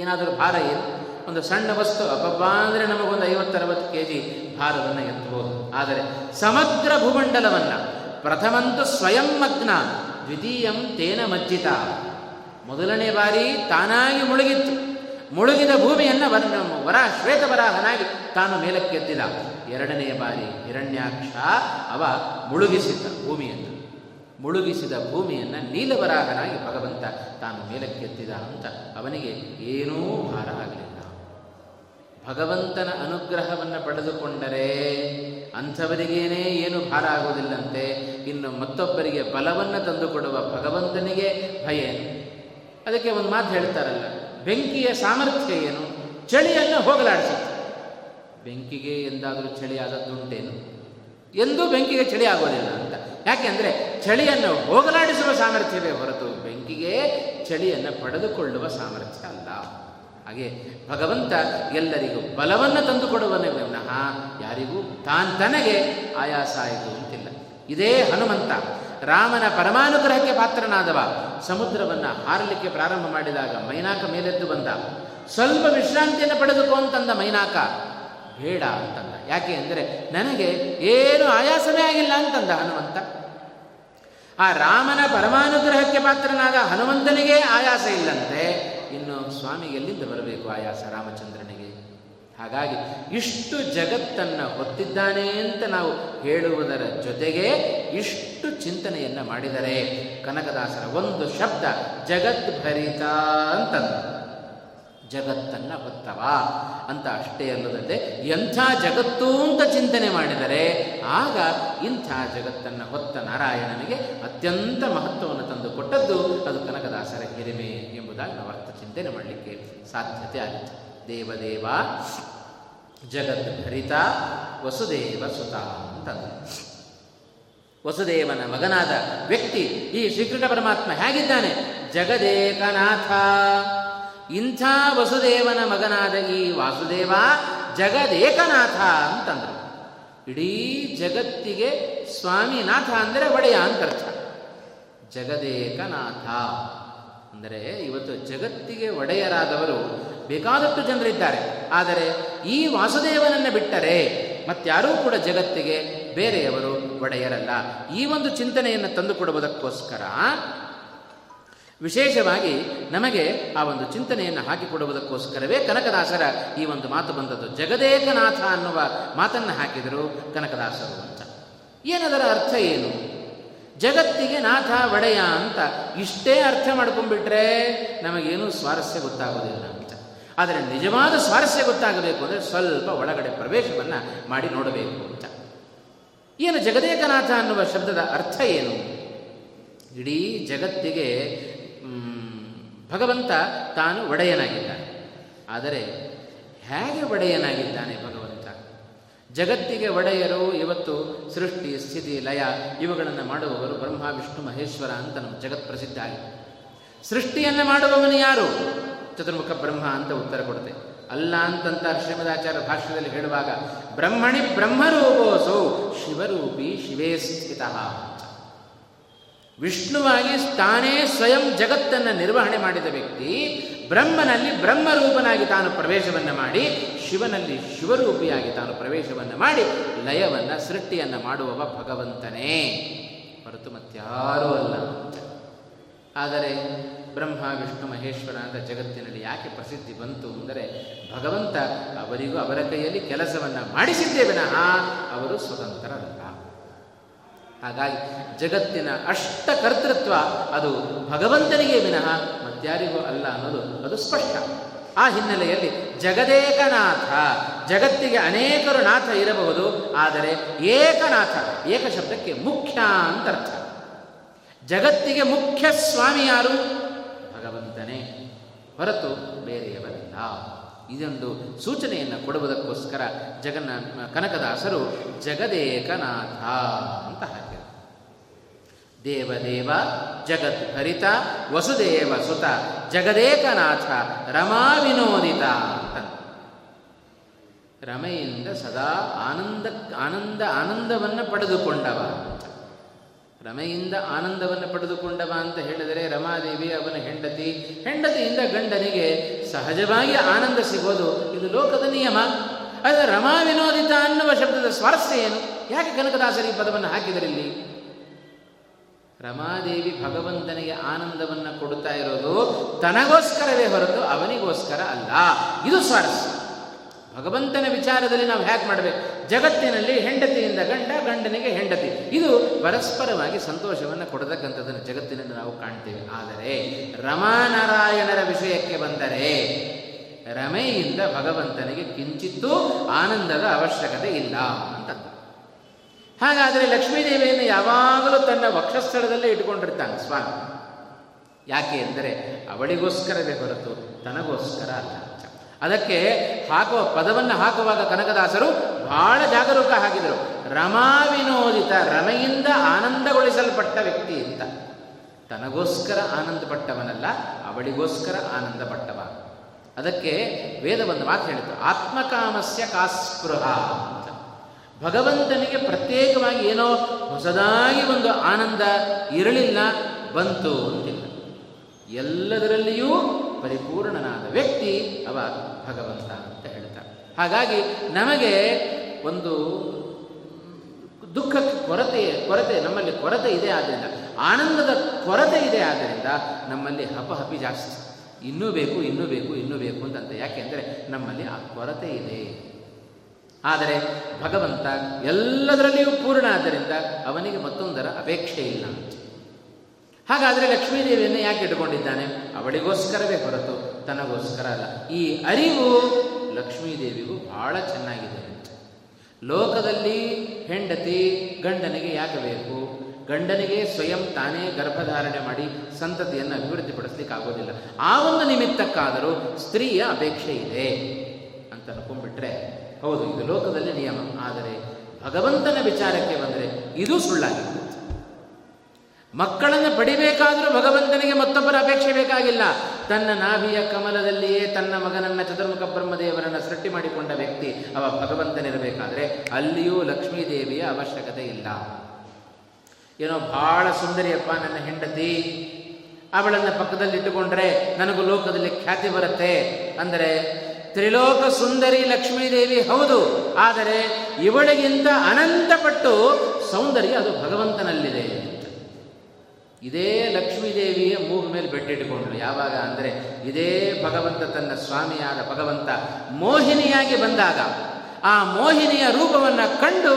ಏನಾದರೂ ಭಾರ ಏನು? ಒಂದು ಸಣ್ಣ ವಸ್ತು ಅಬ್ಬಬ್ಬ ಅಂದರೆ ನಮಗೊಂದು 50-60 ಕೆಜಿ ಭಾರವನ್ನು ಎತ್ತಬಹುದು. ಆದರೆ ಸಮಗ್ರ ಭೂಮಂಡಲವನ್ನು, ಪ್ರಥಮಂತೂ ಸ್ವಯಂ ಮಗ್ನ, ದ್ವಿತೀಯಂ ತೇನ ಮಜ್ಜಿತ, ಮೊದಲನೇ ಬಾರಿ ತಾನಾಗಿ ಮುಳುಗಿತ್ತು, ಮುಳುಗಿದ ಭೂಮಿಯನ್ನು ಶ್ವೇತವರಾಹನಾಗಿ ತಾನು ಮೇಲಕ್ಕೆ ಎತ್ತಿದ. 2ನೇ ಬಾರಿ ಹಿರಣ್ಯಾಕ್ಷ ಅವ ಮುಳುಗಿಸಿದ್ದ ಭೂಮಿಯನ್ನು, ಮುಳುಗಿಸಿದ ಭೂಮಿಯನ್ನು ನೀಲವರಾಹನಾಗಿ ಭಗವಂತ ತಾನು ಮೇಲಕ್ಕೆತ್ತಿದ ಅಂತ ಅವನಿಗೆ ಏನೂ ಭಾರ ಆಗಲಿಲ್ಲ. ಭಗವಂತನ ಅನುಗ್ರಹವನ್ನು ಪಡೆದುಕೊಂಡರೆ ಅಂಥವರಿಗೇನೇ ಏನೂ ಭಾರ ಆಗೋದಿಲ್ಲಂತೆ. ಇನ್ನು ಮತ್ತೊಬ್ಬರಿಗೆ ಬಲವನ್ನು ತಂದುಕೊಡುವ ಭಗವಂತನಿಗೆ ಭಯ ಏನು? ಅದಕ್ಕೆ ಒಂದು ಮಾತು ಹೇಳ್ತಾರಲ್ಲ, ಬೆಂಕಿಯ ಸಾಮರ್ಥ್ಯ ಏನು? ಚಳಿಯನ್ನು ಹೋಗಲಾಡಿಸುತ್ತೆ. ಬೆಂಕಿಗೆ ಎಂದಾದರೂ ಚಳಿ ಆದದ್ದುಂಟೇನು? ಎಂದೂ ಬೆಂಕಿಗೆ ಚಳಿ ಆಗೋದಿಲ್ಲ ಅಂತ. ಯಾಕೆಂದರೆ ಚಳಿಯನ್ನು ಹೋಗಲಾಡಿಸುವ ಸಾಮರ್ಥ್ಯವೇ ಹೊರತು ಬೆಂಕಿಗೆ ಚಳಿಯನ್ನು ಪಡೆದುಕೊಳ್ಳುವ ಸಾಮರ್ಥ್ಯ ಅಲ್ಲ. ಹಾಗೆ ಭಗವಂತ ಎಲ್ಲರಿಗೂ ಬಲವನ್ನು ತಂದುಕೊಡುವನೇ ವಿನಃ ಯಾರಿಗೂ ತನಗೆ ಆಯಾಸ ಆಯಿತು ಅಂತಿಲ್ಲ. ಇದೇ ಹನುಮಂತ ರಾಮನ ಪರಮಾನುಗ್ರಹಕ್ಕೆ ಪಾತ್ರನಾದವ. ಸಮುದ್ರವನ್ನು ಹಾರಲಿಕ್ಕೆ ಪ್ರಾರಂಭ ಮಾಡಿದಾಗ ಮೈನಾಕ ಮೇಲೆದ್ದು ಬಂದ. ಸ್ವಲ್ಪ ವಿಶ್ರಾಂತಿಯನ್ನು ಪಡೆದುಕೋ ಅಂತಂದ ಮೈನಾಕ. ಬೇಡ ಅಂತಂದ. ಯಾಕೆ ಅಂದರೆ ನನಗೆ ಏನು ಆಯಾಸವೇ ಆಗಿಲ್ಲ ಅಂತಂದ ಹನುಮಂತ. ಆ ರಾಮನ ಪರಮಾನುಗ್ರಹಕ್ಕೆ ಪಾತ್ರನಾದ ಹನುಮಂತನಿಗೆ ಆಯಾಸ ಇಲ್ಲಂತೆ ಇನ್ನು ಸ್ವಾಮಿಗೆ ಎಲ್ಲಿಂದ ಬರಬೇಕು ಆಯಾಸ ರಾಮಚಂದ್ರನಿಗೆ? ಹಾಗಾಗಿ ಇಷ್ಟು ಜಗತ್ತನ್ನು ಹೊತ್ತಿದ್ದಾನೆ ಅಂತ ನಾವು ಹೇಳುವುದರ ಜೊತೆಗೆ ಇಷ್ಟು ಚಿಂತನೆಯನ್ನು ಮಾಡಿದರೆ ಕನಕದಾಸರ ಒಂದು ಶಬ್ದ ಜಗದ್ಭರಿತ ಅಂತಂದ. ಜಗತ್ತನ್ನು ಹೊತ್ತವ ಅಂತ ಅಷ್ಟೇ ಅನ್ನೋದಂತೆ ಎಂಥ ಜಗತ್ತು ಅಂತ ಚಿಂತನೆ ಮಾಡಿದರೆ ಆಗ ಇಂಥ ಜಗತ್ತನ್ನು ಹೊತ್ತ ನಾರಾಯಣನಿಗೆ ಅತ್ಯಂತ ಮಹತ್ವವನ್ನು ತಂದು ಕೊಟ್ಟದ್ದು ಅದು ಕನಕದಾಸರ ಹಿರಿಮೆ ಎಂಬುದಾಗಿ ನಾವು ಅರ್ಥ ಚಿಂತನೆ ಮಾಡಲಿಕ್ಕೆ ಸಾಧ್ಯತೆ ಆಯಿತು. ದೇವದೇವ ಜಗದ್ಭರಿತ ವಸುದೇವ ಸುತ ಅಂತಂದು ವಸುದೇವನ ಮಗನಾದ ವ್ಯಕ್ತಿ ಈ ಶ್ರೀಕೃಷ್ಣ ಪರಮಾತ್ಮ ಹೇಗಿದ್ದಾನೆ? ಜಗದೇಕನಾಥ. ಇಂಥ ವಸುದೇವನ ಮಗನಾದ ಈ ವಾಸುದೇವ ಜಗದೇಕನಾಥ ಅಂತಂದರು. ಇಡೀ ಜಗತ್ತಿಗೆ ಸ್ವಾಮಿನಾಥ ಅಂದರೆ ಒಡೆಯ ಅಂತರ್ಥ. ಜಗದೇಕನಾಥ ಅಂದರೆ ಇವತ್ತು ಜಗತ್ತಿಗೆ ಒಡೆಯರಾದವರು ಬೇಕಾದಷ್ಟು ಜನರಿದ್ದಾರೆ. ಆದರೆ ಈ ವಾಸುದೇವನನ್ನು ಬಿಟ್ಟರೆ ಮತ್ತಾರೂ ಕೂಡ ಜಗತ್ತಿಗೆ ಬೇರೆಯವರು ಒಡೆಯರಲ್ಲ. ಈ ಒಂದು ಚಿಂತನೆಯನ್ನು ತಂದುಕೊಡುವುದಕ್ಕೋಸ್ಕರ ವಿಶೇಷವಾಗಿ ನಮಗೆ ಆ ಒಂದು ಚಿಂತನೆಯನ್ನು ಹಾಕಿಕೊಡುವುದಕ್ಕೋಸ್ಕರವೇ ಕನಕದಾಸರ ಈ ಒಂದು ಮಾತು ಬಂದದ್ದು. ಜಗದೇಕನಾಥ ಅನ್ನುವ ಮಾತನ್ನು ಹಾಕಿದರು ಕನಕದಾಸರು ಅಂತ. ಏನದರ ಅರ್ಥ ಏನು? ಜಗತ್ತಿಗೆ ನಾಥ ಒಡೆಯ ಅಂತ ಇಷ್ಟೇ ಅರ್ಥ ಮಾಡ್ಕೊಂಡ್ಬಿಟ್ರೆ ನಮಗೇನು ಸ್ವಾರಸ್ಯ ಗೊತ್ತಾಗೋದಿಲ್ಲ ಅಂತ. ಆದರೆ ನಿಜವಾದ ಸ್ವಾರಸ್ಯ ಗೊತ್ತಾಗಬೇಕು ಅಂದರೆ ಸ್ವಲ್ಪ ಒಳಗಡೆ ಪ್ರವೇಶವನ್ನು ಮಾಡಿ ನೋಡಬೇಕು ಅಂತ. ಏನು ಜಗದೇಕನಾಥ ಅನ್ನುವ ಶಬ್ದದ ಅರ್ಥ ಏನು? ಇಡೀ ಜಗತ್ತಿಗೆ ಭಗವಂತ ತಾನು ಒಡೆಯನಾಗಿದ್ದಾನೆ. ಆದರೆ ಹೇಗೆ ಒಡೆಯನಾಗಿದ್ದಾನೆ ಭಗವಂತ? ಜಗತ್ತಿಗೆ ಒಡೆಯರು ಇವತ್ತು ಸೃಷ್ಟಿ, ಸ್ಥಿತಿ, ಲಯ ಇವುಗಳನ್ನು ಮಾಡುವವರು ಬ್ರಹ್ಮ, ವಿಷ್ಣು, ಮಹೇಶ್ವರ ಅಂತ ನಮ್ಮ ಜಗತ್ ಪ್ರಸಿದ್ಧ ಆಗಿದೆ. ಸೃಷ್ಟಿಯನ್ನು ಮಾಡುವವನು ಯಾರು? ಚತುರ್ಮುಖ ಬ್ರಹ್ಮ ಅಂತ ಉತ್ತರ ಕೊಡುತ್ತೆ. ಅಲ್ಲ ಅಂತಂತ ಶ್ರೀಮದಾಚಾರ್ಯ ಭಾಷ್ಯದಲ್ಲಿ ಹೇಳುವಾಗ ಬ್ರಹ್ಮಣಿ ಬ್ರಹ್ಮರೂಪೋಸೌ ಶಿವರೂಪಿ ಶಿವೇ ಸ್ಥಿತಃ. ವಿಷ್ಣುವಾಗಿ ತಾನೇ ಸ್ವಯಂ ಜಗತ್ತನ್ನು ನಿರ್ವಹಣೆ ಮಾಡಿದ ವ್ಯಕ್ತಿ ಬ್ರಹ್ಮನಲ್ಲಿ ಬ್ರಹ್ಮರೂಪನಾಗಿ ತಾನು ಪ್ರವೇಶವನ್ನು ಮಾಡಿ, ಶಿವನಲ್ಲಿ ಶಿವರೂಪಿಯಾಗಿ ತಾನು ಪ್ರವೇಶವನ್ನು ಮಾಡಿ ಲಯವನ್ನು, ಸೃಷ್ಟಿಯನ್ನು ಮಾಡುವವ ಭಗವಂತನೇ ಹೊರತು ಮತ್ತಾರೂ ಅಲ್ಲ. ಆದರೆ ಬ್ರಹ್ಮ, ವಿಷ್ಣು, ಮಹೇಶ್ವರ ಅಂತ ಜಗತ್ತಿನಲ್ಲಿ ಯಾಕೆ ಪ್ರಸಿದ್ಧಿ ಬಂತು ಅಂದರೆ ಭಗವಂತ ಅವರಿಗೂ ಅವರ ಕೈಯಲ್ಲಿ ಕೆಲಸವನ್ನು ಮಾಡಿಸಿದ್ದೇ ವಿನಃ ಅವರು ಸ್ವತಂತ್ರರಲ್ಲ. ಹಾಗಾಗಿ ಜಗತ್ತಿನ ಅಷ್ಟ ಕರ್ತೃತ್ವ ಅದು ಭಗವಂತನಿಗೆ ವಿನಃ ಮತ್ತಾರಿಗೂ ಅಲ್ಲ ಅನ್ನೋದು ಅದು ಸ್ಪಷ್ಟ. ಆ ಹಿನ್ನೆಲೆಯಲ್ಲಿ ಜಗದೇಕನಾಥ, ಜಗತ್ತಿಗೆ ಅನೇಕರು ನಾಥ ಇರಬಹುದು, ಆದರೆ ಏಕನಾಥ, ಏಕ ಶಬ್ದಕ್ಕೆ ಮುಖ್ಯ ಅಂತರ್ಥ. ಜಗತ್ತಿಗೆ ಮುಖ್ಯ ಸ್ವಾಮಿ ಯಾರು? ಭಗವಂತನೇ ಹೊರತು ಬೇರೆಯವರಲ್ಲ. ಇದೊಂದು ಸೂಚನೆಯನ್ನು ಕೊಡುವುದಕ್ಕೋಸ್ಕರ ಕನಕದಾಸರು ಜಗದೇಕನಾಥ ಅಂತ ಹಾಕಿದರು. ದೇವದೇವ ಜಗದ್ಭರಿತ ವಸುದೇವ ಸುತ ಜಗದೇಕನಾಥ ರಮಾ ವಿನೋದಿತ ಅಂತ. ರಮೆಯಿಂದ ಸದಾ ಆನಂದವನ್ನು ಪಡೆದುಕೊಂಡವ. ರಮೆಯಿಂದ ಆನಂದವನ್ನು ಪಡೆದುಕೊಂಡವ ಅಂತ ಹೇಳಿದರೆ ರಮಾದೇವಿ ಅವನ ಹೆಂಡತಿ, ಹೆಂಡತಿಯಿಂದ ಗಂಡನಿಗೆ ಸಹಜವಾಗಿ ಆನಂದ ಸಿಗೋದು ಇದು ಲೋಕದ ನಿಯಮ. ಆದರೆ ರಮಾ ವಿನೋದಿತ ಅನ್ನುವ ಶಬ್ದದ ಸ್ವಾರಸ್ಯ ಏನು? ಯಾಕೆ ಕನಕದಾಸರಿ ಪದವನ್ನು ಹಾಕಿದರಿಲ್ಲಿ? ರಮಾದೇವಿ ಭಗವಂತನಿಗೆ ಆನಂದವನ್ನು ಕೊಡುತ್ತಾ ಇರೋದು ತನಗೋಸ್ಕರವೇ ಹೊರತು ಅವನಿಗೋಸ್ಕರ ಅಲ್ಲ. ಇದು ಸ್ವಾರಸ್ಯ. ಭಗವಂತನ ವಿಚಾರದಲ್ಲಿ ನಾವು ಹ್ಯಾಕ್ ಮಾಡಬೇಕು. ಜಗತ್ತಿನಲ್ಲಿ ಹೆಂಡತಿಯಿಂದ ಗಂಡ, ಗಂಡನಿಗೆ ಹೆಂಡತಿ, ಇದು ಪರಸ್ಪರವಾಗಿ ಸಂತೋಷವನ್ನು ಕೊಡತಕ್ಕಂಥದ್ದನ್ನು ಜಗತ್ತಿನಲ್ಲಿ ನಾವು ಕಾಣ್ತೇವೆ. ಆದರೆ ರಮಾನಾರಾಯಣರ ವಿಷಯಕ್ಕೆ ಬಂದರೆ ರಮೆಯಿಂದ ಭಗವಂತನಿಗೆ ಕಿಂಚಿತ್ತೂ ಆನಂದದ ಅವಶ್ಯಕತೆ ಇಲ್ಲ ಅಂತ. ಹಾಗಾದರೆ ಲಕ್ಷ್ಮೀದೇವಿಯನ್ನು ಯಾವಾಗಲೂ ತನ್ನ ವಕ್ಷಸ್ಥಳದಲ್ಲೇ ಇಟ್ಟುಕೊಂಡಿರ್ತಾನೆ ಸ್ವಾಮಿ. ಯಾಕೆ ಅಂದರೆ ಅವಳಿಗೋಸ್ಕರವೇ ಹೊರತು ತನಗೋಸ್ಕರ ಅಲ್ಲ. ಅದಕ್ಕೆ ಹಾಕುವ ಪದವನ್ನು ಹಾಕುವಾಗ ಕನಕದಾಸರು ಬಹಳ ಜಾಗರೂಕ ಹಾಕಿದರು. ರಮಾ ವಿನೋದಿತ, ರಮೆಯಿಂದ ಆನಂದಗೊಳಿಸಲ್ಪಟ್ಟ ವ್ಯಕ್ತಿ ಅಂತ. ತನಗೋಸ್ಕರ ಆನಂದಪಟ್ಟವನಲ್ಲ, ಅವಳಿಗೋಸ್ಕರ ಆನಂದಪಟ್ಟವ. ಅದಕ್ಕೆ ವೇದವನ್ನು ಮಾತು ಹೇಳಿತು, ಆತ್ಮಕಾಮಸ್ಯ ಕಾಸ್ಪೃಹ ಅಂತ. ಭಗವಂತನಿಗೆ ಪ್ರತ್ಯೇಕವಾಗಿ ಏನೋ ಹೊಸದಾಗಿ ಒಂದು ಆನಂದ ಇರಲಿಲ್ಲ, ಬಂತು ಅಂತಿಲ್ಲ. ಎಲ್ಲದರಲ್ಲಿಯೂ ಪರಿಪೂರ್ಣನಾದ ವ್ಯಕ್ತಿ ಅವ ಭಗವಂತ ಅಂತ ಹೇಳ್ತಾರೆ. ಹಾಗಾಗಿ ನಮಗೆ ಒಂದು ದುಃಖಕ್ಕೆ ಕೊರತೆ ನಮ್ಮಲ್ಲಿ ಕೊರತೆ ಇದೆ, ಆದ್ದರಿಂದ ಆನಂದದ ಕೊರತೆ ಇದೆ, ಆದ್ದರಿಂದ ನಮ್ಮಲ್ಲಿ ಹಪಹಪಿ ಜಾಸ್ತಿ, ಇನ್ನೂ ಬೇಕು ಇನ್ನೂ ಬೇಕು ಇನ್ನೂ ಬೇಕು ಅಂತಂತೆ. ಯಾಕೆಂದರೆ ನಮ್ಮಲ್ಲಿ ಆ ಕೊರತೆ ಇದೆ. ಆದರೆ ಭಗವಂತ ಎಲ್ಲದರಲ್ಲಿಯೂ ಪೂರ್ಣ, ಆದ್ದರಿಂದ ಅವನಿಗೆ ಮತ್ತೊಂದರ ಅಪೇಕ್ಷೆ ಇಲ್ಲ. ಹಾಗಾದರೆ ಲಕ್ಷ್ಮೀದೇವಿಯನ್ನು ಯಾಕೆ ಇಟ್ಟುಕೊಂಡಿದ್ದಾನೆ? ಅವಳಿಗೋಸ್ಕರವೇ ಹೊರತು ತನಗೋಸ್ಕರ ಅಲ್ಲ. ಈ ಅರಿವು ಲಕ್ಷ್ಮೀದೇವಿಗೂ ಬಹಳ ಚೆನ್ನಾಗಿದೆ. ಲೋಕದಲ್ಲಿ ಹೆಂಡತಿ ಗಂಡನಿಗೆ ಯಾಕೆ ಬೇಕು? ಗಂಡನಿಗೆ ಸ್ವಯಂ ತಾನೇ ಗರ್ಭಧಾರಣೆ ಮಾಡಿ ಸಂತತಿಯನ್ನು ಅಭಿವೃದ್ಧಿಪಡಿಸಲಿಕ್ಕಾಗೋದಿಲ್ಲ. ಆ ಒಂದು ನಿಮಿತ್ತಕ್ಕಾದರೂ ಸ್ತ್ರೀಯ ಅಪೇಕ್ಷೆ ಇದೆ ಅಂತ ಅನ್ಕೊಂಡ್ಬಿಟ್ರೆ ಹೌದು, ಇದು ಲೋಕದಲ್ಲಿ ನಿಯಮ. ಆದರೆ ಭಗವಂತನ ವಿಚಾರಕ್ಕೆ ಬಂದರೆ ಇದು ಸುಳ್ಳಾಗಿದೆ. ಮಕ್ಕಳನ್ನು ಪಡಿಬೇಕಾದರೂ ಭಗವಂತನಿಗೆ ಮತ್ತೊಬ್ಬರ ಅಪೇಕ್ಷೆ ಬೇಕಾಗಿಲ್ಲ. ತನ್ನ ನಾಭಿಯ ಕಮಲದಲ್ಲಿಯೇ ತನ್ನ ಮಗನನ್ನು ಚತುರ್ಮುಖ ಬ್ರಹ್ಮದೇವರನ್ನು ಸೃಷ್ಟಿ ಮಾಡಿಕೊಂಡ ವ್ಯಕ್ತಿ ಅವ ಭಗವಂತನಿರಬೇಕಾದರೆ ಅಲ್ಲಿಯೂ ಲಕ್ಷ್ಮೀದೇವಿಯ ಅವಶ್ಯಕತೆ ಇಲ್ಲ. ಏನೋ ಬಹಳ ಸುಂದರಿಯಪ್ಪ ನನ್ನ ಹೆಂಡತಿ, ಅವಳನ್ನು ಪಕ್ಕದಲ್ಲಿಟ್ಟುಕೊಂಡ್ರೆ ನನಗೂ ಲೋಕದಲ್ಲಿ ಖ್ಯಾತಿ ಬರುತ್ತೆ ಅಂದರೆ ತ್ರಿಲೋಕ ಸುಂದರಿ ಲಕ್ಷ್ಮೀದೇವಿ ಹೌದು, ಆದರೆ ಇವಳಿಗಿಂತ ಅನಂತಪಟ್ಟು ಸೌಂದರ್ಯ ಅದು ಭಗವಂತನಲ್ಲಿದೆ. ಇದೇ ಲಕ್ಷ್ಮೀದೇವಿಯ ಮೂಗ ಮೇಲೆ ಬೆಟ್ಟಿಟ್ಟುಕೊಂಡ್ರು. ಯಾವಾಗ ಅಂದರೆ ಇದೇ ಭಗವಂತ ತನ್ನ ಸ್ವಾಮಿಯಾದ ಭಗವಂತ ಮೋಹಿನಿಯಾಗಿ ಬಂದಾಗ ಆ ಮೋಹಿನಿಯ ರೂಪವನ್ನು ಕಂಡು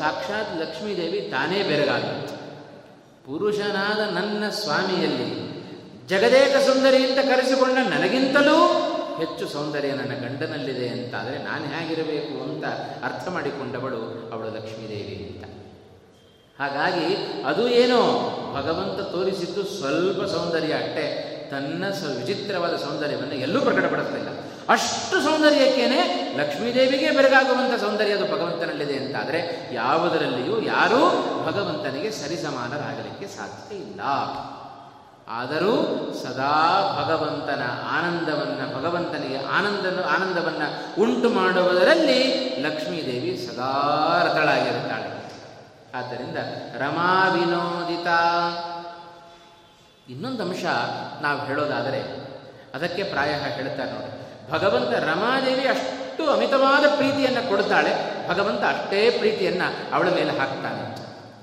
ಸಾಕ್ಷಾತ್ ಲಕ್ಷ್ಮೀದೇವಿ ತಾನೇ ಬೆರಗಾದರು. ಪುರುಷನಾದ ನನ್ನ ಸ್ವಾಮಿಯಲ್ಲಿ ಜಗದೇಕ ಸುಂದರಿ ಅಂತ ಕರೆಸಿಕೊಂಡ ನನಗಿಂತಲೂ ಹೆಚ್ಚು ಸೌಂದರ್ಯ ನನ್ನ ಗಂಡನಲ್ಲಿದೆ ಅಂತಾದರೆ ನಾನು ಹೇಗಿರಬೇಕು ಅಂತ ಅರ್ಥ ಮಾಡಿಕೊಂಡವಳು ಅವಳು ಲಕ್ಷ್ಮೀದೇವಿ ಅಂತ. ಹಾಗಾಗಿ ಅದು ಏನೋ ಭಗವಂತ ತೋರಿಸಿದ್ದು ಸ್ವಲ್ಪ ಸೌಂದರ್ಯ ಅಷ್ಟೇ, ತನ್ನ ವಿಚಿತ್ರವಾದ ಸೌಂದರ್ಯವನ್ನು ಎಲ್ಲೂ ಪ್ರಕಟಪಡಿಸಲಿಲ್ಲ. ಅಷ್ಟು ಸೌಂದರ್ಯಕ್ಕೇನೆ ಲಕ್ಷ್ಮೀದೇವಿಗೆ ಬೆರಗಾಗುವಂಥ ಸೌಂದರ್ಯ ಅದು ಭಗವಂತನಲ್ಲಿದೆ ಅಂತಾದರೆ ಯಾವುದರಲ್ಲಿಯೂ ಯಾರೂ ಭಗವಂತನಿಗೆ ಸರಿಸಮಾನರಾಗಲಿಕ್ಕೆ ಸಾಧ್ಯ ಇಲ್ಲ. ಆದರೂ ಸದಾ ಭಗವಂತನ ಆನಂದವನ್ನು ಭಗವಂತನಿಗೆ ಆನಂದವನ್ನು ಉಂಟು ಮಾಡುವುದರಲ್ಲಿ ಲಕ್ಷ್ಮೀದೇವಿ ಸದಾ ರಥಳಾಗಿರುತ್ತಾಳೆ. ಆದ್ದರಿಂದ ರಮಾ ವಿನೋದಿತ. ಇನ್ನೊಂದು ಅಂಶ ನಾವು ಹೇಳೋದಾದರೆ ಅದಕ್ಕೆ ಪ್ರಾಯ ಹೇಳ್ತಾರೆ ನೋಡಿ, ಭಗವಂತ ರಮಾದೇವಿ ಅಷ್ಟು ಅಮಿತವಾದ ಪ್ರೀತಿಯನ್ನು ಕೊಡ್ತಾಳೆ, ಭಗವಂತ ಅಷ್ಟೇ ಪ್ರೀತಿಯನ್ನು ಅವಳ ಮೇಲೆ ಹಾಕ್ತಾನೆ.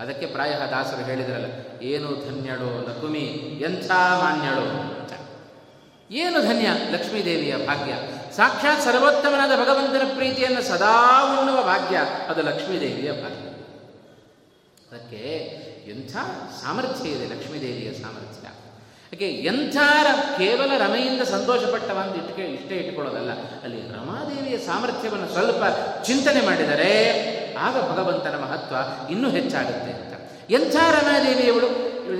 ಅದಕ್ಕೆ ಪ್ರಾಯ ದಾಸರು ಹೇಳಿದ್ರಲ್ಲ, ಏನು ಧನ್ಯಳು ಲಕುಮಿ ಎಂಥ ಮಾನ್ಯಳು. ಏನು ಧನ್ಯ ಲಕ್ಷ್ಮೀದೇವಿಯ ಭಾಗ್ಯ, ಸಾಕ್ಷಾತ್ ಸರ್ವೋತ್ತಮನಾದ ಭಗವಂತನ ಪ್ರೀತಿಯನ್ನು ಸದಾ ಉಣ್ಣುವ ಭಾಗ್ಯ ಅದು ಲಕ್ಷ್ಮೀದೇವಿಯ ಭಾಗ್ಯ. ಅದಕ್ಕೆ ಎಂಥ ಸಾಮರ್ಥ್ಯ ಇದೆ ಲಕ್ಷ್ಮೀದೇವಿಯ ಸಾಮರ್ಥ್ಯ. ಅದಕ್ಕೆ ಎಂಥ ಕೇವಲ ರಮೆಯಿಂದ ಸಂತೋಷಪಟ್ಟವ ಅಂತ ಇಷ್ಟೇ ಇಟ್ಟುಕೊಳ್ಳೋದಲ್ಲ, ಅಲ್ಲಿ ರಮಾದೇವಿಯ ಸಾಮರ್ಥ್ಯವನ್ನು ಸ್ವಲ್ಪ ಚಿಂತನೆ ಮಾಡಿದರೆ ಆಗ ಭಗವಂತನ ಮಹತ್ವ ಇನ್ನೂ ಹೆಚ್ಚಾಗುತ್ತೆ ಅಂತ. ಎಂಥ ರಮಾದೇವಿಯವಳು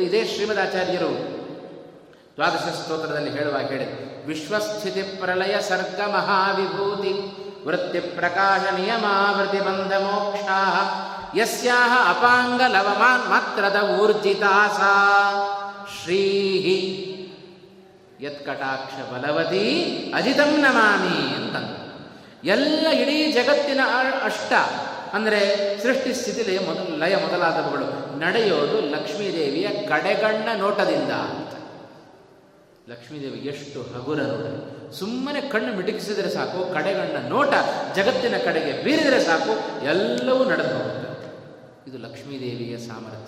ಇದೇ ಶ್ರೀಮದಾಚಾರ್ಯರು ದ್ವಾದಶ ಸ್ತೋತ್ರದಲ್ಲಿ ಹೇಳುವಾಗ ಹೇಳಿದರು, ವಿಶ್ವಸ್ಥಿತಿ ಪ್ರಳಯ ಸರ್ಗ ಮಹಾವಿಭೂತಿ ವೃತ್ತಿ ಪ್ರಕಾಶ ನಿಯಮಾವೃತಿ ಬಂಧ ಮೋಕ್ಷ ಯಸ್ಯಾಹ ಅಪಾಂಗ ಲವಮಾನ್ ಮಾತ್ರದ ಊರ್ಜಿತಾ ಸಾ ಶ್ರೀ ಯತ್ಕಟಾಕ್ಷ ಬಲವತಿ ಅಜಿತಂ ನಮಾಮಿ ಅಂತ. ಎಲ್ಲ ಇಡೀ ಜಗತ್ತಿನ ಅಷ್ಟ ಅಂದರೆ ಸೃಷ್ಟಿ ಸ್ಥಿತಿ ಲಯ ಮೊದಲಾದವುಗಳು ನಡೆಯೋದು ಲಕ್ಷ್ಮೀದೇವಿಯ ಕಡೆಗಣ್ಣ ನೋಟದಿಂದ ಅಂತ. ಲಕ್ಷ್ಮೀದೇವಿ ಎಷ್ಟು ಹಗುರ ನೋಟ! ಸುಮ್ಮನೆ ಕಣ್ಣು ಮಿಟುಕಿಸಿದರೆ ಸಾಕು, ಕಡೆಗಣ್ಣ ನೋಟ ಜಗತ್ತಿನ ಕಡೆಗೆ ಬೀರಿದರೆ ಸಾಕು, ಎಲ್ಲವೂ ನಡೆದು ಹೋಗುತ್ತೆ. ಇದು ಲಕ್ಷ್ಮೀದೇವಿಯ ಸಾಮರ್ಥ್ಯ.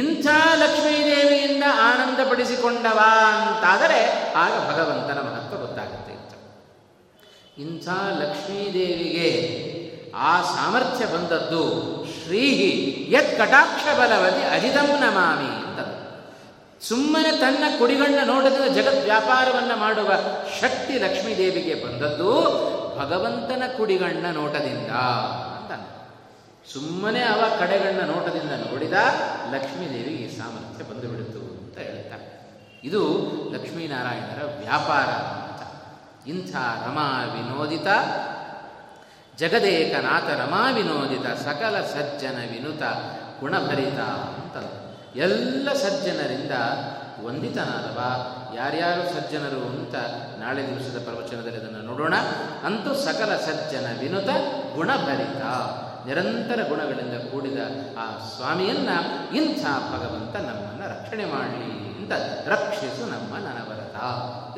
ಇಂಥ ಲಕ್ಷ್ಮೀದೇವಿಯಿಂದ ಆನಂದ ಪಡಿಸಿಕೊಂಡವ ಅಂತಾದರೆ ಆಗ ಭಗವಂತನ ಮಹತ್ವ ಗೊತ್ತಾಗುತ್ತೆ. ಇಂಥ ಲಕ್ಷ್ಮೀದೇವಿಗೆ ಆ ಸಾಮರ್ಥ್ಯ ಬಂದದ್ದು ಶ್ರೀಹಿ ಯತ್ ಕಟಾಕ್ಷ ಬಲವತಿ ಅಜಿತಂ ನಮಾಮಿ ಅಂತ. ಸುಮ್ಮನೆ ತನ್ನ ಕುಡಿಗಣ್ಣ ನೋಡದ ಜಗತ್ ವ್ಯಾಪಾರವನ್ನು ಮಾಡುವ ಶಕ್ತಿ ಲಕ್ಷ್ಮೀದೇವಿಗೆ ಬಂದದ್ದು ಭಗವಂತನ ಕುಡಿಗಣ್ಣ ನೋಟದಿಂದ ಅಂತ. ಸುಮ್ಮನೆ ಅವ ಕಡೆಗಣ್ಣ ನೋಟದಿಂದ ನೋಡಿದ ಲಕ್ಷ್ಮೀದೇವಿಗೆ ಈ ಸಾಮರ್ಥ್ಯ ಬಂದುಬಿಡಿತು ಅಂತ ಹೇಳ್ತಾರೆ. ಇದು ಲಕ್ಷ್ಮೀನಾರಾಯಣರ ವ್ಯಾಪಾರ ಅಂತ. ಇಂಥ ರಮಾ ವಿನೋದಿತ ಜಗದೇಕನಾಥ ರಮಾ ವಿನೋದಿತ ಸಕಲ ಸಜ್ಜನ ವಿನುತ ಗುಣಭರಿತ ಅಂತ. ಎಲ್ಲ ಸಜ್ಜನರಿಂದ ವಂದಿತನಾದವ ಯಾರ್ಯಾರು ಸಜ್ಜನರು ಅಂತ ನಾಳೆ ದಿವಸದ ಪ್ರವಚನದಲ್ಲಿ ಅದನ್ನು ನೋಡೋಣ. ಅಂತೂ ಸಕಲ ಸಜ್ಜನ ವಿನುತ ಗುಣಭರಿತ ನಿರಂತರ ಗುಣಗಳಿಂದ ಕೂಡಿದ ಆ ಸ್ವಾಮಿಯನ್ನು ಇಂಥ ಭಗವಂತ ನಮ್ಮನ್ನು ರಕ್ಷಣೆ ಮಾಡಲಿ ಅಂತ ರಕ್ಷಿಸು ನಮ್ಮ ನನವರತ.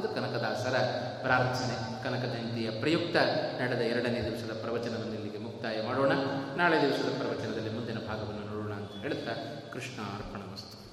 ಇದು ಕನಕದಾಸರ ಪ್ರಾರ್ಥನೆ. ಕನಕ ಜಯಂತಿಯ ಪ್ರಯುಕ್ತ ನಡೆದ ಎರಡನೇ ದಿವಸದ ಪ್ರವಚನವನ್ನು ಇಲ್ಲಿಗೆ ಮುಕ್ತಾಯ ಮಾಡೋಣ. ನಾಳೆ ದಿವಸದ ಪ್ರವಚನದಲ್ಲಿ ಮುಂದಿನ ಭಾಗವನ್ನು ನೋಡೋಣ ಅಂತ ಹೇಳ್ತಾ ಕೃಷ್ಣ ಅರ್ಪಣ ವಸ್ತು.